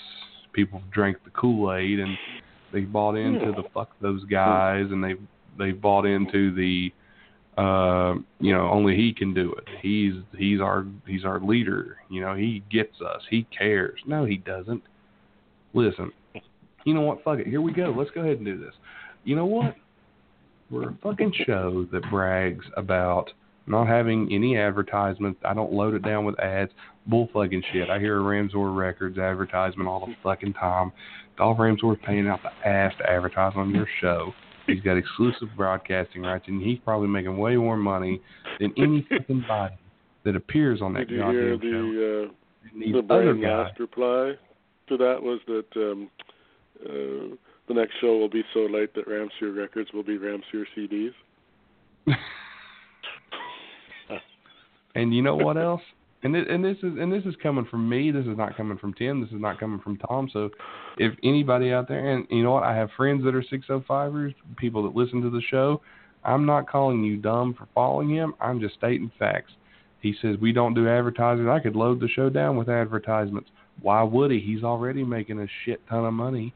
people drank the Kool-Aid and they bought into the fuck those guys, and they bought into the you know, only he can do it. He's our leader. You know, he gets us. He cares. No, he doesn't. Listen, you know what? Fuck it. Here we go. Let's go ahead and do this. You know what? We're a fucking show that brags about not having any advertisements. I don't load it down with ads. Bull fucking shit. I hear a Ramsor Records advertisement all the fucking time. Dolph Ramsor's paying out the ass to advertise on your show. He's got exclusive broadcasting rights, and he's probably making way more money than any fucking body that appears on that goddamn show. Did you hear the Brain Last reply to that was that the next show will be so late that Ramsor Records will be Ramsor CDs? And you know what else? And this is coming from me. This is not coming from Tim. This is not coming from Tom. So if anybody out there, and you know what, I have friends that are 605ers, people that listen to the show. I'm not calling you dumb for following him. I'm just stating facts. He says, we don't do advertising. I could load the show down with advertisements. Why would he? He's already making a shit ton of money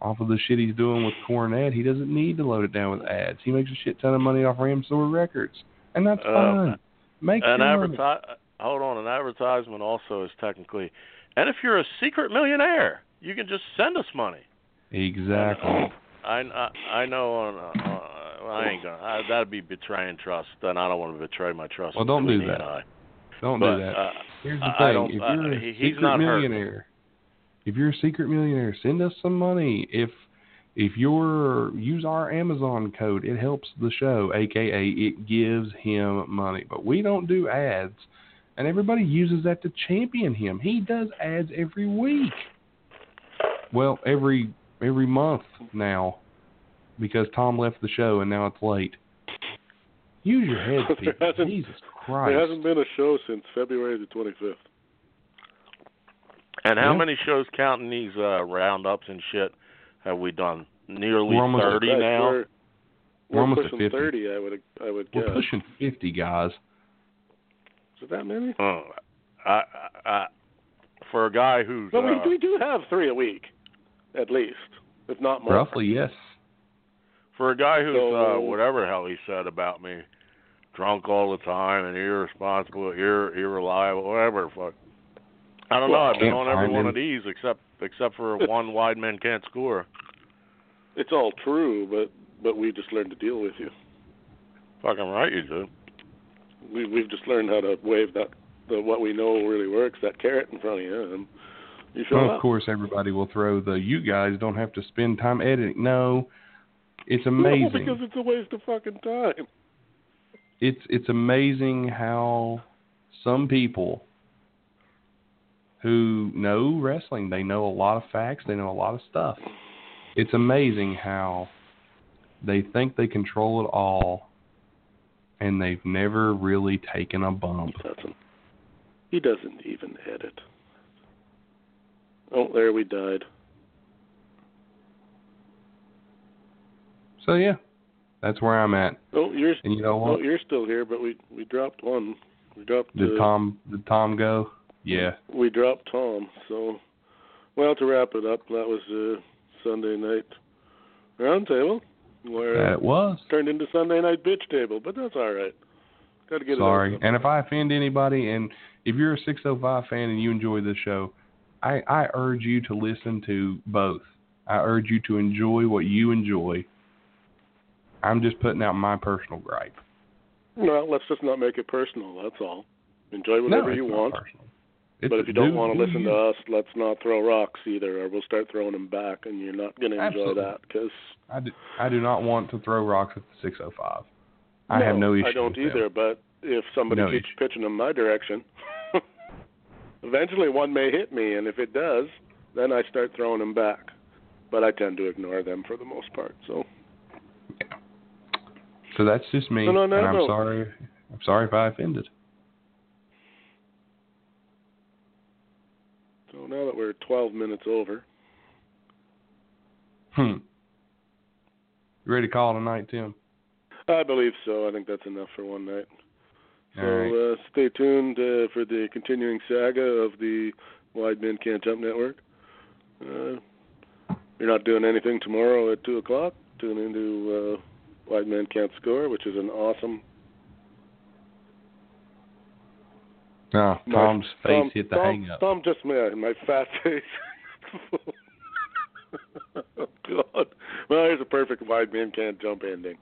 off of the shit he's doing with Cornette. He doesn't need to load it down with ads. He makes a shit ton of money off Ramsor Records. And that's fine. Make an advertisement. Hold on, an advertisement also is technically, and if you're a secret millionaire, you can just send us money. Exactly. I know. I ain't gonna. That'd be betraying trust, and I don't want to betray my trust. Well, don't do that. Don't do that. Here's the thing: if you're a secret millionaire, If you're a secret millionaire, send us some money. If you're use our Amazon code, it helps the show, aka it gives him money. But we don't do ads, and everybody uses that to champion him. He does ads every week. Well, every month now, because Tom left the show and now it's late. Use your head, people. Jesus Christ. There hasn't been a show since February the 25th. And how many shows, counting these roundups and shit, have we done? Nearly 30 now. We're almost pushing 50. 30, I would guess. We're pushing 50, guys. Is it that many? I for a guy who's... But we do have 3 a week, at least, if not more. Roughly, yes. For a guy who's, whatever the hell he said about me, drunk all the time and irresponsible, irreliable, whatever the fuck. I don't know. I've been on every one of these except for one wide men can't score. It's all true, but we just learned to deal with you. Fucking right you do. We've just learned how to wave what we know really works, that carrot in front of you. And you show up. Of course, everybody will throw the you guys don't have to spend time editing. No, it's amazing. No, because it's a waste of fucking time. It's amazing how some people who know wrestling, they know a lot of facts, they know a lot of stuff. It's amazing how they think they control it all, and they've never really taken a bump. He doesn't even edit. Oh, there we died. So, yeah, that's where I'm at. Oh, you're still here, but we dropped one. We dropped two. Did Tom go? Yeah. We dropped Tom. So, well, to wrap it up, that was Sunday night roundtable. That was. Turned into Sunday night bitch table, but that's all right. Got to get it. Sorry. And if I offend anybody, and if you're a 605 fan and you enjoy this show, I urge you to listen to both. I urge you to enjoy what you enjoy. I'm just putting out my personal gripe. No, let's just not make it personal. That's all. Enjoy whatever you want. Personal. But if you don't want to listen to us, let's not throw rocks either, or we'll start throwing them back, and you're not going to enjoy that. Cause I do not want to throw rocks at the 605. I have no issue. I don't either, but if somebody keeps pitching them my direction, eventually one may hit me, and if it does, then I start throwing them back. But I tend to ignore them for the most part. So, yeah. So that's just me, and I'm sorry. I'm sorry if I offended. So now that we're 12 minutes over. You ready to call tonight, Tim? I believe so. I think that's enough for one night. So stay tuned for the continuing saga of the Wide Men Can't Jump Network. You're not doing anything tomorrow at 2 o'clock. Tune into Wide Men Can't Score, which is an awesome... No, Tom's face hit the hang-up. Tom just made my fat face. Oh, God. Well, here's a perfect Wide Men Can't Jump ending.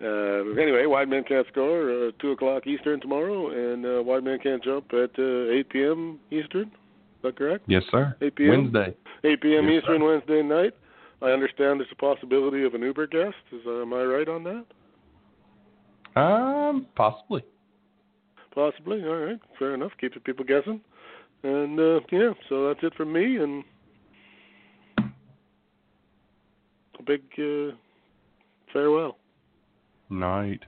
Anyway, Wide Men Can't Score, 2 o'clock Eastern tomorrow, and Wide Men Can't Jump at 8 p.m. Eastern. Is that correct? Yes, sir. 8 p.m. Wednesday. 8 p.m. Yes, Eastern, sir. Wednesday night. I understand there's a possibility of an Uber guest. Am I right on that? Possibly. Possibly. All right. Fair enough. Keeps the people guessing. And, so that's it from me. And a big farewell. Night.